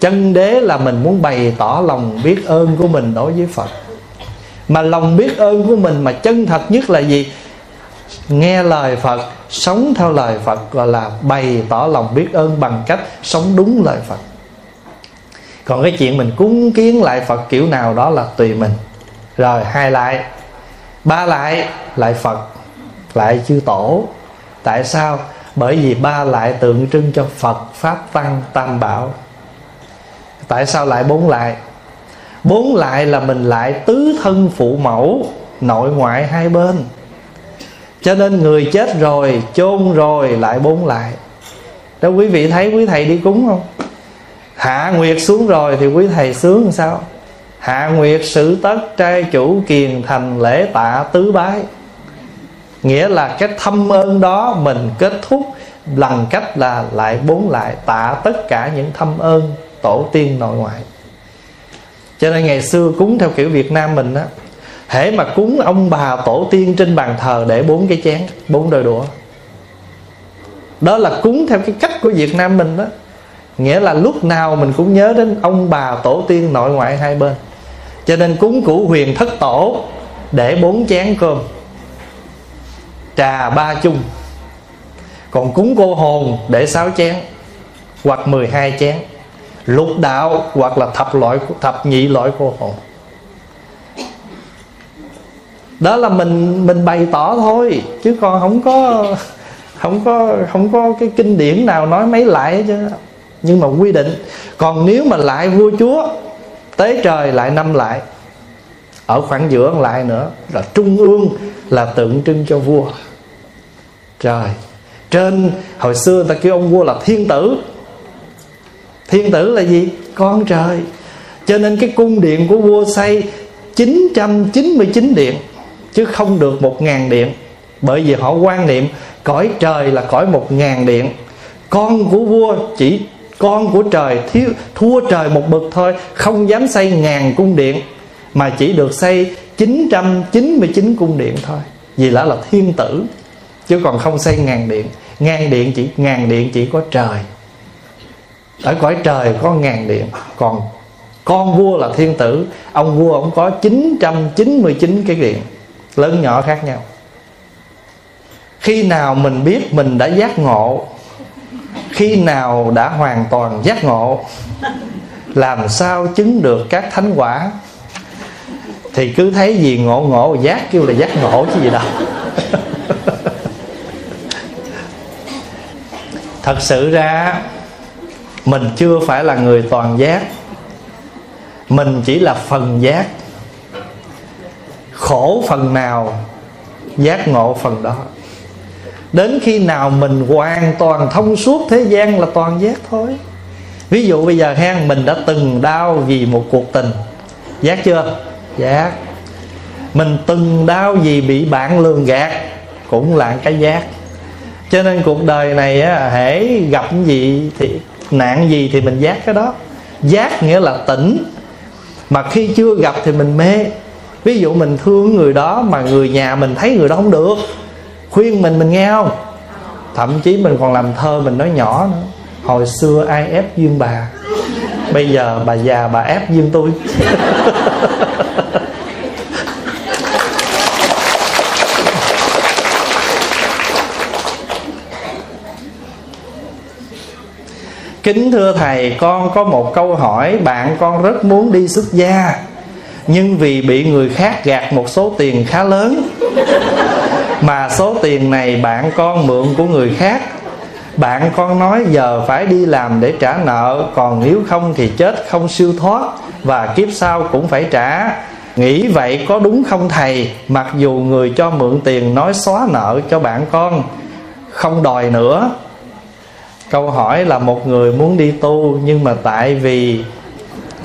Chân đế là mình muốn bày tỏ lòng biết ơn của mình đối với Phật. Mà lòng biết ơn của mình mà chân thật nhất là gì? Nghe lời Phật, sống theo lời Phật, gọi là bày tỏ lòng biết ơn bằng cách sống đúng lời Phật. Còn cái chuyện mình cúng kiến lại Phật kiểu nào đó là tùy mình. Rồi hai lại, ba lại, lại Phật, lại chư tổ. Tại sao? Bởi vì ba lại tượng trưng cho Phật, Pháp, Tăng, Tam Bảo. Tại sao lại bốn lại? Bốn lại là mình lại tứ thân phụ mẫu, nội ngoại hai bên. Cho nên người chết rồi, chôn rồi, lại bốn lại. Đó quý vị thấy quý thầy đi cúng không? Hạ nguyệt xuống rồi thì quý thầy sướng làm sao? Hạ nguyệt sự tất trai chủ kiền thành lễ tạ tứ bái. Nghĩa là cái thâm ơn đó mình kết thúc bằng cách là lại bốn lại, tạ tất cả những thâm ơn tổ tiên nội ngoại. Cho nên ngày xưa cúng theo kiểu Việt Nam mình á, hễ mà cúng ông bà tổ tiên trên bàn thờ để bốn cái chén, bốn đôi đũa. Đó là cúng theo cái cách của Việt Nam mình đó. Nghĩa là lúc nào mình cũng nhớ đến ông bà tổ tiên nội ngoại hai bên. Cho nên cúng cửu huyền thất tổ để bốn chén cơm, trà ba chung. Còn cúng cô hồn để sáu chén hoặc mười hai chén, lục đạo hoặc là thập loại, thập nhị loại cô hồn. Đó là mình mình bày tỏ thôi, chứ còn không có không có không có cái kinh điển nào nói mấy lại chứ. Nhưng mà quy định. Còn nếu mà lại vua chúa, tế trời lại năm lại, ở khoảng giữa lại nữa, là trung ương là tượng trưng cho vua trời. Trên hồi xưa người ta kêu ông vua là thiên tử. Thiên tử là gì? Con trời. Cho nên cái cung điện của vua xây chín trăm chín mươi chín điện, chứ không được một nghìn điện. Bởi vì họ quan niệm cõi trời là cõi một nghìn điện. Con của vua chỉ con của trời thiếu, thua trời một bậc thôi, không dám xây ngàn cung điện, mà chỉ được xây chín trăm chín mươi chín cung điện thôi. Vì lẽ là thiên tử, chứ còn không xây ngàn điện. Ngàn điện chỉ, ngàn điện chỉ có trời. Ở cõi trời có ngàn điện. Còn con vua là thiên tử, ông vua ông có chín trăm chín mươi chín cái điện, lớn nhỏ khác nhau. Khi nào mình biết mình đã giác ngộ? Khi nào đã hoàn toàn giác ngộ? Làm sao chứng được các thánh quả? Thì cứ thấy gì ngộ ngộ giác kêu là giác ngộ chứ gì đâu. Thật sự ra mình chưa phải là người toàn giác, mình chỉ là phần giác. Khổ phần nào, giác ngộ phần đó. Đến khi nào mình hoàn toàn thông suốt thế gian là toàn giác thôi. Ví dụ bây giờ hen, mình đã từng đau vì một cuộc tình, giác chưa? Giác. Mình từng đau vì bị bạn lường gạt, cũng là cái giác. Cho nên cuộc đời này á, hễ gặp gì thì nạn gì thì mình giác cái đó. Giác nghĩa là tỉnh. Mà khi chưa gặp thì mình mê. Ví dụ mình thương người đó mà người nhà mình thấy người đó không được, khuyên mình mình nghe không? Thậm chí mình còn làm thơ mình nói nhỏ nữa: hồi xưa ai ép duyên bà, bây giờ bà già bà ép duyên tôi. Kính thưa thầy, con có một câu hỏi. Bạn con rất muốn đi xuất gia, nhưng vì bị người khác gạt một số tiền khá lớn mà số tiền này bạn con mượn của người khác. Bạn con nói giờ phải đi làm để trả nợ, còn nếu không thì chết không siêu thoát và kiếp sau cũng phải trả. Nghĩ vậy có đúng không thầy? Mặc dù người cho mượn tiền nói xóa nợ cho bạn con, không đòi nữa. Câu hỏi là một người muốn đi tu, nhưng mà tại vì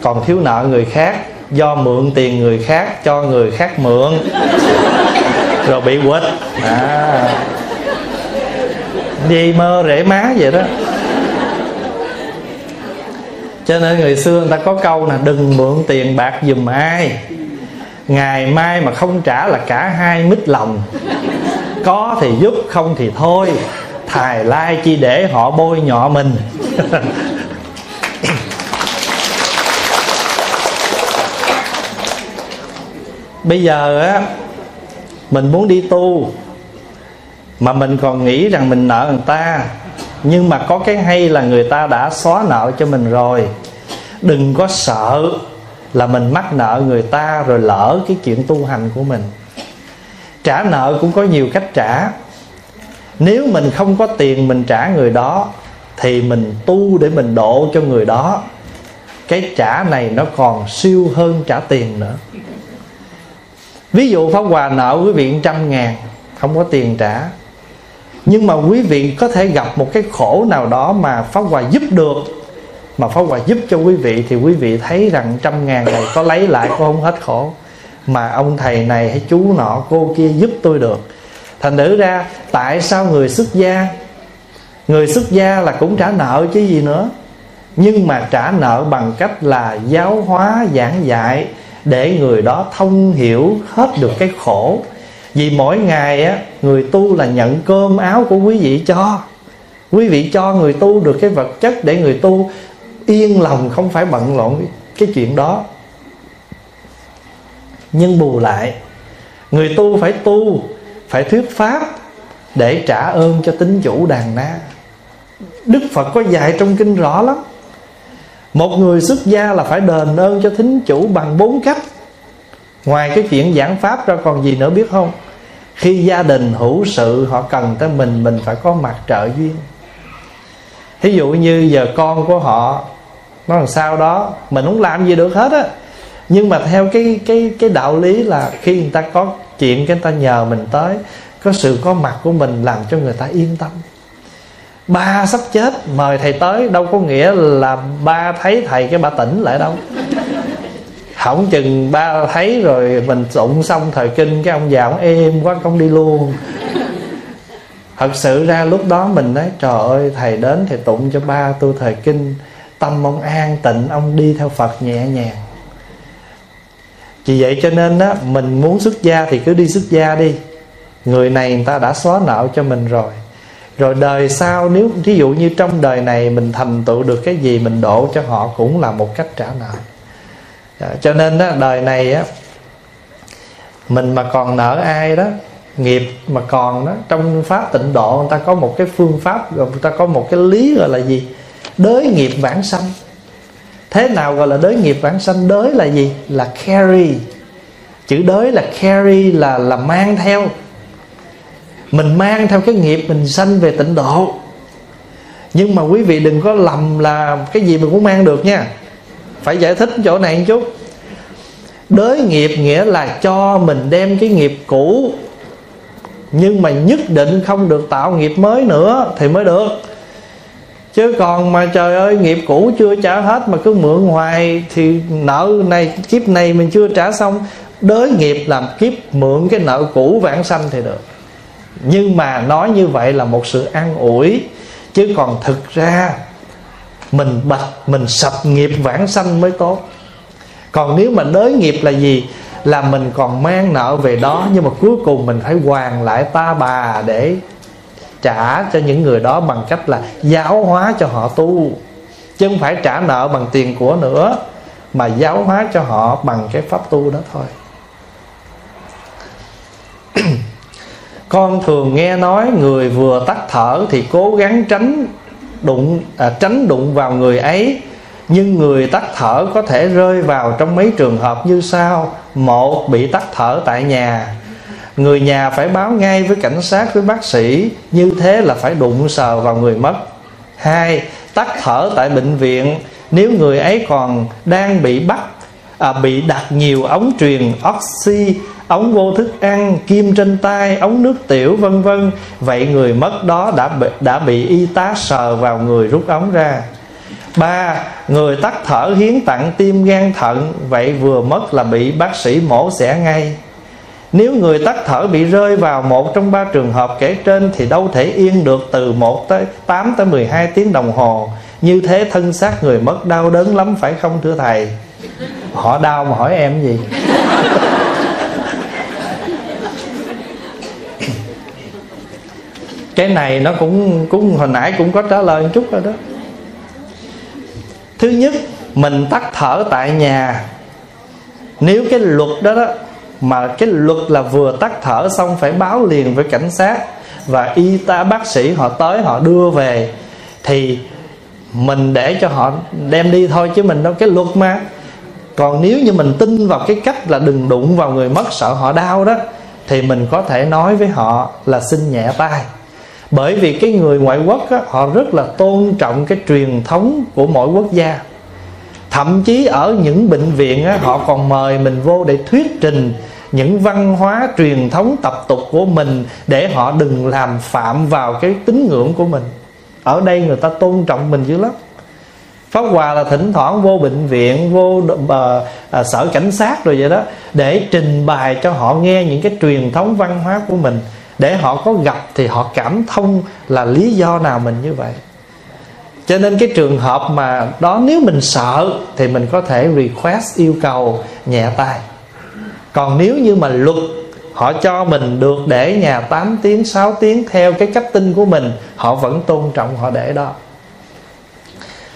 còn thiếu nợ người khác, do mượn tiền người khác cho người khác mượn rồi bị quỵt à. Đi mơ rễ má vậy đó. Cho nên người xưa người ta có câu là đừng mượn tiền bạc giùm ai, ngày mai mà không trả là cả hai mít lòng. Có thì giúp, không thì thôi, thài lai chi để họ bôi nhọ mình. Bây giờ á, mình muốn đi tu mà mình còn nghĩ rằng mình nợ người ta, nhưng mà có cái hay là người ta đã xóa nợ cho mình rồi. Đừng có sợ là mình mắc nợ người ta rồi lỡ cái chuyện tu hành của mình. Trả nợ cũng có nhiều cách trả. Nếu mình không có tiền mình trả người đó thì mình tu để mình độ cho người đó. Cái trả này nó còn siêu hơn trả tiền nữa. Ví dụ Pháp Hòa nợ quý vị một trăm ngàn, không có tiền trả, nhưng mà quý vị có thể gặp một cái khổ nào đó mà Pháp Hòa giúp được, mà Pháp Hòa giúp cho quý vị, thì quý vị thấy rằng trăm ngàn này có lấy lại cũng không hết khổ, mà ông thầy này hay chú nọ cô kia giúp tôi được. Thành thử ra tại sao người xuất gia, người xuất gia là cũng trả nợ chứ gì nữa, nhưng mà trả nợ bằng cách là giáo hóa giảng dạy để người đó thông hiểu hết được cái khổ. Vì mỗi ngày á, người tu là nhận cơm áo của quý vị cho, quý vị cho người tu được cái vật chất để người tu yên lòng, không phải bận rộn cái chuyện đó. Nhưng bù lại, người tu phải tu, phải thuyết pháp để trả ơn cho tín chủ đàn na. Đức Phật có dạy trong kinh rõ lắm. Một người xuất gia là phải đền ơn cho thính chủ bằng bốn cách. Ngoài cái chuyện giảng pháp ra còn gì nữa biết không? Khi gia đình hữu sự họ cần tới mình, mình phải có mặt trợ duyên. Thí dụ như giờ con của họ nó làm sao đó, mình không làm gì được hết á, nhưng mà theo cái cái cái đạo lý là khi người ta có chuyện cái người ta nhờ mình tới, có sự có mặt của mình làm cho người ta yên tâm. Ba sắp chết mời thầy tới đâu có nghĩa là ba thấy thầy cái ba tỉnh lại đâu. Không chừng ba thấy rồi mình tụng xong thời kinh cái ông già ông êm quá không đi luôn. Thật sự ra lúc đó mình nói trời ơi, thầy đến thầy tụng cho ba tôi thời kinh, tâm ông an tịnh, ông đi theo Phật nhẹ nhàng. Vì vậy cho nên á, mình muốn xuất gia thì cứ đi xuất gia đi. Người này người ta đã xóa nợ cho mình rồi, rồi đời sau nếu ví dụ như trong đời này mình thành tựu được cái gì mình độ cho họ cũng là một cách trả nợ. Cho nên đó, đời này á, mình mà còn nợ ai đó, nghiệp mà còn đó, trong pháp tịnh độ người ta có một cái phương pháp, người ta có một cái lý gọi là gì? Đới nghiệp vãng sanh. Thế nào gọi là đới nghiệp vãng sanh? Đới là gì? Là carry. Chữ đới là carry, là là mang theo. Mình mang theo cái nghiệp mình sanh về tịnh độ. Nhưng mà quý vị đừng có lầm là cái gì mình cũng mang được nha. Phải giải thích chỗ này một chút. Đới nghiệp nghĩa là cho mình đem cái nghiệp cũ, nhưng mà nhất định không được tạo nghiệp mới nữa thì mới được. Chứ còn mà trời ơi, nghiệp cũ chưa trả hết mà cứ mượn hoài thì nợ này kiếp này mình chưa trả xong. Đới nghiệp làm kiếp mượn cái nợ cũ vãng sanh thì được. Nhưng mà nói như vậy là một sự an ủi, chứ còn thực ra mình bạch, mình sập nghiệp vãng sanh mới tốt. Còn nếu mà đới nghiệp là gì? Là mình còn mang nợ về đó, nhưng mà cuối cùng mình phải hoàn lại ta bà để trả cho những người đó bằng cách là giáo hóa cho họ tu, chứ không phải trả nợ bằng tiền của nữa, mà giáo hóa cho họ bằng cái pháp tu đó thôi. Con thường nghe nói người vừa tắt thở thì cố gắng tránh đụng à, tránh đụng vào người ấy, nhưng người tắt thở có thể rơi vào trong mấy trường hợp như sau. Một, bị tắt thở tại nhà. người nhà phải báo ngay với cảnh sát, với bác sĩ, như thế là phải đụng sờ vào người mất. Hai, tắt thở tại bệnh viện nếu người ấy còn đang bị bắt à, bị đặt nhiều ống truyền oxy, ống vô thức ăn, kim trên tay, ống nước tiểu vân vân. Vậy người mất đó đã bị, đã bị y tá sờ vào người rút ống ra. Ba, người tắc thở hiến tặng tim gan thận, vậy vừa mất là bị bác sĩ mổ xẻ ngay. Nếu người tắc thở bị rơi vào một trong ba trường hợp kể trên thì đâu thể yên được từ một tới tám tới mười hai tiếng đồng hồ. Như thế thân xác người mất đau đớn lắm phải không thưa thầy? Họ đau mà hỏi em gì? Cái này nó cũng, cũng hồi nãy cũng có trả lời một chút rồi đó. Thứ nhất, mình tắt thở tại nhà nếu cái luật đó, đó mà cái luật là vừa tắt thở xong phải báo liền với cảnh sát và y tá bác sĩ họ tới họ đưa về, thì mình để cho họ đem đi thôi chứ mình đâu, cái luật mà. Còn nếu như mình tin vào cái cách là đừng đụng vào người mất sợ họ đau đó, thì mình có thể nói với họ là xin nhẹ tay. Bởi vì cái người ngoại quốc á, họ rất là tôn trọng cái truyền thống của mỗi quốc gia. Thậm chí ở những bệnh viện á, họ còn mời mình vô để thuyết trình những văn hóa truyền thống tập tục của mình, để họ đừng làm phạm vào cái tín ngưỡng của mình. Ở đây người ta tôn trọng mình dữ lắm. Pháp Hòa là thỉnh thoảng vô bệnh viện, vô à, à, sở cảnh sát rồi vậy đó, để trình bày cho họ nghe những cái truyền thống văn hóa của mình, để họ có gặp thì họ cảm thông là lý do nào mình như vậy. Cho nên cái trường hợp mà đó, nếu mình sợ thì mình có thể request, yêu cầu nhẹ tay. Còn nếu như mà luật họ cho mình được để nhà tám tiếng, sáu tiếng theo cái cách tin của mình, họ vẫn tôn trọng, họ để đó.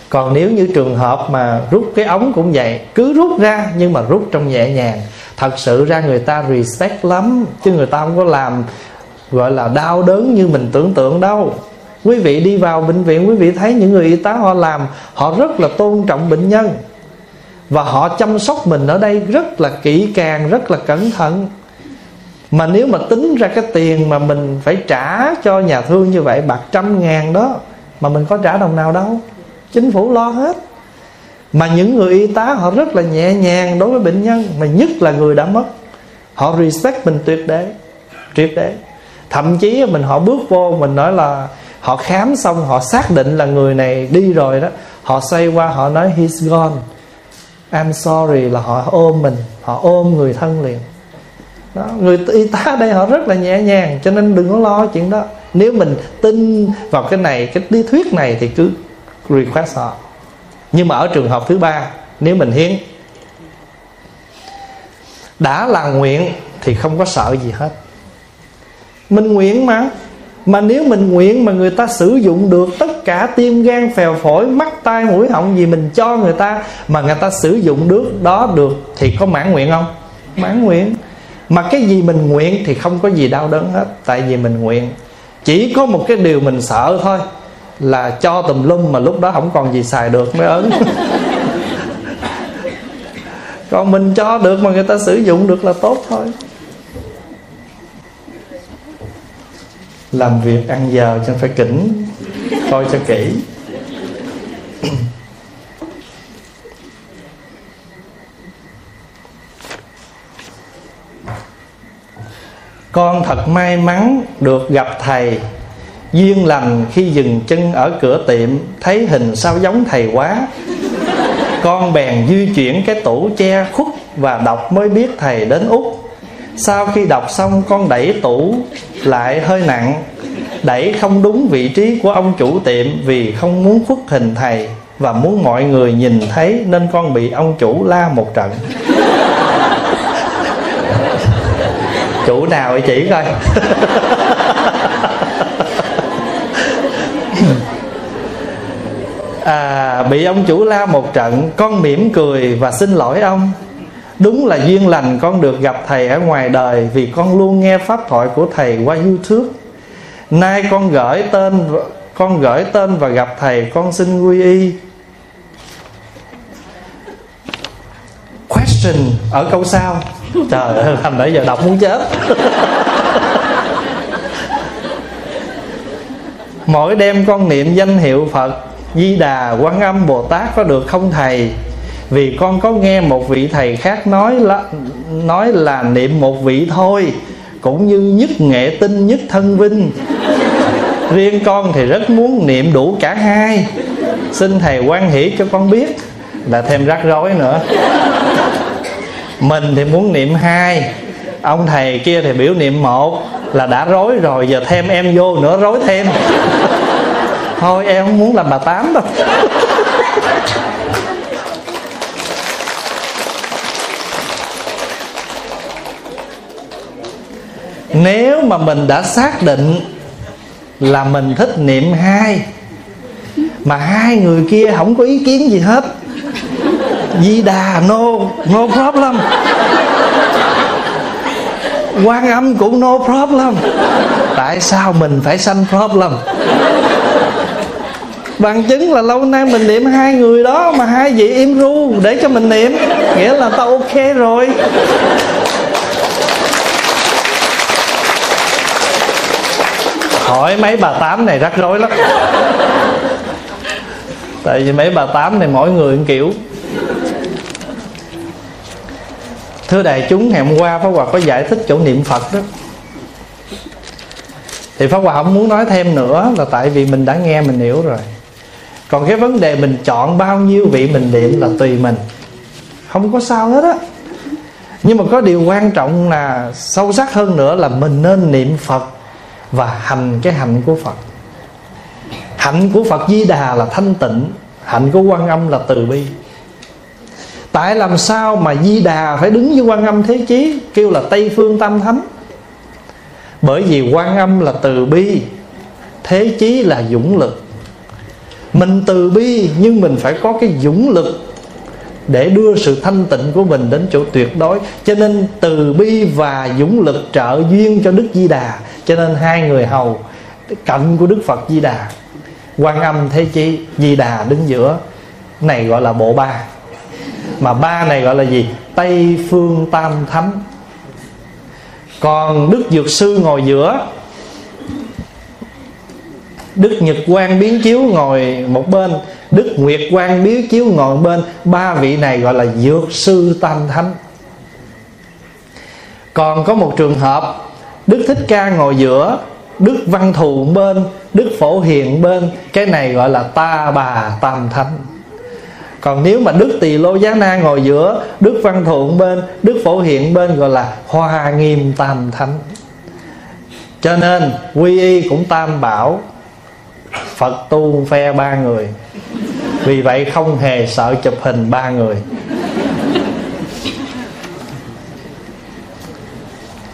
Còn nếu như trường hợp mà rút cái ống cũng vậy, cứ rút ra nhưng mà rút trong nhẹ nhàng. Thật sự ra người ta respect lắm, chứ người ta không có làm gọi là đau đớn như mình tưởng tượng đâu. Quý vị đi vào bệnh viện, quý vị thấy những người y tá họ làm, họ rất là tôn trọng bệnh nhân và họ chăm sóc mình ở đây rất là kỹ càng, rất là cẩn thận. Mà nếu mà tính ra cái tiền mà mình phải trả cho nhà thương như vậy, bạc trăm ngàn đó, mà mình có trả đồng nào đâu, chính phủ lo hết. Mà những người y tá họ rất là nhẹ nhàng đối với bệnh nhân, mà nhất là người đã mất, họ respect mình tuyệt đế, tuyệt đế. Thậm chí mình họ bước vô, mình nói là họ khám xong, họ xác định là người này đi rồi đó, họ xoay qua họ nói he's gone, I'm sorry, là họ ôm mình, họ ôm người thân liền đó. Người y tá ở đây họ rất là nhẹ nhàng, cho nên đừng có lo chuyện đó. Nếu mình tin vào cái này, cái lý thuyết này thì cứ request họ. Nhưng mà ở trường hợp thứ ba, nếu mình hiến, đã là nguyện thì không có sợ gì hết. Mình nguyện mà, mà nếu mình nguyện mà người ta sử dụng được tất cả tim gan phèo phổi, mắt tai mũi họng gì mình cho người ta, mà người ta sử dụng được đó được, thì có mãn nguyện không? Mãn nguyện. Mà cái gì mình nguyện thì không có gì đau đớn hết, tại vì mình nguyện. Chỉ có một cái điều mình sợ thôi, là cho tùm lum mà lúc đó không còn gì xài được mới ớn. Còn mình cho được mà người ta sử dụng được là tốt thôi. Làm việc ăn giờ cho phải kỉnh, coi cho kỹ. Con thật may mắn được gặp thầy. Duyên lành khi dừng chân ở cửa tiệm, thấy hình sao giống thầy quá, con bèn di chuyển cái tủ che khuất và đọc mới biết thầy đến Úc. Sau khi đọc xong, con đẩy tủ lại hơi nặng, đẩy không đúng vị trí của ông chủ tiệm, vì không muốn khuất hình thầy và muốn mọi người nhìn thấy, nên con bị ông chủ la một trận. Chủ nào vậy chỉ coi. À, bị ông chủ la một trận, con mỉm cười và xin lỗi ông. Đúng là duyên lành con được gặp thầy ở ngoài đời, vì con luôn nghe pháp thoại của thầy qua YouTube. Nay con gửi tên con gửi tên và gặp thầy, con xin quy y. Question ở câu sau. Trời ơi, làm nãy giờ đọc muốn chết. Mỗi đêm con niệm danh hiệu Phật, Di Đà, Quán Âm, Bồ Tát có được không thầy? Vì con có nghe một vị thầy khác nói là, nói là niệm một vị thôi, cũng như nhất nghệ tinh, nhất thân vinh. Riêng con thì rất muốn niệm đủ cả hai. Xin thầy quan hỷ cho con biết. Là thêm rắc rối nữa. Mình thì muốn niệm hai, ông thầy kia thì biểu niệm một, là đã rối rồi. Giờ thêm em vô nữa rối thêm. Thôi em không muốn làm bà Tám đâu. Nếu mà mình đã xác định là mình thích niệm hai, mà hai người kia không có ý kiến gì hết, Di Đà no, no problem, Quan Âm cũng no problem, tại sao mình phải sanh problem? Bằng chứng là lâu nay mình niệm hai người đó, mà hai vị im ru để cho mình niệm, nghĩa là tao ok rồi. Hỏi mấy bà Tám này rắc rối lắm. Tại vì mấy bà Tám này mỗi người một kiểu. Thưa đại chúng, ngày hôm qua Pháp Hòa có giải thích chỗ niệm Phật đó, thì Pháp Hòa không muốn nói thêm nữa, là tại vì mình đã nghe mình hiểu rồi. Còn cái vấn đề mình chọn bao nhiêu vị mình niệm là tùy mình, không có sao hết á. Nhưng mà có điều quan trọng là sâu sắc hơn nữa, là mình nên niệm Phật và hành cái hạnh của Phật. Hạnh của Phật Di Đà là thanh tịnh, hạnh của Quan Âm là từ bi. Tại làm sao mà Di Đà phải đứng với Quan Âm Thế Chí, kêu là Tây Phương Tam Thánh? Bởi vì Quan Âm là từ bi, Thế Chí là dũng lực. Mình từ bi nhưng mình phải có cái dũng lực để đưa sự thanh tịnh của mình đến chỗ tuyệt đối. Cho nên từ bi và dũng lực trợ duyên cho Đức Di Đà. Cho nên hai người hầu cạnh của Đức Phật Di Đà, Quan Âm Thế Chí, Di Đà đứng giữa. Này gọi là bộ ba. Mà ba này gọi là gì? Tây Phương Tam Thánh. Còn Đức Dược Sư ngồi giữa, Đức Nhật Quang Biến Chiếu ngồi một bên, Đức Nguyệt Quang Biến Chiếu ngồi một bên. Ba vị này gọi là Dược Sư Tam Thánh. Còn có một trường hợp, Đức Thích Ca ngồi giữa, Đức Văn Thù một bên, Đức Phổ Hiền một bên. Cái này gọi là Ta Bà Tam Thánh. Còn nếu mà Đức Tỳ Lô Giá Na ngồi giữa, Đức Văn Thù bên, Đức Phổ Hiện bên, gọi là Hoa Nghiêm Tam Thánh. Cho nên quy y cũng tam bảo, Phật tu phe ba người. Vì vậy không hề sợ chụp hình ba người.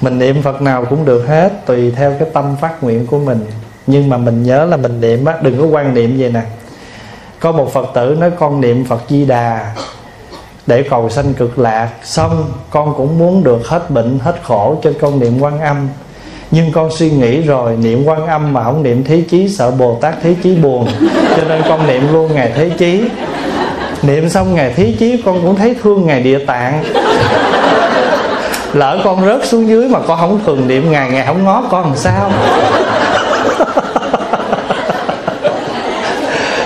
Mình niệm Phật nào cũng được hết, tùy theo cái tâm phát nguyện của mình. Nhưng mà mình nhớ là mình niệm á, đừng có quan niệm vậy nè. Có một Phật tử nói con niệm Phật Di Đà để cầu sanh cực lạc, xong con cũng muốn được hết bệnh hết khổ, cho con niệm Quan Âm. Nhưng con suy nghĩ rồi, niệm Quan Âm mà không niệm Thế Chí sợ Bồ Tát Thế Chí buồn, cho nên con niệm luôn Ngài Thế Chí. Niệm xong Ngài Thế Chí con cũng thấy thương Ngài Địa Tạng. Lỡ con rớt xuống dưới mà con không thường niệm Ngài, Ngài không ngó con làm sao?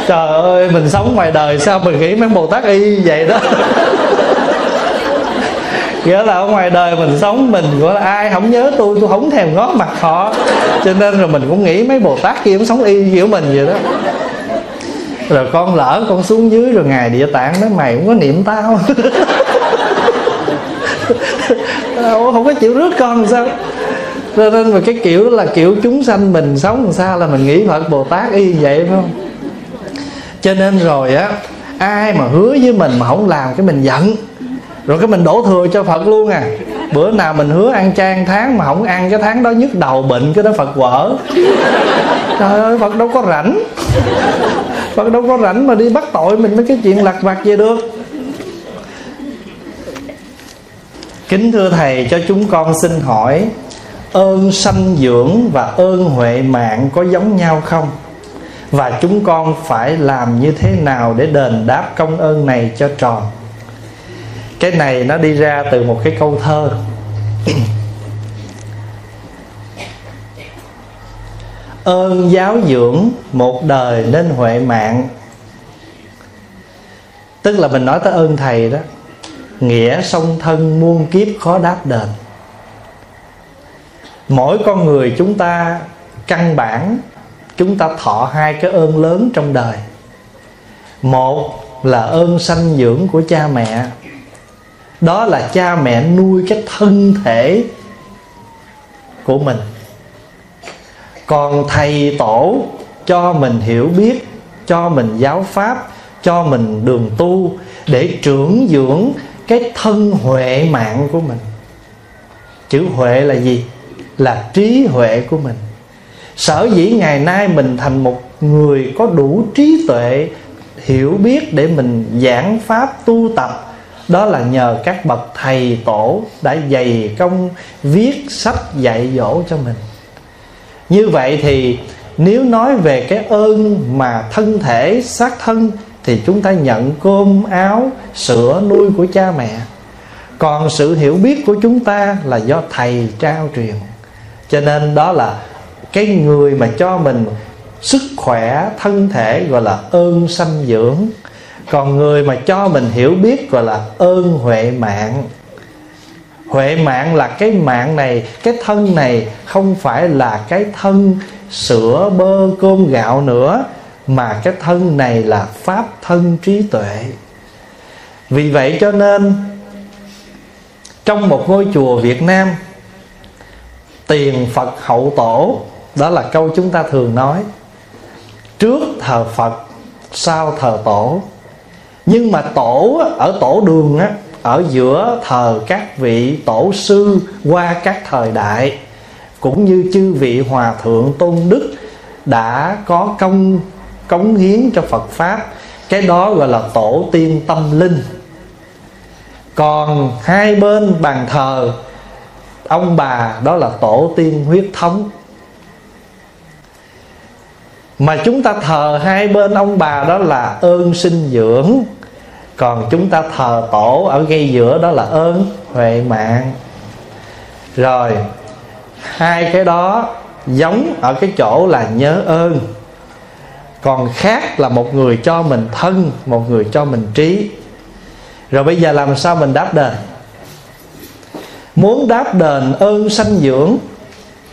Trời ơi, mình sống ngoài đời sao mình nghĩ mấy Bồ Tát y vậy đó. Nghĩa là ở ngoài đời mình sống, mình gọi là ai không nhớ tôi, tôi không thèm ngó mặt họ. Cho nên rồi mình cũng nghĩ mấy Bồ Tát kia cũng sống y kiểu mình vậy đó. Rồi con lỡ con xuống dưới rồi Ngài Địa Tạng nói mày cũng có niệm tao. Không có chịu rước con sao? Cho nên mà cái kiểu là kiểu chúng sanh mình sống làm sao là mình nghĩ Phật Bồ Tát y vậy, phải không? Cho nên rồi á, ai mà hứa với mình mà không làm cái mình giận, rồi cái mình đổ thừa cho Phật luôn à. Bữa nào mình hứa ăn chay ăn tháng mà không ăn, cái tháng đó nhức đầu bệnh, cái đó Phật quở. Trời ơi, Phật đâu có rảnh. Phật đâu có rảnh mà đi bắt tội mình mấy cái chuyện lặt vặt vậy được. Kính thưa Thầy, cho chúng con xin hỏi, ơn sanh dưỡng và ơn huệ mạng có giống nhau không? Và chúng con phải làm như thế nào để đền đáp công ơn này cho tròn? Cái này nó đi ra từ một cái câu thơ. Ơn giáo dưỡng một đời nên huệ mạng. Tức là mình nói tới ơn thầy đó, nghĩa song thân muôn kiếp khó đáp đền. Mỗi con người chúng ta căn bản chúng ta thọ hai cái ơn lớn trong đời. Một là ơn sanh dưỡng của cha mẹ. Đó là cha mẹ nuôi cái thân thể của mình. Còn thầy tổ cho mình hiểu biết, cho mình giáo pháp, cho mình đường tu để trưởng dưỡng cái thân huệ mạng của mình. Chữ huệ là gì? Là trí huệ của mình. Sở dĩ ngày nay mình thành một người có đủ trí tuệ, hiểu biết để mình giảng pháp tu tập, đó là nhờ các bậc thầy tổ đã dày công viết sách dạy dỗ cho mình. Như vậy thì nếu nói về cái ơn mà thân thể, xác thân, thì chúng ta nhận cơm, áo, sữa, nuôi của cha mẹ. Còn sự hiểu biết của chúng ta là do thầy trao truyền. Cho nên đó là cái người mà cho mình sức khỏe, thân thể gọi là ơn sanh dưỡng. Còn người mà cho mình hiểu biết gọi là ơn huệ mạng. Huệ mạng là cái mạng này, cái thân này không phải là cái thân sữa, bơ, cơm, gạo nữa, mà cái thân này là pháp thân trí tuệ. Vì vậy cho nên trong một ngôi chùa Việt Nam, tiền Phật hậu tổ, đó là câu chúng ta thường nói, trước thờ Phật sau thờ tổ. Nhưng mà tổ ở tổ đường á, ở giữa thờ các vị tổ sư qua các thời đại, cũng như chư vị hòa thượng tôn đức đã có công cống hiến cho Phật pháp, cái đó gọi là tổ tiên tâm linh. Còn hai bên bàn thờ ông bà, đó là tổ tiên huyết thống. Mà chúng ta thờ hai bên ông bà đó là ơn sinh dưỡng. Còn chúng ta thờ tổ ở ngay giữa đó là ơn huệ mạng. Rồi hai cái đó giống ở cái chỗ là nhớ ơn. Còn khác là một người cho mình thân, một người cho mình trí. Rồi bây giờ làm sao mình đáp đền? Muốn đáp đền ơn sanh dưỡng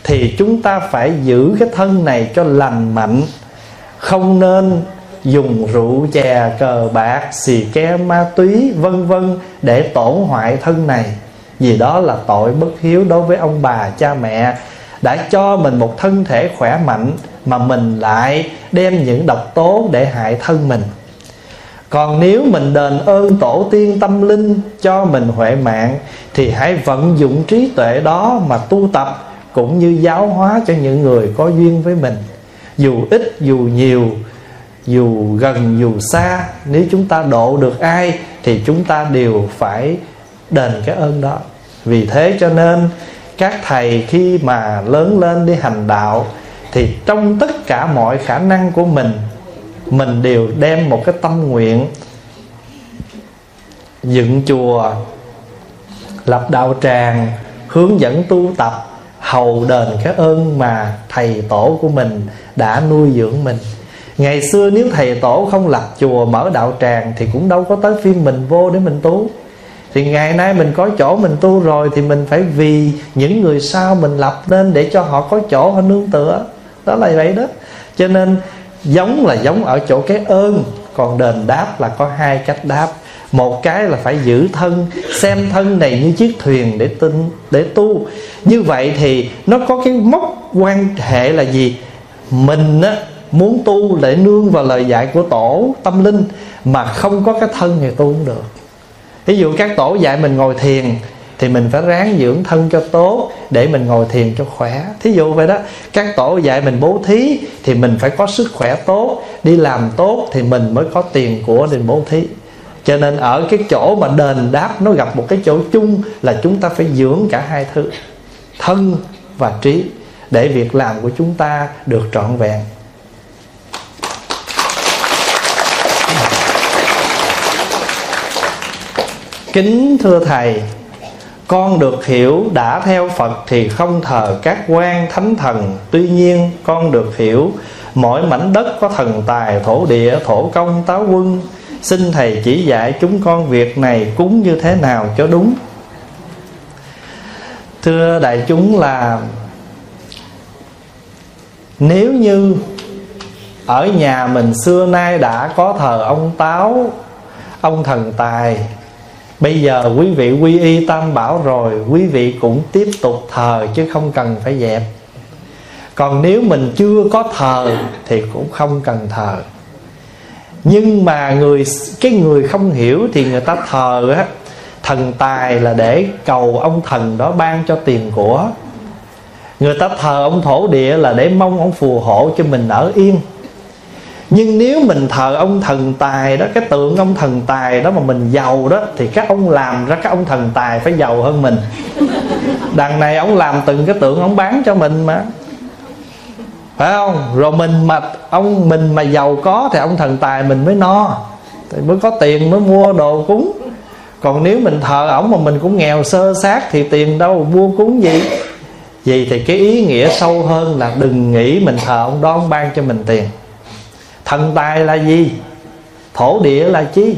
thì chúng ta phải giữ cái thân này cho lành mạnh. Không nên dùng rượu chè, cờ bạc, xì ke, ma túy vân vân để tổn hoại thân này. Vì đó là tội bất hiếu đối với ông bà, cha mẹ đã cho mình một thân thể khỏe mạnh mà mình lại đem những độc tố để hại thân mình. Còn nếu mình đền ơn tổ tiên tâm linh cho mình huệ mạng thì hãy vận dụng trí tuệ đó mà tu tập, cũng như giáo hóa cho những người có duyên với mình. Dù ít dù nhiều, dù gần dù xa, nếu chúng ta độ được ai thì chúng ta đều phải đền cái ơn đó. Vì thế cho nên các thầy khi mà lớn lên đi hành đạo thì trong tất cả mọi khả năng của mình, mình đều đem một cái tâm nguyện dựng chùa, lập đạo tràng, hướng dẫn tu tập, hầu đền cái ơn mà thầy tổ của mình đã nuôi dưỡng mình. Ngày xưa nếu thầy tổ không lập chùa, mở đạo tràng thì cũng đâu có tới phiên mình vô để mình tu. Thì ngày nay mình có chỗ mình tu rồi thì mình phải vì những người sau mình lập nên để cho họ có chỗ họ nương tựa. Đó là vậy đó. Cho nên giống là giống ở chỗ cái ơn. Còn đền đáp là có hai cách đáp. Một cái là phải giữ thân, xem thân này như chiếc thuyền để tinh, để tu. Như vậy thì nó có cái mốc quan hệ là gì? Mình á, muốn tu để nương vào lời dạy của tổ tâm linh mà không có cái thân thì tu cũng được. Ví dụ các tổ dạy mình ngồi thiền thì mình phải ráng dưỡng thân cho tốt để mình ngồi thiền cho khỏe. Thí dụ vậy đó. Các tổ dạy mình bố thí thì mình phải có sức khỏe tốt, đi làm tốt thì mình mới có tiền của để bố thí. Cho nên ở cái chỗ mà đền đáp nó gặp một cái chỗ chung là chúng ta phải dưỡng cả hai thứ, thân và trí, để việc làm của chúng ta được trọn vẹn. Kính thưa Thầy, con được hiểu đã theo Phật thì không thờ các quan thánh thần. Tuy nhiên con được hiểu mỗi mảnh đất có thần tài, thổ địa, thổ công, táo quân. Xin Thầy chỉ dạy chúng con việc này cúng như thế nào cho đúng. Thưa đại chúng, là nếu như ở nhà mình xưa nay đã có thờ ông Táo, ông thần tài, bây giờ quý vị quy y Tam Bảo rồi, quý vị cũng tiếp tục thờ chứ không cần phải dẹp. Còn nếu mình chưa có thờ thì cũng không cần thờ. Nhưng mà người cái người không hiểu thì người ta thờ á, thần tài là để cầu ông thần đó ban cho tiền của. Người ta thờ ông thổ địa là để mong ông phù hộ cho mình ở yên. Nhưng nếu mình thờ ông thần tài đó, cái tượng ông thần tài đó mà mình giàu đó, thì các ông làm ra các ông thần tài phải giàu hơn mình. Đằng này ông làm từng cái tượng ông bán cho mình mà, phải không? Rồi mình mà ông mình mà giàu có thì ông thần tài mình mới no, thì mới có tiền mới mua đồ cúng. Còn nếu mình thờ ổng mà mình cũng nghèo sơ sát thì tiền đâu mua cúng gì. Vậy thì cái ý nghĩa sâu hơn là đừng nghĩ mình thờ ông đó ông ban cho mình tiền. Thần tài là gì? Thổ địa là chi?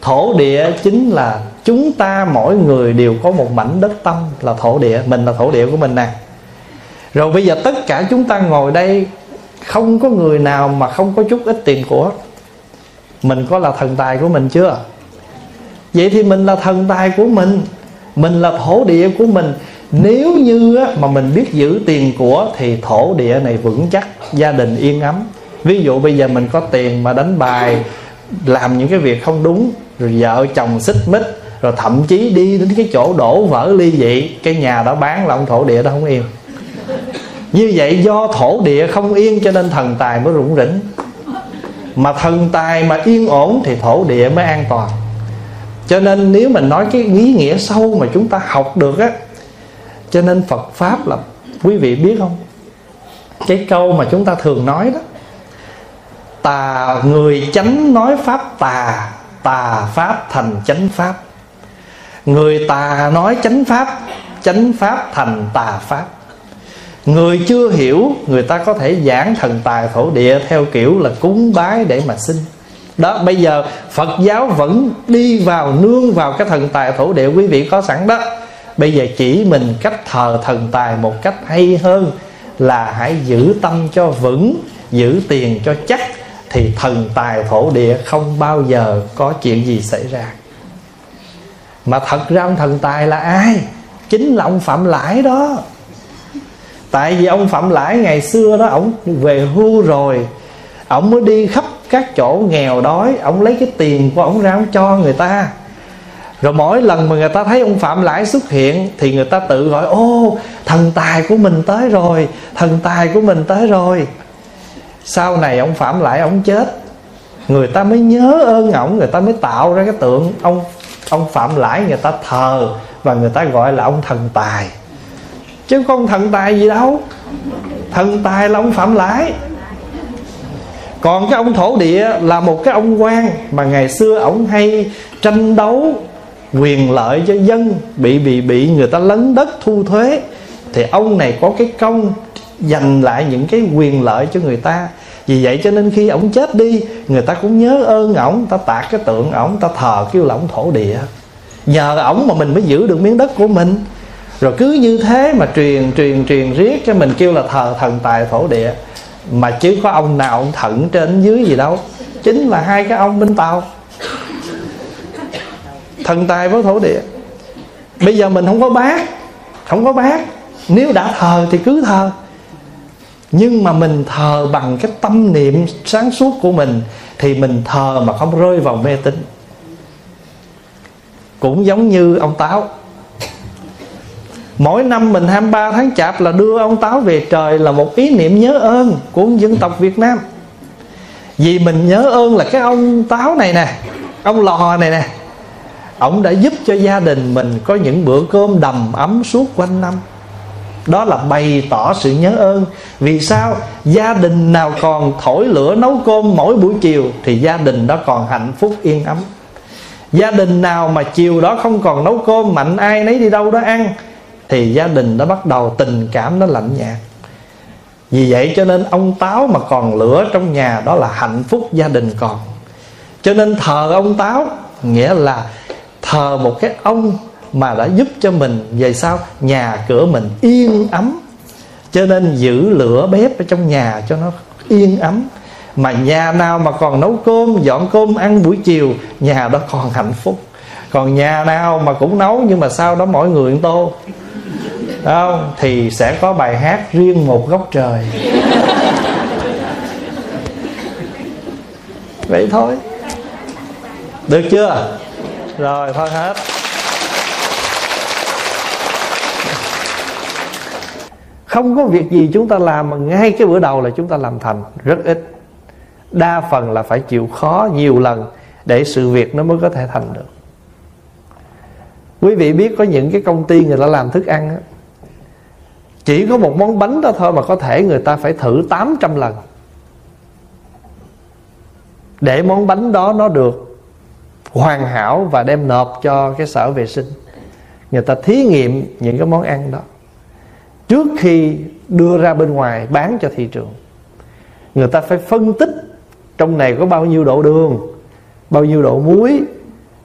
Thổ địa chính là chúng ta mỗi người đều có một mảnh đất tâm là thổ địa. Mình là thổ địa của mình nè. Rồi bây giờ tất cả chúng ta ngồi đây không có người nào mà không có chút ít tiền của. Mình có là thần tài của mình chưa? Vậy thì mình là thần tài của mình, mình là thổ địa của mình. Nếu như mà mình biết giữ tiền của thì thổ địa này vững chắc, gia đình yên ấm. Ví dụ bây giờ mình có tiền mà đánh bài, làm những cái việc không đúng, rồi vợ chồng xích mích, rồi thậm chí đi đến cái chỗ đổ vỡ ly dị, cái nhà đã bán là ông thổ địa đó không yên. Như vậy do thổ địa không yên cho nên thần tài mới rủng rỉnh. Mà thần tài mà yên ổn thì thổ địa mới an toàn. Cho nên nếu mình nói cái ý nghĩa sâu mà chúng ta học được á, cho nên Phật Pháp là, quý vị biết không, cái câu mà chúng ta thường nói đó, tà người chánh nói Pháp tà, tà Pháp thành chánh Pháp. Người tà nói chánh Pháp, chánh Pháp thành tà Pháp. Người chưa hiểu, người ta có thể giảng thần tài thổ địa theo kiểu là cúng bái để mà xin. Đó, bây giờ Phật giáo vẫn đi vào, nương vào cái thần tài thổ địa quý vị có sẵn đó. Bây giờ chỉ mình cách thờ thần tài một cách hay hơn là hãy giữ tâm cho vững, giữ tiền cho chắc, thì thần tài thổ địa không bao giờ có chuyện gì xảy ra. Mà thật ra ông thần tài là ai? Chính là ông Phạm Lãi đó. Tại vì ông Phạm Lãi ngày xưa đó, ổng về hưu rồi, ổng mới đi khắp các chỗ nghèo đói, ổng lấy cái tiền của ổng ra ổng cho người ta. Rồi mỗi lần mà người ta thấy ông Phạm Lãi xuất hiện thì người ta tự gọi: ô, thần tài của mình tới rồi, thần tài của mình tới rồi. Sau này ông Phạm Lãi ông chết, người ta mới nhớ ơn ổng, người ta mới tạo ra cái tượng ông ông Phạm Lãi, người ta thờ và người ta gọi là ông thần tài. Chứ không thần tài gì đâu, thần tài là ông Phạm Lãi. Còn cái ông thổ địa là một cái ông quan mà ngày xưa ổng hay tranh đấu quyền lợi cho dân, bị bị bị người ta lấn đất thu thuế, thì ông này có cái công giành lại những cái quyền lợi cho người ta. Vì vậy cho nên khi ổng chết đi, người ta cũng nhớ ơn ổng, ta tạc cái tượng ổng, ta thờ kêu là ổng thổ địa. Nhờ ổng mà mình mới giữ được miếng đất của mình. Rồi cứ như thế mà truyền truyền truyền riết cho mình kêu là thờ thần tài thổ địa. Mà chứ có ông nào ông thận trên dưới gì đâu, chính là hai cái ông bên Tàu, thần tài với thổ địa. Bây giờ mình không có bác, không có bác. Nếu đã thờ thì cứ thờ, nhưng mà mình thờ bằng cái tâm niệm sáng suốt của mình, thì mình thờ mà không rơi vào mê tín. Cũng giống như ông Táo, mỗi năm mình hai mươi ba tháng Chạp là đưa ông Táo về trời, là một ý niệm nhớ ơn của dân tộc Việt Nam. Vì mình nhớ ơn là cái ông Táo này nè, ông Lò này nè, ông đã giúp cho gia đình mình có những bữa cơm đầm ấm suốt quanh năm. Đó là bày tỏ sự nhớ ơn. Vì sao? Gia đình nào còn thổi lửa nấu cơm mỗi buổi chiều thì gia đình đó còn hạnh phúc yên ấm. Gia đình nào mà chiều đó không còn nấu cơm, mạnh ai nấy đi đâu đó ăn, thì gia đình đó bắt đầu tình cảm nó lạnh nhạt. Vì vậy cho nên ông Táo mà còn lửa trong nhà, đó là hạnh phúc gia đình còn. Cho nên thờ ông Táo nghĩa là thờ một cái ông mà đã giúp cho mình về sau nhà cửa mình yên ấm. Cho nên giữ lửa bếp ở trong nhà cho nó yên ấm. Mà nhà nào mà còn nấu cơm, dọn cơm ăn buổi chiều, nhà đó còn hạnh phúc. Còn nhà nào mà cũng nấu nhưng mà sau đó mọi người ăn tô không, thì sẽ có bài hát riêng một góc trời. Vậy thôi, được chưa? Rồi thôi hết. Không có việc gì chúng ta làm mà ngay cái bữa đầu là chúng ta làm thành, rất ít. Đa phần là phải chịu khó nhiều lần để sự việc nó mới có thể thành được. Quý vị biết có những cái công ty người ta làm thức ăn á, chỉ có một món bánh đó thôi mà có thể người ta phải thử tám trăm lần để món bánh đó nó được hoàn hảo và đem nộp cho cái sở vệ sinh. Người ta thí nghiệm những cái món ăn đó trước khi đưa ra bên ngoài bán cho thị trường. Người ta phải phân tích trong này có bao nhiêu độ đường, bao nhiêu độ muối,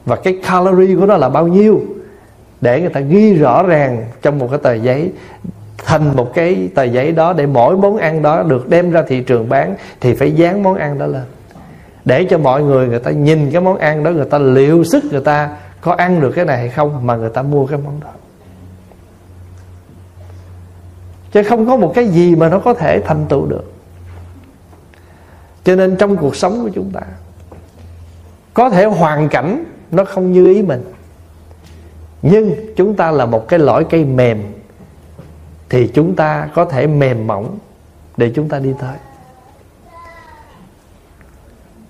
và cái calorie của nó là bao nhiêu, để người ta ghi rõ ràng trong một cái tờ giấy, thành một cái tờ giấy đó, để mỗi món ăn đó được đem ra thị trường bán thì phải dán món ăn đó lên, để cho mọi người người ta nhìn cái món ăn đó, người ta liệu sức người ta có ăn được cái này hay không mà người ta mua cái món đó. Chứ không có một cái gì mà nó có thể thành tựu được. Cho nên trong cuộc sống của chúng ta, có thể hoàn cảnh nó không như ý mình, nhưng chúng ta là một cái lõi cây mềm, thì chúng ta có thể mềm mỏng để chúng ta đi tới.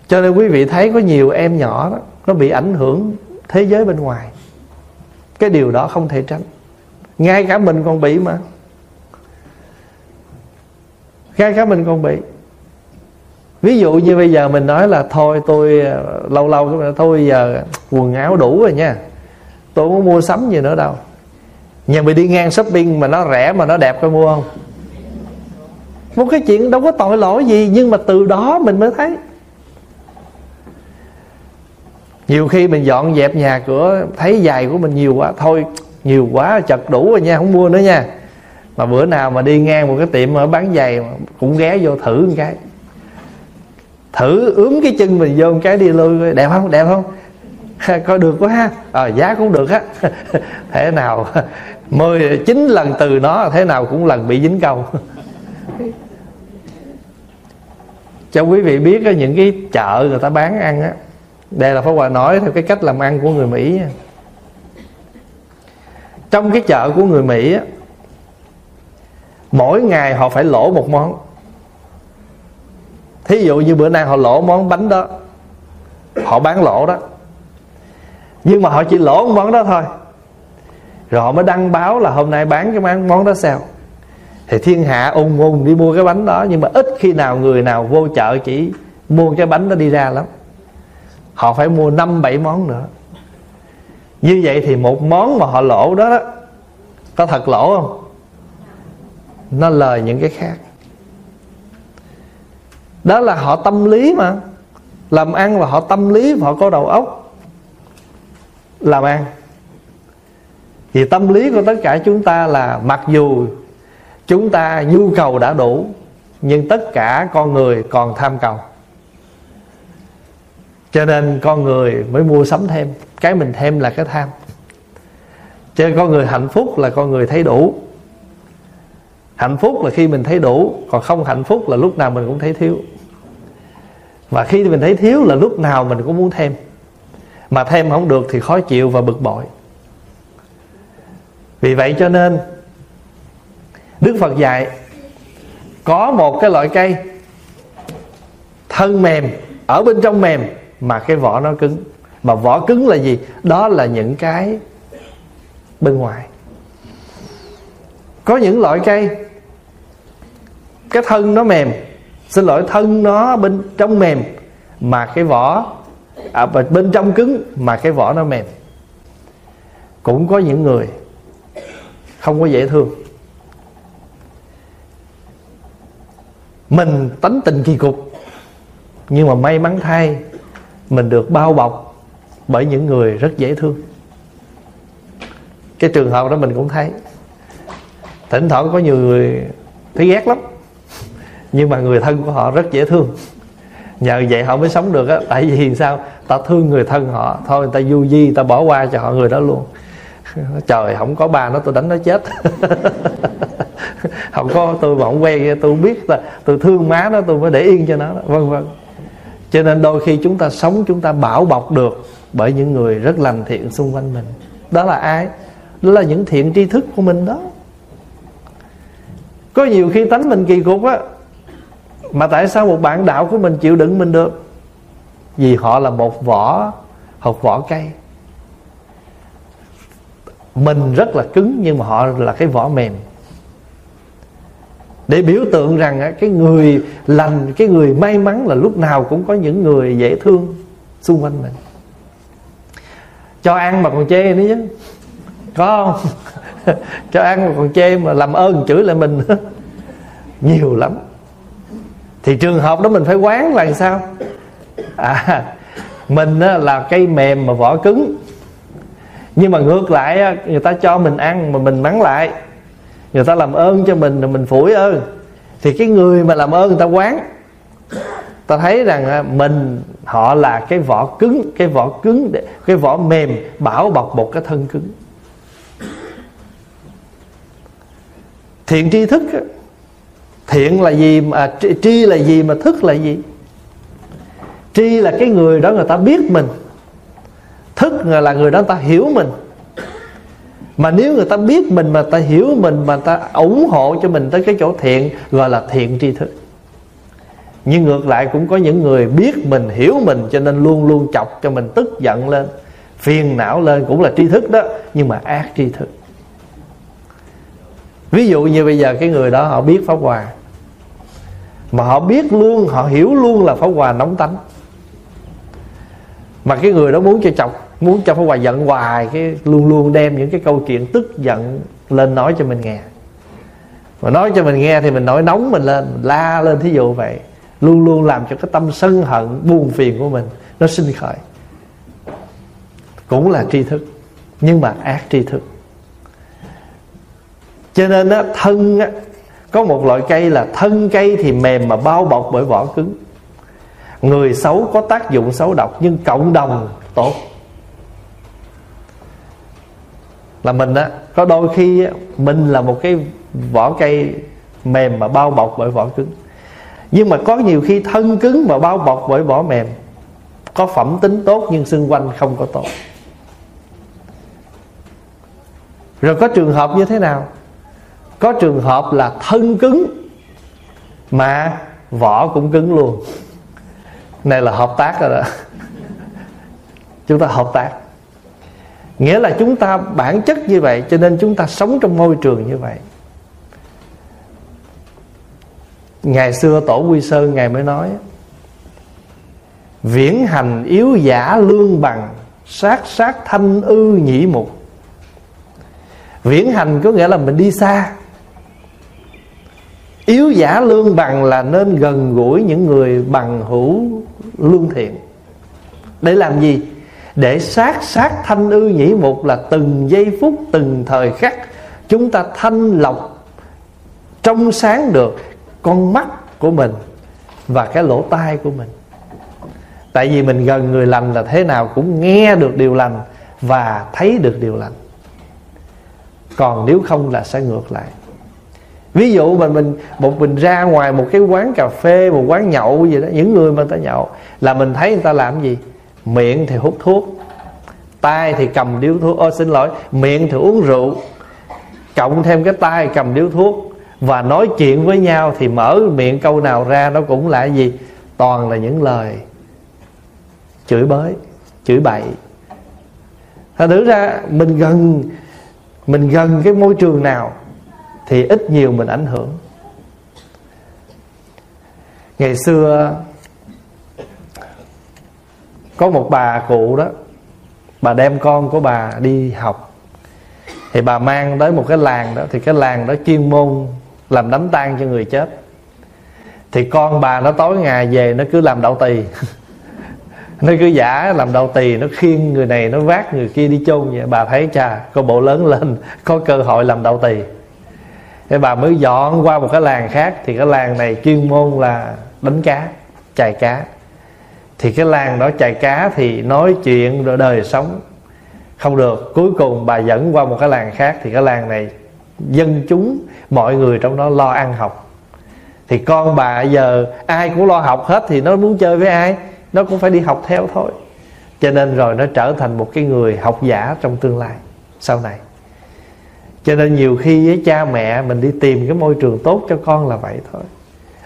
Cho nên quý vị thấy có nhiều em nhỏ đó, nó bị ảnh hưởng thế giới bên ngoài. Cái điều đó không thể tránh. Ngay cả mình còn bị mà. Ngay cả mình còn bị. Ví dụ như bây giờ mình nói là thôi tôi lâu lâu thôi giờ quần áo đủ rồi nha, tôi không mua sắm gì nữa đâu. Nhà mình đi ngang shopping mà nó rẻ mà nó đẹp coi mua không? Một cái chuyện đâu có tội lỗi gì, nhưng mà từ đó mình mới thấy. Nhiều khi mình dọn dẹp nhà cửa thấy giày của mình nhiều quá, thôi nhiều quá chật đủ rồi nha, không mua nữa nha. Mà bữa nào mà đi ngang một cái tiệm mà bán giày cũng ghé vô thử một cái, thử ướm cái chân mình vô một cái đi lui, đẹp không, đẹp không, coi được quá ha, à, giá cũng được á. Thế nào mười chín lần từ nó, thế nào cũng lần bị dính câu. Cho quý vị biết á, những cái chợ người ta bán ăn á, đây là Pháp Hòa nói theo cái cách làm ăn của người Mỹ. Trong cái chợ của người Mỹ á, mỗi ngày họ phải lỗ một món. Thí dụ như bữa nay họ lỗ món bánh đó, họ bán lỗ đó, nhưng mà họ chỉ lỗ món đó thôi, rồi họ mới đăng báo là hôm nay bán cái món đó sao. Thì thiên hạ ùn ùn đi mua cái bánh đó, nhưng mà ít khi nào người nào vô chợ chỉ mua cái bánh đó đi ra lắm. Họ phải mua năm bảy món nữa. Như vậy thì một món mà họ lỗ đó, đó có thật lỗ không? Nó lời những cái khác. Đó là họ tâm lý mà. Làm ăn là họ tâm lý và họ có đầu óc làm ăn. Thì tâm lý của tất cả chúng ta là mặc dù chúng ta nhu cầu đã đủ, nhưng tất cả con người còn tham cầu. Cho nên con người mới mua sắm thêm. Cái mình thêm là cái tham. Cho nên con người hạnh phúc là con người thấy đủ. Hạnh phúc là khi mình thấy đủ. Còn không hạnh phúc là lúc nào mình cũng thấy thiếu. Và khi mình thấy thiếu là lúc nào mình cũng muốn thêm. Mà thêm không được thì khó chịu và bực bội. Vì vậy cho nên Đức Phật dạy có một cái loại cây thân mềm, ở bên trong mềm mà cái vỏ nó cứng. Mà vỏ cứng là gì? Đó là những cái bên ngoài. Có những loại cây cái thân nó mềm, xin lỗi thân nó bên trong mềm mà cái vỏ à, bên trong cứng mà cái vỏ nó mềm. Cũng có những người không có dễ thương, mình tánh tình kỳ cục, nhưng mà may mắn thay mình được bao bọc bởi những người rất dễ thương. Cái trường hợp đó mình cũng thấy. Thỉnh thoảng có nhiều người thấy ghét lắm, nhưng mà người thân của họ rất dễ thương. Nhờ vậy họ mới sống được á. Tại vì sao? Ta thương người thân họ, thôi ta du di, ta bỏ qua cho họ người đó luôn. Trời, không có bà nó tôi đánh nó chết. Không có tôi mà không quen, tôi biết là tôi thương má nó tôi mới để yên cho nó, vân vân. Cho nên đôi khi chúng ta sống, chúng ta bảo bọc được bởi những người rất lành thiện xung quanh mình. Đó là ai? Đó là những thiện tri thức của mình đó. Có nhiều khi tánh mình kỳ cục á, mà tại sao một bạn đạo của mình chịu đựng mình được? Vì họ là một vỏ, hột vỏ cây. Mình rất là cứng nhưng mà họ là cái vỏ mềm. Để biểu tượng rằng cái người lành, cái người may mắn là lúc nào cũng có những người dễ thương xung quanh mình. Cho ăn mà còn chê nữa chứ, có không? Cho ăn mà còn chê, mà làm ơn chửi lại mình nhiều lắm. Thì trường hợp đó mình phải quán là sao? À, mình là cây mềm mà vỏ cứng, nhưng mà ngược lại người ta cho mình ăn mà mình mắng lại, người ta làm ơn cho mình rồi mình phủi ơn. Thì cái người mà làm ơn người ta quán, ta thấy rằng mình, họ là cái vỏ cứng, cái vỏ cứng, cái vỏ mềm bảo bọc một cái thân cứng. Thiện tri thức, thiện là gì mà tri, tri là gì mà thức là gì? Tri là cái người đó người ta biết mình, thức là người đó người ta hiểu mình. Mà nếu người ta biết mình mà ta hiểu mình, mà ta ủng hộ cho mình tới cái chỗ thiện, gọi là thiện tri thức. Nhưng ngược lại cũng có những người biết mình, hiểu mình, cho nên luôn luôn chọc cho mình tức giận lên, phiền não lên, cũng là tri thức đó, nhưng mà ác tri thức. Ví dụ như bây giờ cái người đó họ biết Pháp Hòa, mà họ biết luôn, họ hiểu luôn là Pháp Hòa nóng tánh, mà cái người đó muốn cho chọc, muốn cho Pháp Hòa giận hoài, cái luôn luôn đem những cái câu chuyện tức giận lên nói cho mình nghe. Mà nói cho mình nghe thì mình nổi nóng mình lên, mình la lên, thí dụ vậy. Luôn luôn làm cho cái tâm sân hận, buồn phiền của mình nó sinh khởi. Cũng là tri thức, nhưng mà ác tri thức. Cho nên á, thân á, có một loại cây là thân cây thì mềm mà bao bọc bởi vỏ cứng. Người xấu có tác dụng xấu độc, nhưng cộng đồng tốt. Là mình á, có đôi khi á, mình là một cái vỏ cây mềm mà bao bọc bởi vỏ cứng, nhưng mà có nhiều khi thân cứng mà bao bọc bởi vỏ mềm, có phẩm tính tốt nhưng xung quanh không có tốt. Rồi có trường hợp như thế nào? Có trường hợp là thân cứng mà vỏ cũng cứng luôn. Này là hợp tác rồi đó. Chúng ta hợp tác, nghĩa là chúng ta bản chất như vậy, cho nên chúng ta sống trong môi trường như vậy. Ngày xưa Tổ Quy Sơn Ngài mới nói: viễn hành yếu giả lương bằng, sát sát thanh ư nhĩ mục. Viễn hành có nghĩa là mình đi xa. Yếu giả lương bằng là nên gần gũi những người bằng hữu lương thiện. Để làm gì? Để sát sát thanh ư nhĩ mục, là từng giây phút, từng thời khắc chúng ta thanh lọc, trong sáng được con mắt của mình và cái lỗ tai của mình. Tại vì mình gần người lành là thế nào cũng nghe được điều lành và thấy được điều lành. Còn nếu không là sẽ ngược lại. Ví dụ mà mình một mình ra ngoài một cái quán cà phê, một quán nhậu gì đó, những người mà người ta nhậu là mình thấy người ta làm gì? Miệng thì hút thuốc, tay thì cầm điếu thuốc, ôi xin lỗi, miệng thì uống rượu, cộng thêm cái tay cầm điếu thuốc, và nói chuyện với nhau thì mở miệng câu nào ra nó cũng là gì? Toàn là những lời chửi bới, chửi bậy. Thật ra mình gần mình gần cái môi trường nào thì ít nhiều mình ảnh hưởng. Ngày xưa Có một bà cụ đó, bà đem con của bà đi học, thì bà mang tới một cái làng đó, thì cái làng đó chuyên môn làm đám tang cho người chết. Thì con bà nó tối ngày về nó cứ làm đạo tỳ nó cứ giả làm đạo tỳ, nó khiêng người này, nó vác người kia đi chôn vậy. Bà thấy chà, con bộ lớn lên có cơ hội làm đạo tỳ. Thế bà mới dọn qua một cái làng khác, thì cái làng này chuyên môn là đánh cá, chài cá. Thì cái làng đó chài cá thì nói chuyện rồi đời sống không được. Cuối cùng bà dẫn qua một cái làng khác, thì cái làng này dân chúng, mọi người trong đó lo ăn học. Thì con bà giờ ai cũng lo học hết, thì nó muốn chơi với ai nó cũng phải đi học theo thôi. Cho nên rồi nó trở thành một cái người học giả trong tương lai sau này. Cho nên nhiều khi với cha mẹ mình đi tìm cái môi trường tốt cho con là vậy thôi.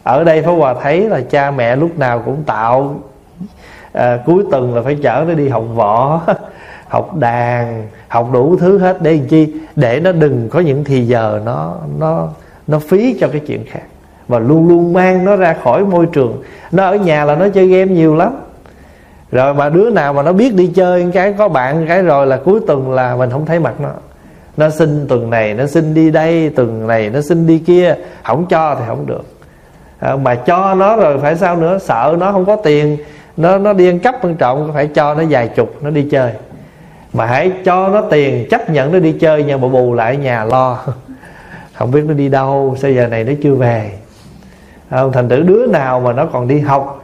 Ở đây Pháp Hòa thấy là cha mẹ lúc nào cũng tạo à, cuối tuần là phải chở nó đi học võ, học đàn, học đủ thứ hết. Để làm chi? Để nó đừng có những thì giờ nó, nó, nó phí cho cái chuyện khác. Và luôn luôn mang nó ra khỏi môi trường. Nó ở nhà là nó chơi game nhiều lắm. Rồi mà đứa nào mà nó biết đi chơi cái, có bạn cái rồi là cuối tuần là mình không thấy mặt nó. Nó xin tuần này nó xin đi đây, tuần này nó xin đi kia. Không cho thì không được à, mà cho nó rồi phải sao nữa. Sợ nó không có tiền, Nó nó đi ăn cắp ăn trộm, phải cho nó vài chục nó đi chơi. Mà hãy cho nó tiền, chấp nhận nó đi chơi, nhưng mà bù lại nhà lo không biết nó đi đâu, sao giờ này nó chưa về. Thành thử đứa nào mà nó còn đi học,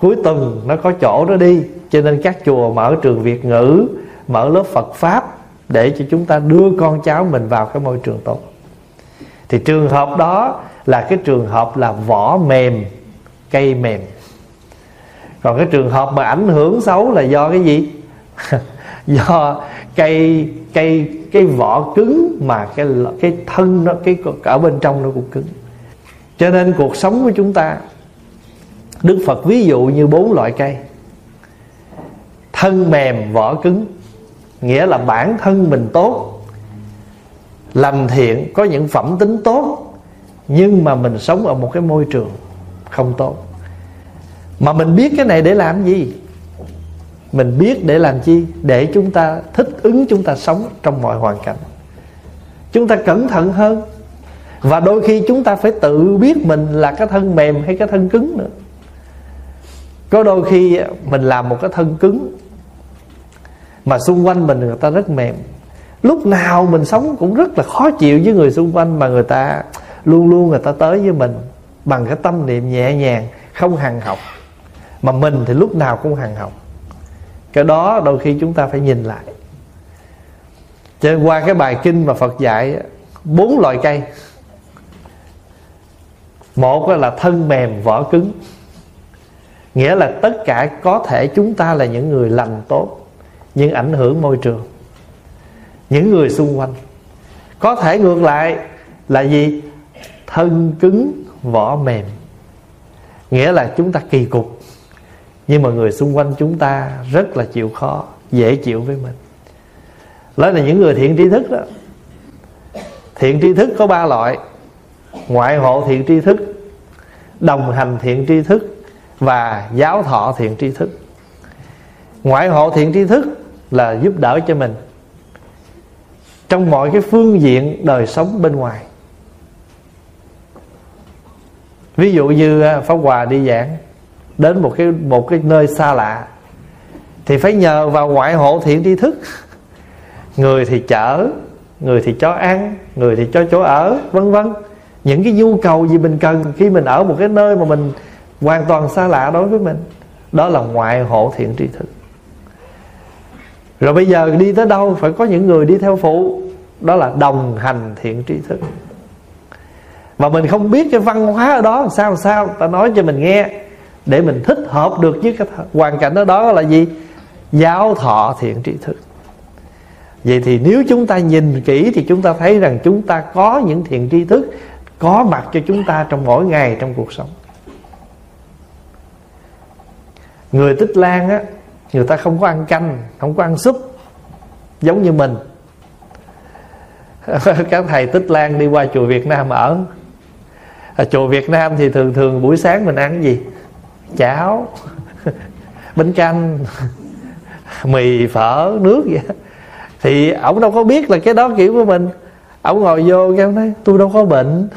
cuối tuần nó có chỗ nó đi. Cho nên các chùa mở trường Việt ngữ, mở lớp Phật Pháp, để cho chúng ta đưa con cháu mình vào cái môi trường tốt. Thì trường hợp đó là cái trường hợp là vỏ mềm, cây mềm. Còn cái trường hợp mà ảnh hưởng xấu là do cái gì? Do cây cây cái vỏ cứng mà cái cái thân nó, cái ở bên trong nó cũng cứng. Cho nên cuộc sống của chúng ta, Đức Phật ví dụ như bốn loại cây: thân mềm, vỏ cứng, nghĩa là bản thân mình tốt, lành thiện, có những phẩm tính tốt, nhưng mà mình sống ở một cái môi trường không tốt. Mà mình biết cái này để làm gì? Mình biết để làm chi? Để chúng ta thích ứng, chúng ta sống trong mọi hoàn cảnh, chúng ta cẩn thận hơn. Và đôi khi chúng ta phải tự biết mình là cái thân mềm hay cái thân cứng nữa. Có đôi khi mình làm một cái thân cứng mà xung quanh mình người ta rất mềm. Lúc nào mình sống cũng rất là khó chịu với người xung quanh, mà người ta luôn luôn người ta tới với mình bằng cái tâm niệm nhẹ nhàng, không hằn học. Mà mình thì lúc nào cũng hằn học. Cái đó đôi khi chúng ta phải nhìn lại. Cho nên qua cái bài kinh mà Phật dạy bốn loại cây: một là thân mềm vỏ cứng, nghĩa là tất cả có thể chúng ta là những người lành tốt, nhưng ảnh hưởng môi trường, những người xung quanh. Có thể ngược lại là gì? Thân cứng vỏ mềm, nghĩa là chúng ta kỳ cục, nhưng mà người xung quanh chúng ta rất là chịu khó, dễ chịu với mình. Đó là những người thiện tri thức đó. Thiện tri thức có ba loại: ngoại hộ thiện tri thức, đồng hành thiện tri thức và giáo thọ thiện tri thức. Ngoại hộ thiện tri thức là giúp đỡ cho mình trong mọi cái phương diện đời sống bên ngoài. Ví dụ như Pháp Hòa đi giảng đến một cái, một cái nơi xa lạ, thì phải nhờ vào ngoại hộ thiện tri thức. Người thì chở, người thì cho ăn, người thì cho chỗ ở, vân vân. Những cái nhu cầu gì mình cần khi mình ở một cái nơi mà mình hoàn toàn xa lạ đối với mình, đó là ngoại hộ thiện tri thức. Rồi bây giờ đi tới đâu phải có những người đi theo phụ, đó là đồng hành thiện tri thức. Mà mình không biết cái văn hóa ở đó làm sao làm sao, ta nói cho mình nghe để mình thích hợp được với cái hoàn cảnh ở đó là gì? Giáo thọ thiện tri thức. Vậy thì nếu chúng ta nhìn kỹ thì chúng ta thấy rằng chúng ta có những thiện tri thức có mặt cho chúng ta trong mỗi ngày trong cuộc sống. Người Tích Lan á, người ta không có ăn canh, không có ăn súp giống như mình. Các thầy Tích Lan đi qua chùa Việt Nam ở. Ở chùa Việt Nam thì thường thường buổi sáng mình ăn cái gì? Cháo. bánh canh, mì, phở, nước vậy. Thì ổng đâu có biết là cái đó kiểu của mình. Ổng ngồi vô cái ổng nói tôi đâu có bệnh.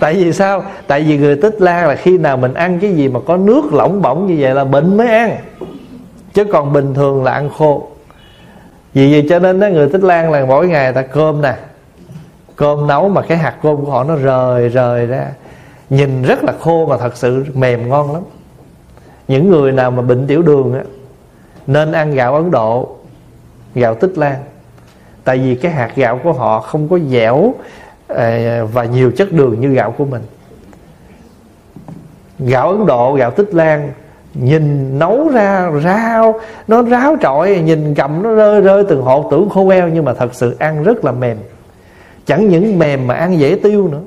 Tại vì sao? Tại vì người Tích Lan là khi nào mình ăn cái gì mà có nước lỏng bỏng như vậy là bệnh mới ăn, chứ còn bình thường là ăn khô. Vì vậy cho nên đó, người Tích Lan là mỗi ngày ta cơm nè, cơm nấu mà cái hạt cơm của họ nó rời rời ra, nhìn rất là khô mà thật sự mềm ngon lắm. Những người nào mà bệnh tiểu đường á, nên ăn gạo Ấn Độ, gạo Tích Lan. Tại vì cái hạt gạo của họ không có dẻo và nhiều chất đường như gạo của mình. Gạo Ấn Độ, gạo Tích Lan nhìn nấu ra rau, nó ráo trọi, nhìn cầm nó rơi rơi từng hột tưởng khô eo, nhưng mà thật sự ăn rất là mềm. Chẳng những mềm mà ăn dễ tiêu nữa,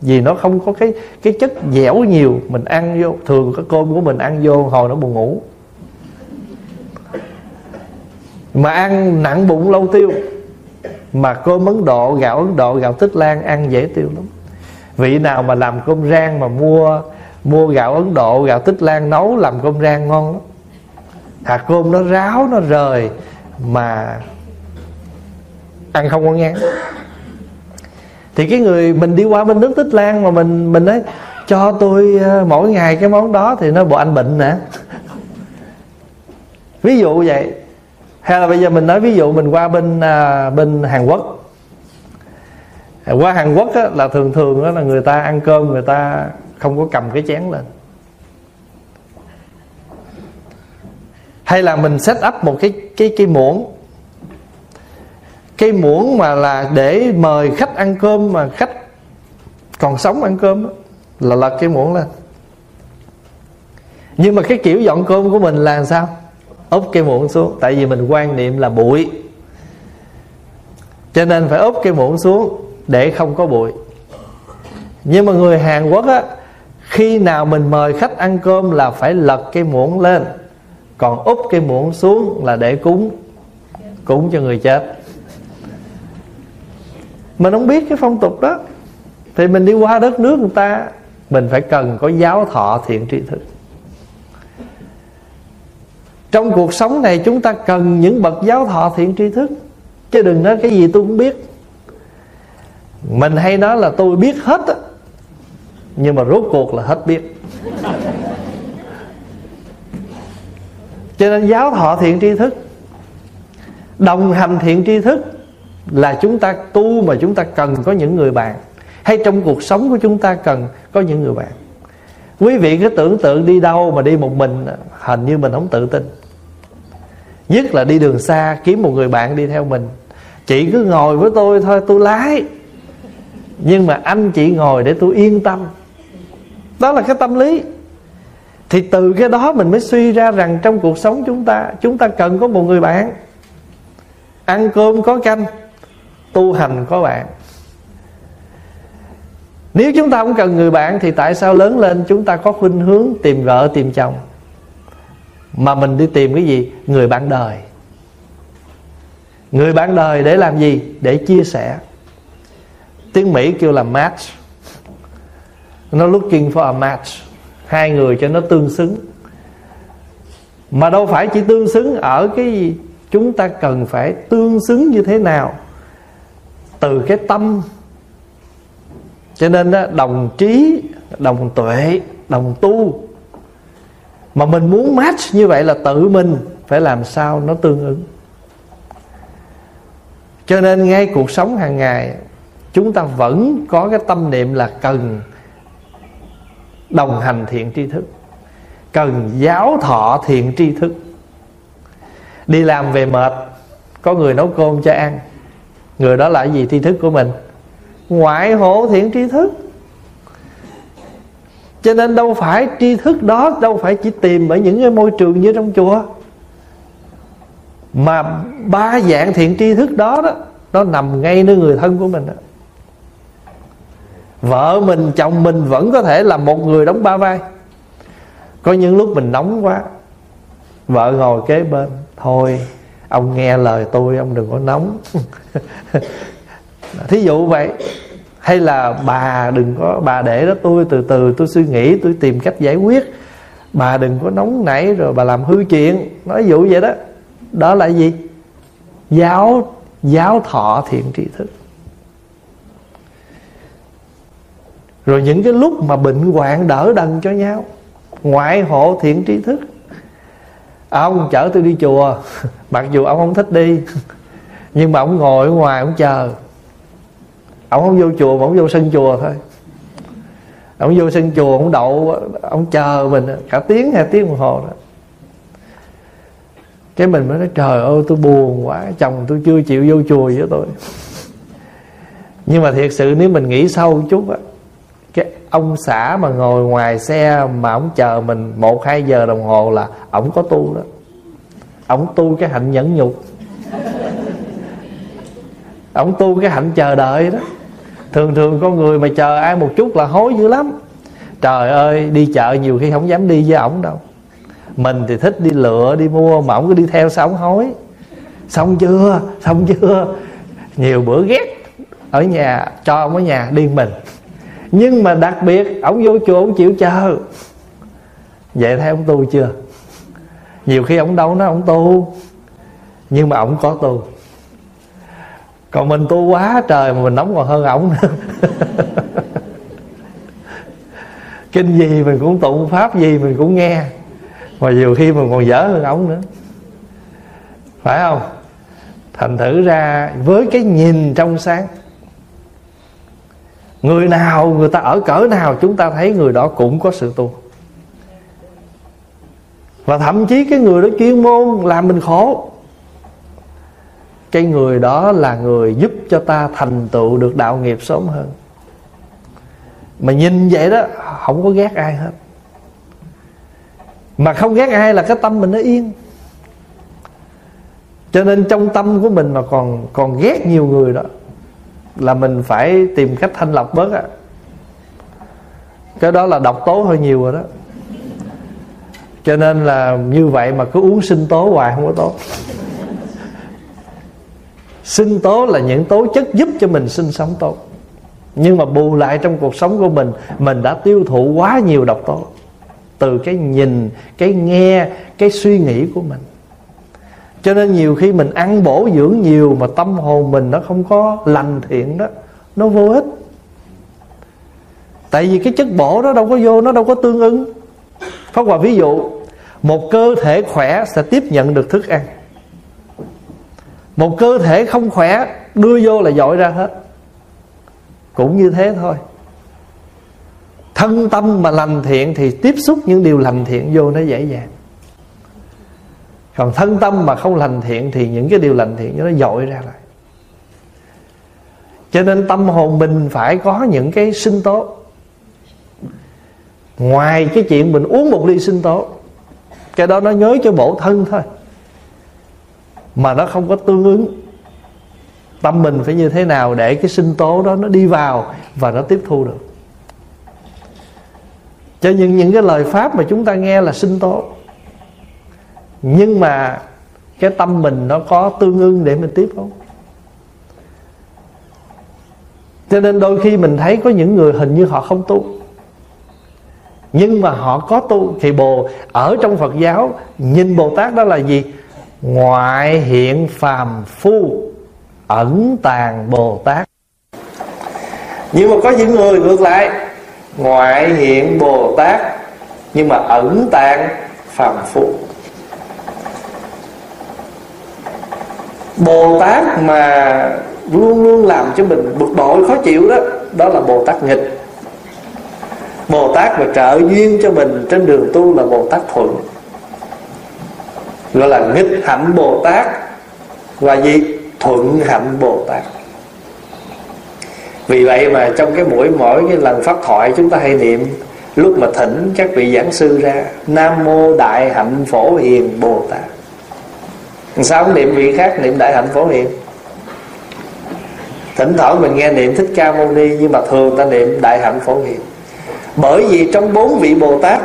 vì nó không có cái, cái chất dẻo nhiều. Mình ăn vô, thường cái cơm của mình ăn vô hồi nó buồn ngủ. Mà ăn nặng bụng lâu tiêu. Mà cơm Ấn Độ, gạo Ấn Độ, gạo Tích Lan ăn dễ tiêu lắm. Vị nào mà làm cơm rang mà mua mua gạo Ấn Độ, gạo Tích Lan nấu làm cơm rang ngon lắm. Hạt cơm nó ráo, nó rời mà ăn không có ngán. Thì cái người mình đi qua bên nước Tích Lan mà mình mình nói cho tôi mỗi ngày cái món đó thì nó bộ anh bệnh nè. Ví dụ vậy. Hay là bây giờ mình nói ví dụ mình qua bên à, bên Hàn Quốc. Qua Hàn Quốc á, là thường thường á, là người ta ăn cơm người ta không có cầm cái chén lên. Hay là mình set up một cái cái cái muỗng. Cái muỗng mà là để mời khách ăn cơm, mà khách còn sống ăn cơm á, là lật cái muỗng lên. Nhưng mà cái kiểu dọn cơm của mình là sao? Úp cái muỗng xuống. Tại vì mình quan niệm là bụi, cho nên phải úp cái muỗng xuống để không có bụi. Nhưng mà người Hàn Quốc á, khi nào mình mời khách ăn cơm là phải lật cái muỗng lên, còn úp cái muỗng xuống là để cúng, cúng cho người chết. Mình không biết cái phong tục đó. Thì mình đi qua đất nước người ta, mình phải cần có giáo thọ thiện tri thức. Trong cuộc sống này chúng ta cần những bậc giáo thọ thiện tri thức, chứ đừng nói cái gì tôi cũng biết. Mình hay nói là tôi biết hết á, nhưng mà rốt cuộc là hết biết. Cho nên giáo thọ thiện tri thức, đồng hành thiện tri thức là chúng ta tu, mà chúng ta cần có những người bạn. Hay trong cuộc sống của chúng ta cần có những người bạn. Quý vị cứ tưởng tượng đi đâu mà đi một mình, hình như mình không tự tin. Nhất là đi đường xa, kiếm một người bạn đi theo mình. Chị cứ ngồi với tôi thôi, tôi lái, nhưng mà anh chị ngồi để tôi yên tâm. Đó là cái tâm lý. Thì từ cái đó mình mới suy ra rằng trong cuộc sống chúng ta, chúng ta cần có một người bạn. Ăn cơm có canh, tu hành có bạn. Nếu chúng ta không cần người bạn thì tại sao lớn lên chúng ta có khuynh hướng tìm vợ, tìm chồng, mà mình đi tìm cái gì? Người bạn đời. Người bạn đời để làm gì? Để chia sẻ. Tiếng Mỹ kêu là match. Nó looking for a match. Hai người cho nó tương xứng. Mà đâu phải chỉ tương xứng ở cái gì, chúng ta cần phải tương xứng như thế nào? Từ cái tâm. Cho nên đó, đồng trí, đồng tuệ, đồng tu. Mà mình muốn match như vậy là tự mình phải làm sao nó tương ứng. Cho nên ngay cuộc sống hàng ngày, chúng ta vẫn có cái tâm niệm là cần đồng hành thiện tri thức, cần giáo thọ thiện tri thức. Đi làm về mệt, có người nấu cơm cho ăn, người đó là gì? Tri thức của mình, ngoại hộ thiện tri thức. Cho nên đâu phải tri thức đó, đâu phải chỉ tìm ở những cái môi trường như trong chùa, mà ba dạng thiện tri thức đó đó, nó nằm ngay nơi người thân của mình đó. Vợ mình, chồng mình vẫn có thể là một người đóng ba vai. Có những lúc mình nóng quá, vợ ngồi kế bên, thôi ông nghe lời tôi, ông đừng có nóng. Thí dụ vậy. Hay là bà đừng có, bà để đó tôi, từ từ tôi suy nghĩ, tôi tìm cách giải quyết. Bà đừng có nóng nảy rồi bà làm hư chuyện, nói dụ vậy đó. Đó là gì? Giáo giáo thọ thiện tri thức. Rồi những cái lúc mà bệnh hoạn đỡ đần cho nhau, ngoại hộ thiện tri thức. Ông chở tôi đi chùa, mặc dù ông không thích đi, nhưng mà ông ngồi ở ngoài ông chờ. Ông không vô chùa mà ông vô sân chùa thôi. Ông vô sân chùa, ông đậu, ông chờ mình cả tiếng hai tiếng đồng hồ đó. Cái mình mới nói trời ơi tôi buồn quá, chồng tôi chưa chịu vô chùa với tôi. Nhưng mà thiệt sự nếu mình nghĩ sâu chút á, cái ông xã mà ngồi ngoài xe mà ông chờ mình một hai giờ đồng hồ là ông có tu đó. Ông tu cái hạnh nhẫn nhục, ông tu cái hạnh chờ đợi đó. Thường thường con người mà chờ ai một chút là hối dữ lắm. Trời ơi, đi chợ nhiều khi không dám đi với ổng đâu. Mình thì thích đi lựa, đi mua, mà ổng cứ đi theo sao ổng hối. Xong chưa, xong chưa. Nhiều bữa ghét. Ở nhà, cho ổng ở nhà, đi mình. Nhưng mà đặc biệt, ổng vô chùa ổng chịu chờ. Vậy thấy ổng tu chưa? Nhiều khi ổng đâu nói ổng tu, nhưng mà ổng có tu. Còn mình tu quá trời mà mình nóng còn hơn ổng nữa. Kinh gì mình cũng tụng, pháp gì mình cũng nghe, mà nhiều khi mình còn dở hơn ổng nữa, phải không? Thành thử ra với cái nhìn trong sáng, người nào, người ta ở cỡ nào, chúng ta thấy người đó cũng có sự tu. Và thậm chí cái người đó chuyên môn làm mình khổ, cái người đó là người giúp cho ta thành tựu được đạo nghiệp sớm hơn. Mà nhìn vậy đó, không có ghét ai hết. Mà không ghét ai là cái tâm mình nó yên. Cho nên trong tâm của mình mà còn còn ghét nhiều người đó, là mình phải tìm cách thanh lọc bớt á. Cái đó là độc tố hơi nhiều rồi đó. Cho nên là như vậy mà cứ uống sinh tố hoài không có tốt. Sinh tố là những tố chất giúp cho mình sinh sống tốt, nhưng mà bù lại trong cuộc sống của mình, mình đã tiêu thụ quá nhiều độc tố từ cái nhìn, cái nghe, cái suy nghĩ của mình. Cho nên nhiều khi mình ăn bổ dưỡng nhiều mà tâm hồn mình nó không có lành thiện đó, nó vô ích. Tại vì cái chất bổ đó đâu có vô, nó đâu có tương ứng. Pháp Hòa ví dụ, một cơ thể khỏe sẽ tiếp nhận được thức ăn, một cơ thể không khỏe đưa vô là dội ra hết. Cũng như thế thôi. Thân tâm mà lành thiện thì tiếp xúc những điều lành thiện vô nó dễ dàng. Còn thân tâm mà không lành thiện thì những cái điều lành thiện nó dội ra lại. Cho nên tâm hồn mình phải có những cái sinh tố. Ngoài cái chuyện mình uống một ly sinh tố, cái đó nó nhớ cho bổ thân thôi, mà nó không có tương ứng. Tâm mình phải như thế nào để cái sinh tố đó nó đi vào và nó tiếp thu được. Cho nên những cái lời pháp mà chúng ta nghe là sinh tố, nhưng mà cái tâm mình nó có tương ứng để mình tiếp không? Cho nên đôi khi mình thấy có những người hình như họ không tu, nhưng mà họ có tu. Thì Bồ ở trong Phật giáo nhìn Bồ Tát đó là gì? Ngoại hiện phàm phu, ẩn tàng Bồ Tát. Nhưng mà có những người ngược lại, ngoại hiện Bồ Tát nhưng mà ẩn tàng phàm phu. Bồ Tát mà luôn luôn làm cho mình bực bội khó chịu đó, đó là Bồ Tát nghịch. Bồ Tát mà trợ duyên cho mình trên đường tu là Bồ Tát thuận, gọi là nghịch hạnh Bồ Tát. Và gì? Thuận hạnh Bồ Tát. Vì vậy mà trong cái mỗi mỗi cái lần pháp thoại chúng ta hay niệm, lúc mà thỉnh các vị giảng sư ra, Nam Mô Đại Hạnh Phổ Hiền Bồ Tát. Sao không niệm vị khác, niệm Đại Hạnh Phổ Hiền? Thỉnh thoảng mình nghe niệm Thích Ca Mâu Ni, nhưng mà thường ta niệm Đại Hạnh Phổ Hiền. Bởi vì trong bốn vị Bồ Tát,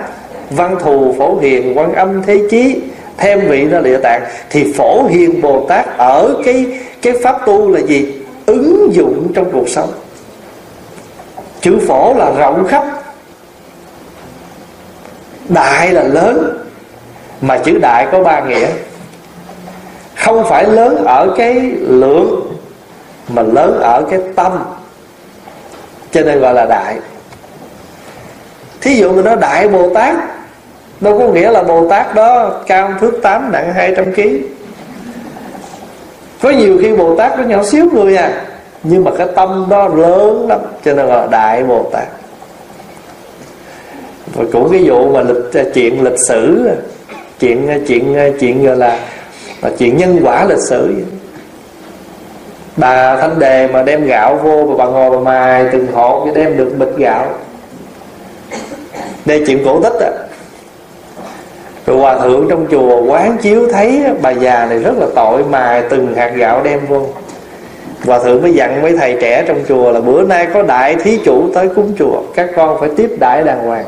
Văn Thù, Phổ Hiền, Quán Âm, Thế Chí, thêm vị nó Địa Tạng, thì Phổ Hiền Bồ Tát ở cái cái pháp tu là gì? Ứng dụng trong cuộc sống. Chữ phổ là rộng khắp. Đại là lớn, mà chữ đại có ba nghĩa. Không phải lớn ở cái lượng, mà lớn ở cái tâm, cho nên gọi là đại. Thí dụ mình nói đại Bồ Tát, đâu có nghĩa là Bồ Tát đó cao thước tám, nặng hai trăm ki lô gam. Có nhiều khi Bồ Tát nó nhỏ xíu người à, nhưng mà cái tâm đó lớn lắm, cho nên gọi là đại Bồ Tát. Và cũng cái vụ mà lịch, chuyện lịch sử, chuyện chuyện chuyện gọi là chuyện nhân quả lịch sử. Bà Thanh Đề mà đem gạo vô, bà, bà ngồi bà mài từng hột để đem được bịch gạo. Đây chuyện cổ tích à. Rồi hòa thượng trong chùa quán chiếu thấy bà già này rất là tội, mài từng hạt gạo đem vô. Hòa thượng mới dặn mấy thầy trẻ trong chùa là bữa nay có đại thí chủ tới cúng chùa, các con phải tiếp đãi đàng hoàng.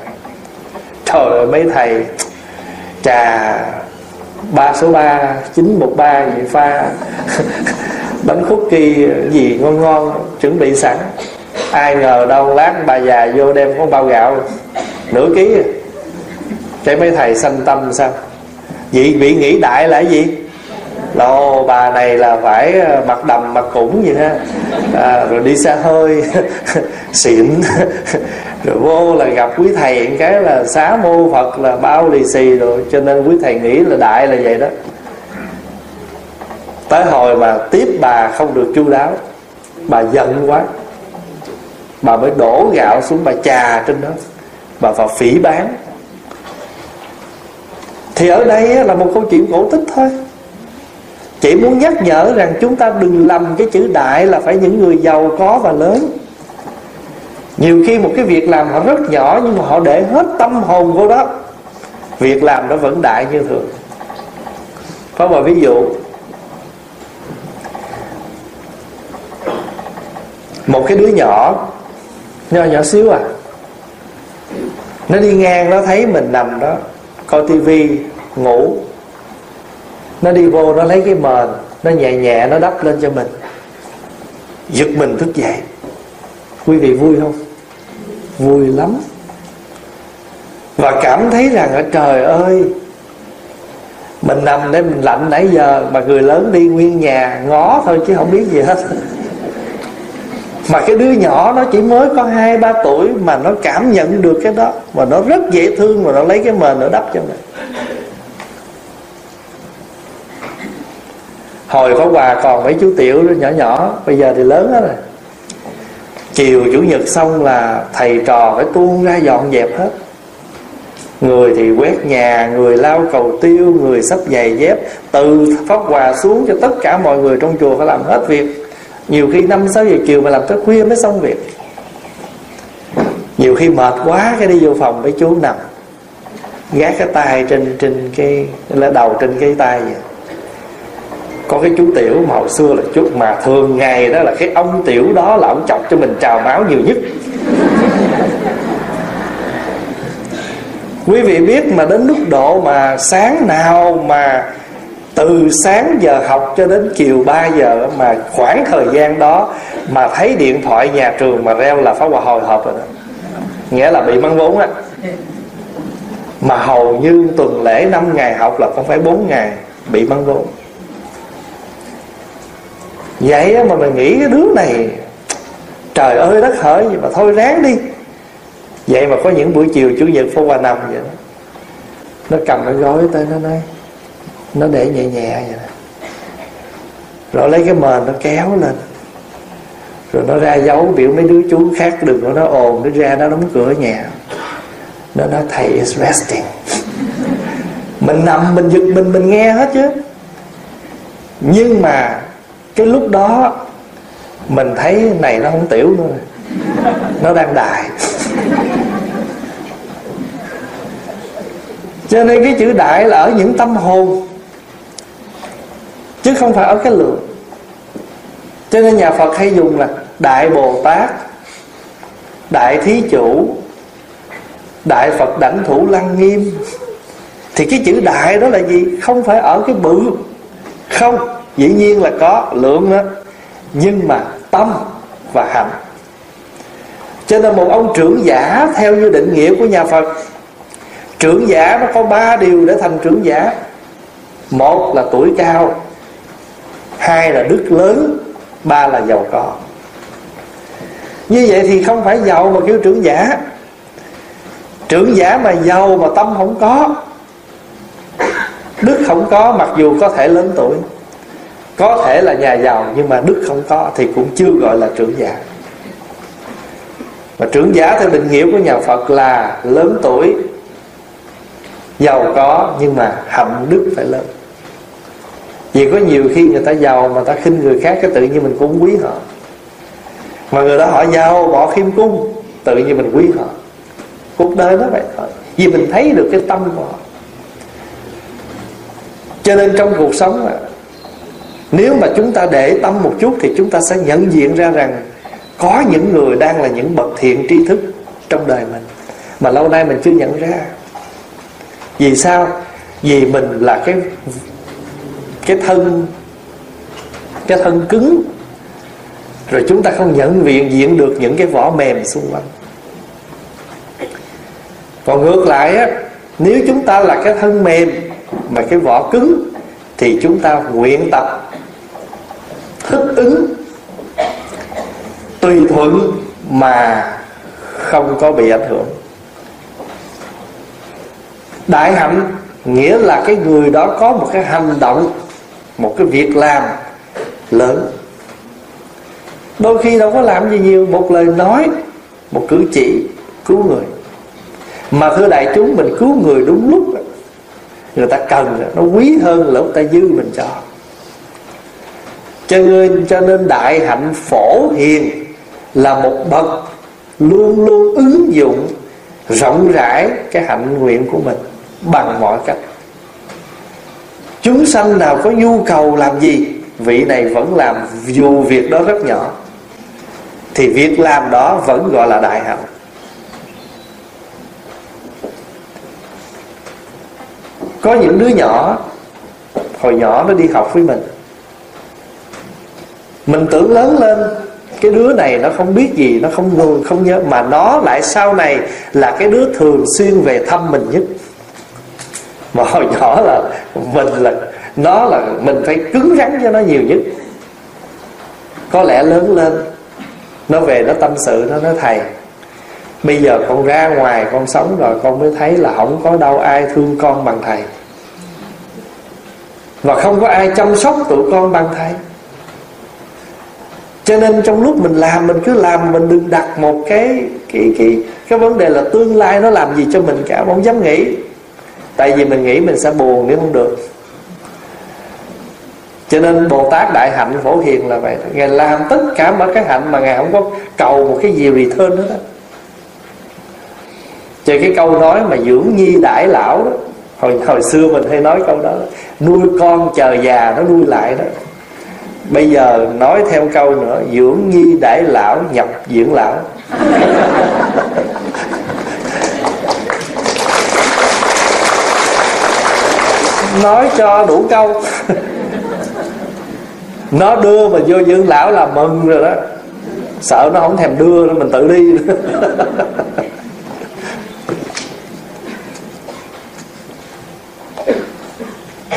Trời ơi mấy thầy, trà ba số ba chín một ba gì pha bánh khúc kỳ gì ngon ngon chuẩn bị sẵn. Ai ngờ đâu lát bà già vô đem có bao gạo nửa ký. Cái mấy thầy sanh tâm sao? Vậy bị nghĩ đại là cái gì? Lô bà này là phải mặc đầm mặc cũng vậy ha, à, rồi đi xa hơi xỉn, rồi vô là gặp quý thầy cái là xá mô Phật là bao lì xì rồi, cho nên quý thầy nghĩ là đại là vậy đó. Tới hồi mà tiếp bà không được chu đáo, bà giận quá, bà mới đổ gạo xuống, bà chà trên đó, bà vào phỉ báng. Thì ở đây là một câu chuyện cổ tích thôi. Chỉ muốn nhắc nhở rằng chúng ta đừng lầm cái chữ đại là phải những người giàu có và lớn. Nhiều khi một cái việc làm họ rất nhỏ, nhưng mà họ để hết tâm hồn vô đó, việc làm nó vẫn đại như thường. Có một ví dụ, một cái đứa nhỏ, nhỏ nhỏ xíu à, nó đi ngang nó thấy mình nằm đó coi tivi ngủ, nó đi vô nó lấy cái mền, nó nhẹ nhẹ nó đắp lên cho mình, giật mình thức dậy. Quý vị vui không? Vui lắm. Và cảm thấy rằng trời ơi, mình nằm để mình lạnh nãy giờ, mà người lớn đi nguyên nhà ngó thôi chứ không biết gì hết. Mà cái đứa nhỏ nó chỉ mới có hai ba tuổi mà nó cảm nhận được cái đó, mà nó rất dễ thương, mà nó lấy cái mền nó đắp cho mình. Hồi Pháp Hòa còn mấy chú tiểu nhỏ nhỏ, bây giờ thì lớn hết rồi. Chiều chủ nhật xong là thầy trò phải tuôn ra dọn dẹp hết. Người thì quét nhà, người lau cầu tiêu, người xách giày dép, từ Pháp Hòa xuống cho tất cả mọi người trong chùa phải làm hết việc. Nhiều khi năm sáu giờ chiều mà làm tới khuya mới xong việc. Nhiều khi mệt quá cái đi vô phòng mấy chú nằm, gác cái tay trên trên cái là đầu trên cái tay vậy. Có cái chú tiểu mà hồi xưa là chút mà thường ngày đó là cái ông tiểu đó là ông chọc cho mình trào máu nhiều nhất. Quý vị biết mà đến lúc độ mà sáng nào mà từ sáng giờ học cho đến chiều ba giờ, mà khoảng thời gian đó mà thấy điện thoại nhà trường mà reo là Pháp Hòa hồi hộp rồi đó. Nghĩa là bị mắng vốn á. Mà hầu như tuần lễ năm ngày học là không phải bốn ngày bị mắng vốn. Vậy mà mình nghĩ cái đứa này trời ơi đất hỡi gì mà thôi ráng đi. Vậy mà có những buổi chiều chủ nhật Pháp Hòa nằm vậy đó, nó cầm cái gói tới nó nói, nó để nhẹ nhẹ vậy đó, rồi lấy cái mền nó kéo lên, rồi nó ra dấu biểu mấy đứa chú khác đừng có nó ồn, nó ra nó đóng cửa nhà, nó nói thầy is resting. Mình nằm mình giật mình mình nghe hết chứ. Nhưng mà cái lúc đó mình thấy này nó không tiểu nữa, nó đang đại. Cho nên cái chữ đại là ở những tâm hồn, chứ không phải ở cái lượng. Cho nên nhà Phật hay dùng là đại Bồ Tát, đại Thí Chủ, đại Phật Đảnh Thủ Lăng Nghiêm. Thì cái chữ đại đó là gì? Không phải ở cái bự. Không, dĩ nhiên là có lượng đó, nhưng mà tâm và hành. Cho nên một ông trưởng giả theo như định nghĩa của nhà Phật Trưởng giả nó có ba điều để thành trưởng giả. Một là tuổi cao, hai là đức lớn, ba là giàu có. Như vậy thì không phải giàu mà kêu trưởng giả. Trưởng giả mà giàu mà tâm không có, đức không có, mặc dù có thể lớn tuổi, có thể là nhà giàu, nhưng mà đức không có thì cũng chưa gọi là trưởng giả. Mà trưởng giả theo định nghĩa của nhà Phật là lớn tuổi, giàu có, nhưng mà hạnh đức phải lớn. Vì có nhiều khi người ta giàu mà ta khinh người khác, cái tự nhiên mình cũng quý họ. Mà người đó họ giàu bỏ khiêm cung, tự nhiên mình quý họ. Cuộc đời nó vậy thôi, vì mình thấy được cái tâm của họ. Cho nên trong cuộc sống, nếu mà chúng ta để tâm một chút thì chúng ta sẽ nhận diện ra rằng có những người đang là những bậc thiện tri thức trong đời mình mà lâu nay mình chưa nhận ra. Vì sao? Vì mình là cái cái thân cái thân cứng, rồi chúng ta không nhận viện diện được những cái vỏ mềm xung quanh. Còn ngược lại á, nếu chúng ta là cái thân mềm mà cái vỏ cứng thì chúng ta nguyện tập thích ứng, tùy thuận mà không có bị ảnh hưởng. Đại hạnh nghĩa là cái người đó có một cái hành động, một cái việc làm lớn. Đôi khi đâu có làm gì nhiều, một lời nói, một cử chỉ cứu người. Mà thưa đại chúng, mình cứu người đúng lúc, người ta cần, nó quý hơn là người ta dư mình cho. Cho nên, cho nên đại hạnh Phổ Hiền là một bậc luôn luôn ứng dụng rộng rãi cái hạnh nguyện của mình bằng mọi cách. Chúng sanh nào có nhu cầu làm gì, vị này vẫn làm, dù việc đó rất nhỏ, thì việc làm đó vẫn gọi là đại hạnh. Có những đứa nhỏ, hồi nhỏ nó đi học với mình, mình tưởng lớn lên cái đứa này nó không biết gì, nó không ngờ, không nhớ, mà nó lại sau này là cái đứa thường xuyên về thăm mình nhất. Mà hồi nhỏ là mình là nó là mình phải cứng rắn cho nó nhiều nhất. Có lẽ lớn lên nó về nó tâm sự, nó nói thầy, bây giờ con ra ngoài con sống rồi con mới thấy là không có đâu ai thương con bằng thầy, và không có ai chăm sóc tụi con bằng thầy. Cho nên trong lúc mình làm, mình cứ làm, mình đừng đặt một cái cái cái cái vấn đề là tương lai nó làm gì cho mình cả, không dám nghĩ. Tại vì mình nghĩ mình sẽ buồn nếu không được. Cho nên Bồ Tát đại hạnh Phổ Hiền là vậy. Ngài làm tất cả mọi cái hạnh mà Ngài không có cầu một cái gì return nữa đó. Cho cái câu nói mà dưỡng nhi đãi lão đó, hồi, hồi xưa mình hay nói câu đó, đó nuôi con chờ già nó nuôi lại đó. Bây giờ nói theo câu nữa, dưỡng nhi đãi lão nhập dưỡng lão. Nói cho đủ câu. Nó đưa mà vô dưỡng lão là mừng rồi đó. Sợ nó không thèm đưa, mình tự đi.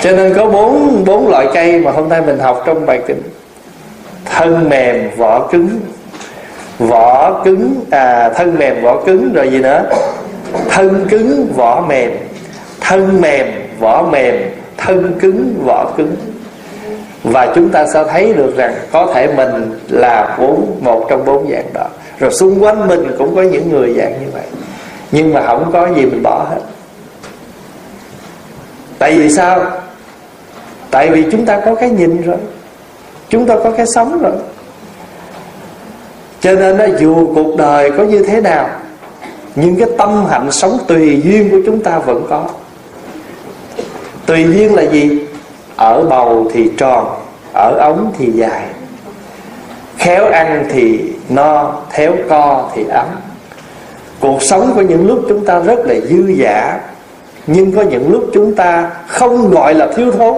Cho nên có bốn bốn loại cây mà hôm nay mình học trong bài kinh: thân mềm vỏ cứng, vỏ cứng à thân mềm vỏ cứng, rồi gì nữa, thân cứng vỏ mềm, thân mềm vỏ mềm, thân cứng vỏ cứng. Và chúng ta sẽ thấy được rằng có thể mình là bốn một trong bốn dạng đó, rồi xung quanh mình cũng có những người dạng như vậy, nhưng mà không có gì mình bỏ hết. Tại vì sao? Tại vì chúng ta có cái nhìn rồi, chúng ta có cái sống rồi. Cho nên là dù cuộc đời có như thế nào, nhưng cái tâm hạnh sống tùy duyên của chúng ta vẫn có. Tùy duyên là gì? Ở bầu thì tròn, ở ống thì dài, khéo ăn thì no, khéo co thì ấm. Cuộc sống có những lúc chúng ta rất là dư dả, nhưng có những lúc chúng ta không gọi là thiếu thốn,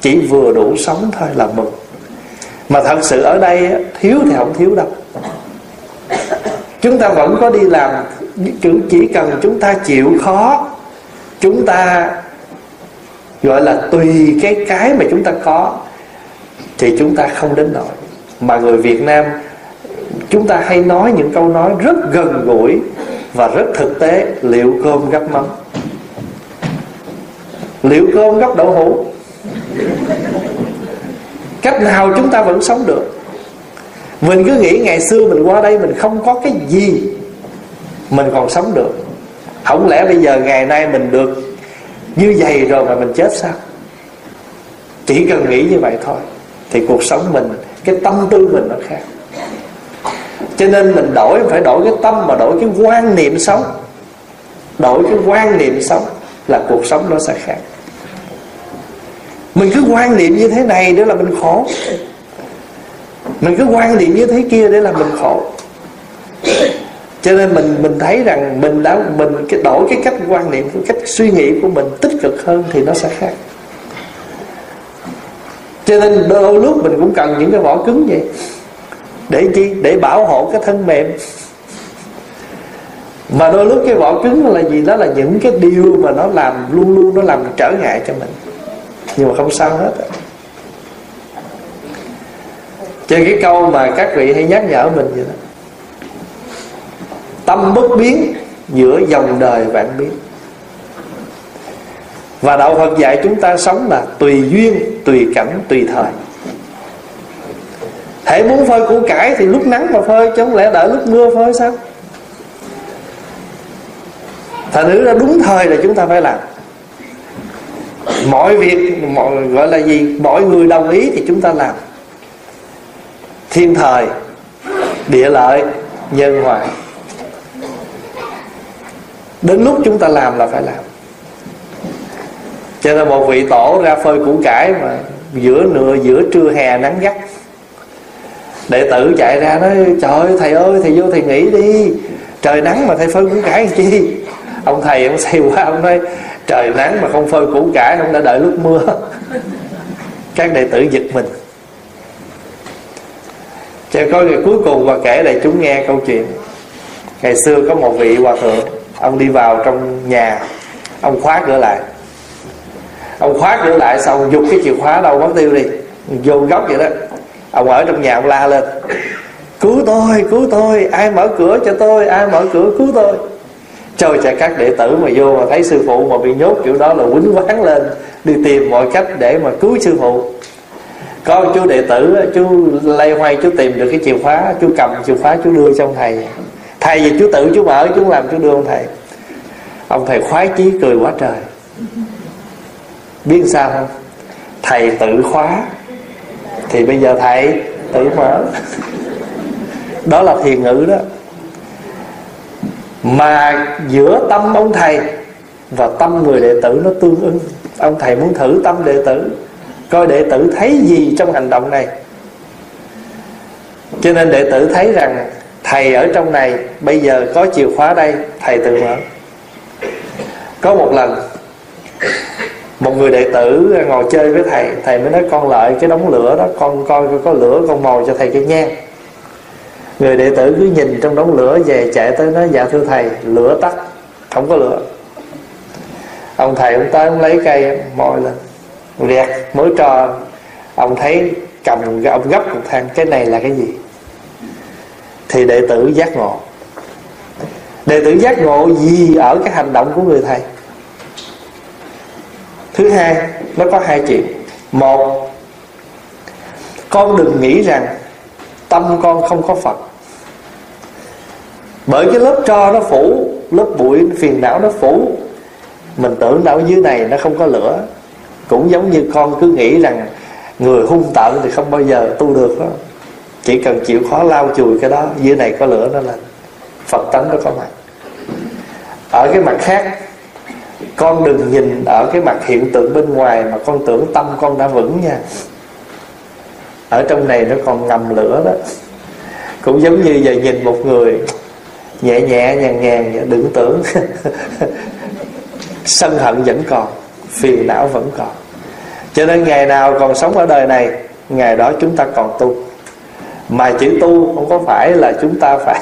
chỉ vừa đủ sống thôi là mừng. Mà thật sự ở đây thiếu thì không thiếu đâu. Chúng ta vẫn có đi làm, chỉ cần chúng ta chịu khó, chúng ta gọi là tùy cái cái mà chúng ta có thì chúng ta không đến nỗi. Mà người Việt Nam chúng ta hay nói những câu nói rất gần gũi và rất thực tế: liệu cơm gắp mắm, liệu cơm gắp đậu hũ. Cách nào chúng ta vẫn sống được. Mình cứ nghĩ ngày xưa mình qua đây mình không có cái gì mình còn sống được, không lẽ bây giờ ngày nay mình được như vậy rồi mà mình chết sao? Chỉ cần nghĩ như vậy thôi thì cuộc sống mình, cái tâm tư mình nó khác. Cho nên mình đổi, phải đổi cái tâm mà đổi cái quan niệm sống. Đổi cái quan niệm sống là cuộc sống nó sẽ khác. Mình cứ quan niệm như thế này để là mình khổ, mình cứ quan niệm như thế kia để là mình khổ. Cho nên mình mình thấy rằng mình đã mình cái đổi cái cách quan niệm, cái cách suy nghĩ của mình tích cực hơn thì nó sẽ khác. Cho nên đôi lúc mình cũng cần những cái vỏ cứng vậy. Để chi? Để bảo hộ cái thân mềm. Mà đôi lúc cái vỏ cứng là gì? Đó là những cái điều mà nó làm luôn luôn nó làm trở ngại cho mình. Nhưng mà không sao hết. Cho cái câu mà các vị hay nhắc nhở mình vậy đó: tâm bất biến giữa dòng đời vạn biến. Và đạo Phật dạy chúng ta sống là tùy duyên, tùy cảnh, tùy thời. Hễ muốn phơi củ cải thì lúc nắng mà phơi, chứ không lẽ đợi lúc mưa phơi sao? Thành thử ra đúng thời là chúng ta phải làm. Mọi việc, mọi, gọi là gì, mọi người đồng ý thì chúng ta làm. Thiên thời, địa lợi, nhân hòa. Đến lúc chúng ta làm là phải làm. Cho nên một vị tổ ra phơi củ cải mà giữa nửa giữa trưa hè nắng gắt, đệ tử chạy ra nói: trời ơi thầy ơi, thầy vô thầy nghỉ đi, trời nắng mà thầy phơi củ cải làm chi? Ông thầy ông say quá, ông nói: trời nắng mà không phơi củ cải, ông đã đợi lúc mưa. Các đệ tử giật mình. Chờ coi ngày cuối cùng và kể lại chúng nghe câu chuyện. Ngày xưa có một vị hòa thượng, ông đi vào trong nhà, ông khóa cửa lại. Ông khóa cửa lại xong giục cái chìa khóa đâu mất tiêu đi, vô góc vậy đó. Ông ở trong nhà ông la lên: cứu tôi, cứu tôi, ai mở cửa cho tôi, ai mở cửa cứu tôi. Trời chạy các đệ tử mà vô mà thấy sư phụ mà bị nhốt kiểu đó là quýnh quán lên, đi tìm mọi cách để mà cứu sư phụ. Có chú đệ tử, chú lay hoay chú tìm được cái chìa khóa, chú cầm chìa khóa chú đưa cho ông thầy. Thầy vì chú tự chú mở, chú làm chú đưa ông thầy. Ông thầy khoái chí cười quá trời. Biết sao không? Thầy tự khóa thì bây giờ thầy tự mở. Đó là thiền ngữ đó. Mà giữa tâm ông thầy và tâm người đệ tử nó tương ưng. Ông thầy muốn thử tâm đệ tử, coi đệ tử thấy gì trong hành động này. Cho nên đệ tử thấy rằng thầy ở trong này, bây giờ có chìa khóa đây, thầy tự mở. Có một lần một người đệ tử ngồi chơi với thầy, thầy mới nói: con lợi cái đống lửa đó, con coi có lửa con mồi cho thầy cái nhang. Người đệ tử cứ nhìn trong đống lửa về chạy tới nói: dạ thưa thầy, lửa tắt, không có lửa. Ông thầy ông tới ông lấy cây mồi lên, rẹt mới cho ông thấy, cầm ông gấp một thang: cái này là cái gì? Thì đệ tử giác ngộ. Đệ tử giác ngộ gì ở cái hành động của người thầy? Thứ hai, nó có hai chuyện. Một, con đừng nghĩ rằng tâm con không có Phật, bởi cái lớp tro nó phủ, lớp bụi phiền não nó phủ. Mình tưởng ở dưới này nó không có lửa. Cũng giống như con cứ nghĩ rằng người hung tợn thì không bao giờ tu được đó. Chỉ cần chịu khó lau chùi cái đó, dưới này có lửa nó lên, Phật tánh nó có mặt. Ở cái mặt khác, con đừng nhìn ở cái mặt hiện tượng bên ngoài mà con tưởng tâm con đã vững nha. Ở trong này nó còn ngầm lửa đó. Cũng giống như giờ nhìn một người nhẹ nhẹ nhàng nhàng, đừng tưởng. Sân hận vẫn còn, phiền não vẫn còn. Cho nên ngày nào còn sống ở đời này, ngày đó chúng ta còn tu. Mà chữ tu không có phải là chúng ta phải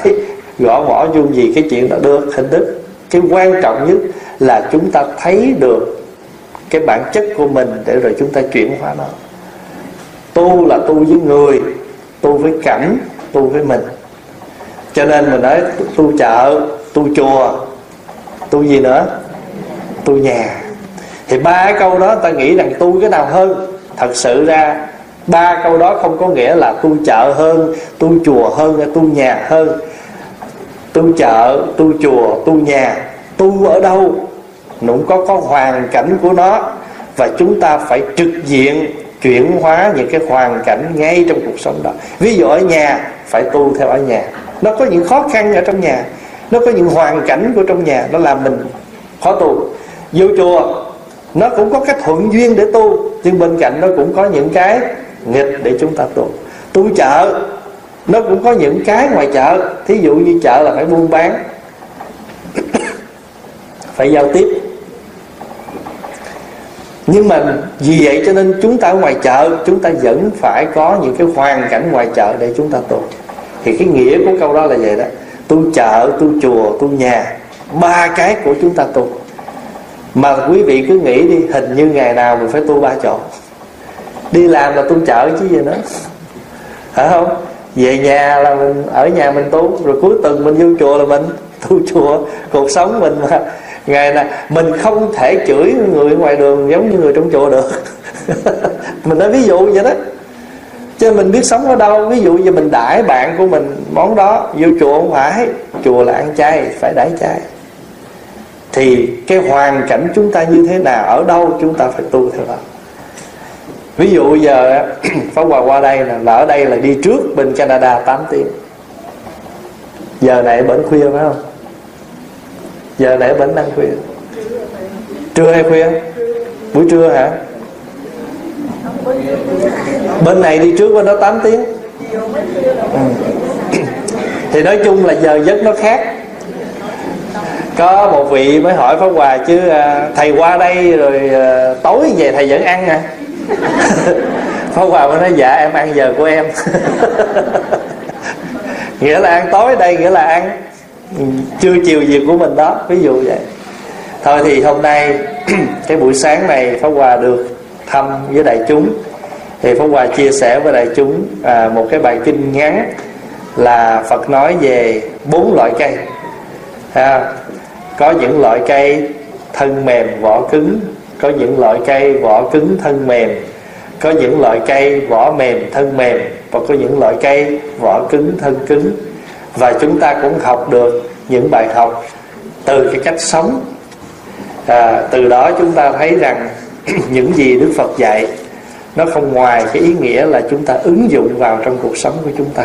gõ mỏ dung gì cái chuyện đó được hình thức. Cái quan trọng nhất là chúng ta thấy được cái bản chất của mình để rồi chúng ta chuyển hóa nó. Tu là tu với người, tu với cảnh, tu với mình. Cho nên mình nói tu chợ, tu chùa, tu gì nữa? Tu nhà. Thì ba cái câu đó ta nghĩ rằng tu cái nào hơn. Thật sự ra ba câu đó không có nghĩa là tu chợ hơn, tu chùa hơn, tu nhà hơn. Tu chợ, tu chùa, tu nhà, tu ở đâu nó cũng có, có hoàn cảnh của nó. Và chúng ta phải trực diện chuyển hóa những cái hoàn cảnh ngay trong cuộc sống đó. Ví dụ ở nhà, phải tu theo ở nhà. Nó có những khó khăn ở trong nhà, nó có những hoàn cảnh của trong nhà, nó làm mình khó tu. Vô chùa, nó cũng có cái thuận duyên để tu, nhưng bên cạnh nó cũng có những cái nghịch để chúng ta tu. Tu chợ, nó cũng có những cái ngoài chợ. Thí dụ như chợ là phải buôn bán, phải giao tiếp. Nhưng mà vì vậy cho nên chúng ta ở ngoài chợ, chúng ta vẫn phải có những cái hoàn cảnh ngoài chợ để chúng ta tu. Thì cái nghĩa của câu đó là vậy đó. Tu chợ, tu chùa, tu nhà, ba cái của chúng ta tu. Mà quý vị cứ nghĩ đi, hình như ngày nào mình phải tu ba chỗ. Đi làm là tu chợ chứ gì nữa, phải không? Về nhà là mình ở nhà mình tu, rồi cuối tuần mình vô chùa là mình tu chùa. Cuộc sống mình mà ngày nào mình không thể chửi người ngoài đường giống như người trong chùa được. Mình nói ví dụ vậy đó, chứ mình biết sống ở đâu. Ví dụ như mình đãi bạn của mình món đó, vô chùa không phải, chùa là ăn chay, phải đãi chay. Thì cái hoàn cảnh chúng ta như thế nào, ở đâu chúng ta phải tu theo đó. Ví dụ giờ Pháp Hòa qua đây là, là ở đây là đi trước bên Canada tám tiếng. Giờ này bển khuya phải không? Giờ này bển đang khuya. Trưa hay khuya? Buổi trưa hả? Bên này đi trước bên đó tám tiếng. Ừ. Thì nói chung là giờ giấc nó khác. Có một vị mới hỏi Pháp Hòa chứ thầy qua đây rồi tối về thầy vẫn ăn à? Pháp Hòa mới nói dạ em ăn giờ của em. Nghĩa là ăn tối đây, nghĩa là ăn trưa chiều việc của mình đó, ví dụ vậy. Thôi thì hôm nay cái buổi sáng này Pháp Hòa được thăm với đại chúng, thì Pháp Hòa chia sẻ với đại chúng à, một cái bài kinh ngắn là Phật nói về bốn loại cây à, có những loại cây thân mềm vỏ cứng, có những loại cây vỏ cứng thân mềm, có những loại cây vỏ mềm thân mềm, và có những loại cây vỏ cứng thân cứng. Và chúng ta cũng học được những bài học từ cái cách sống à, từ đó chúng ta thấy rằng những gì Đức Phật dạy nó không ngoài cái ý nghĩa là chúng ta ứng dụng vào trong cuộc sống của chúng ta.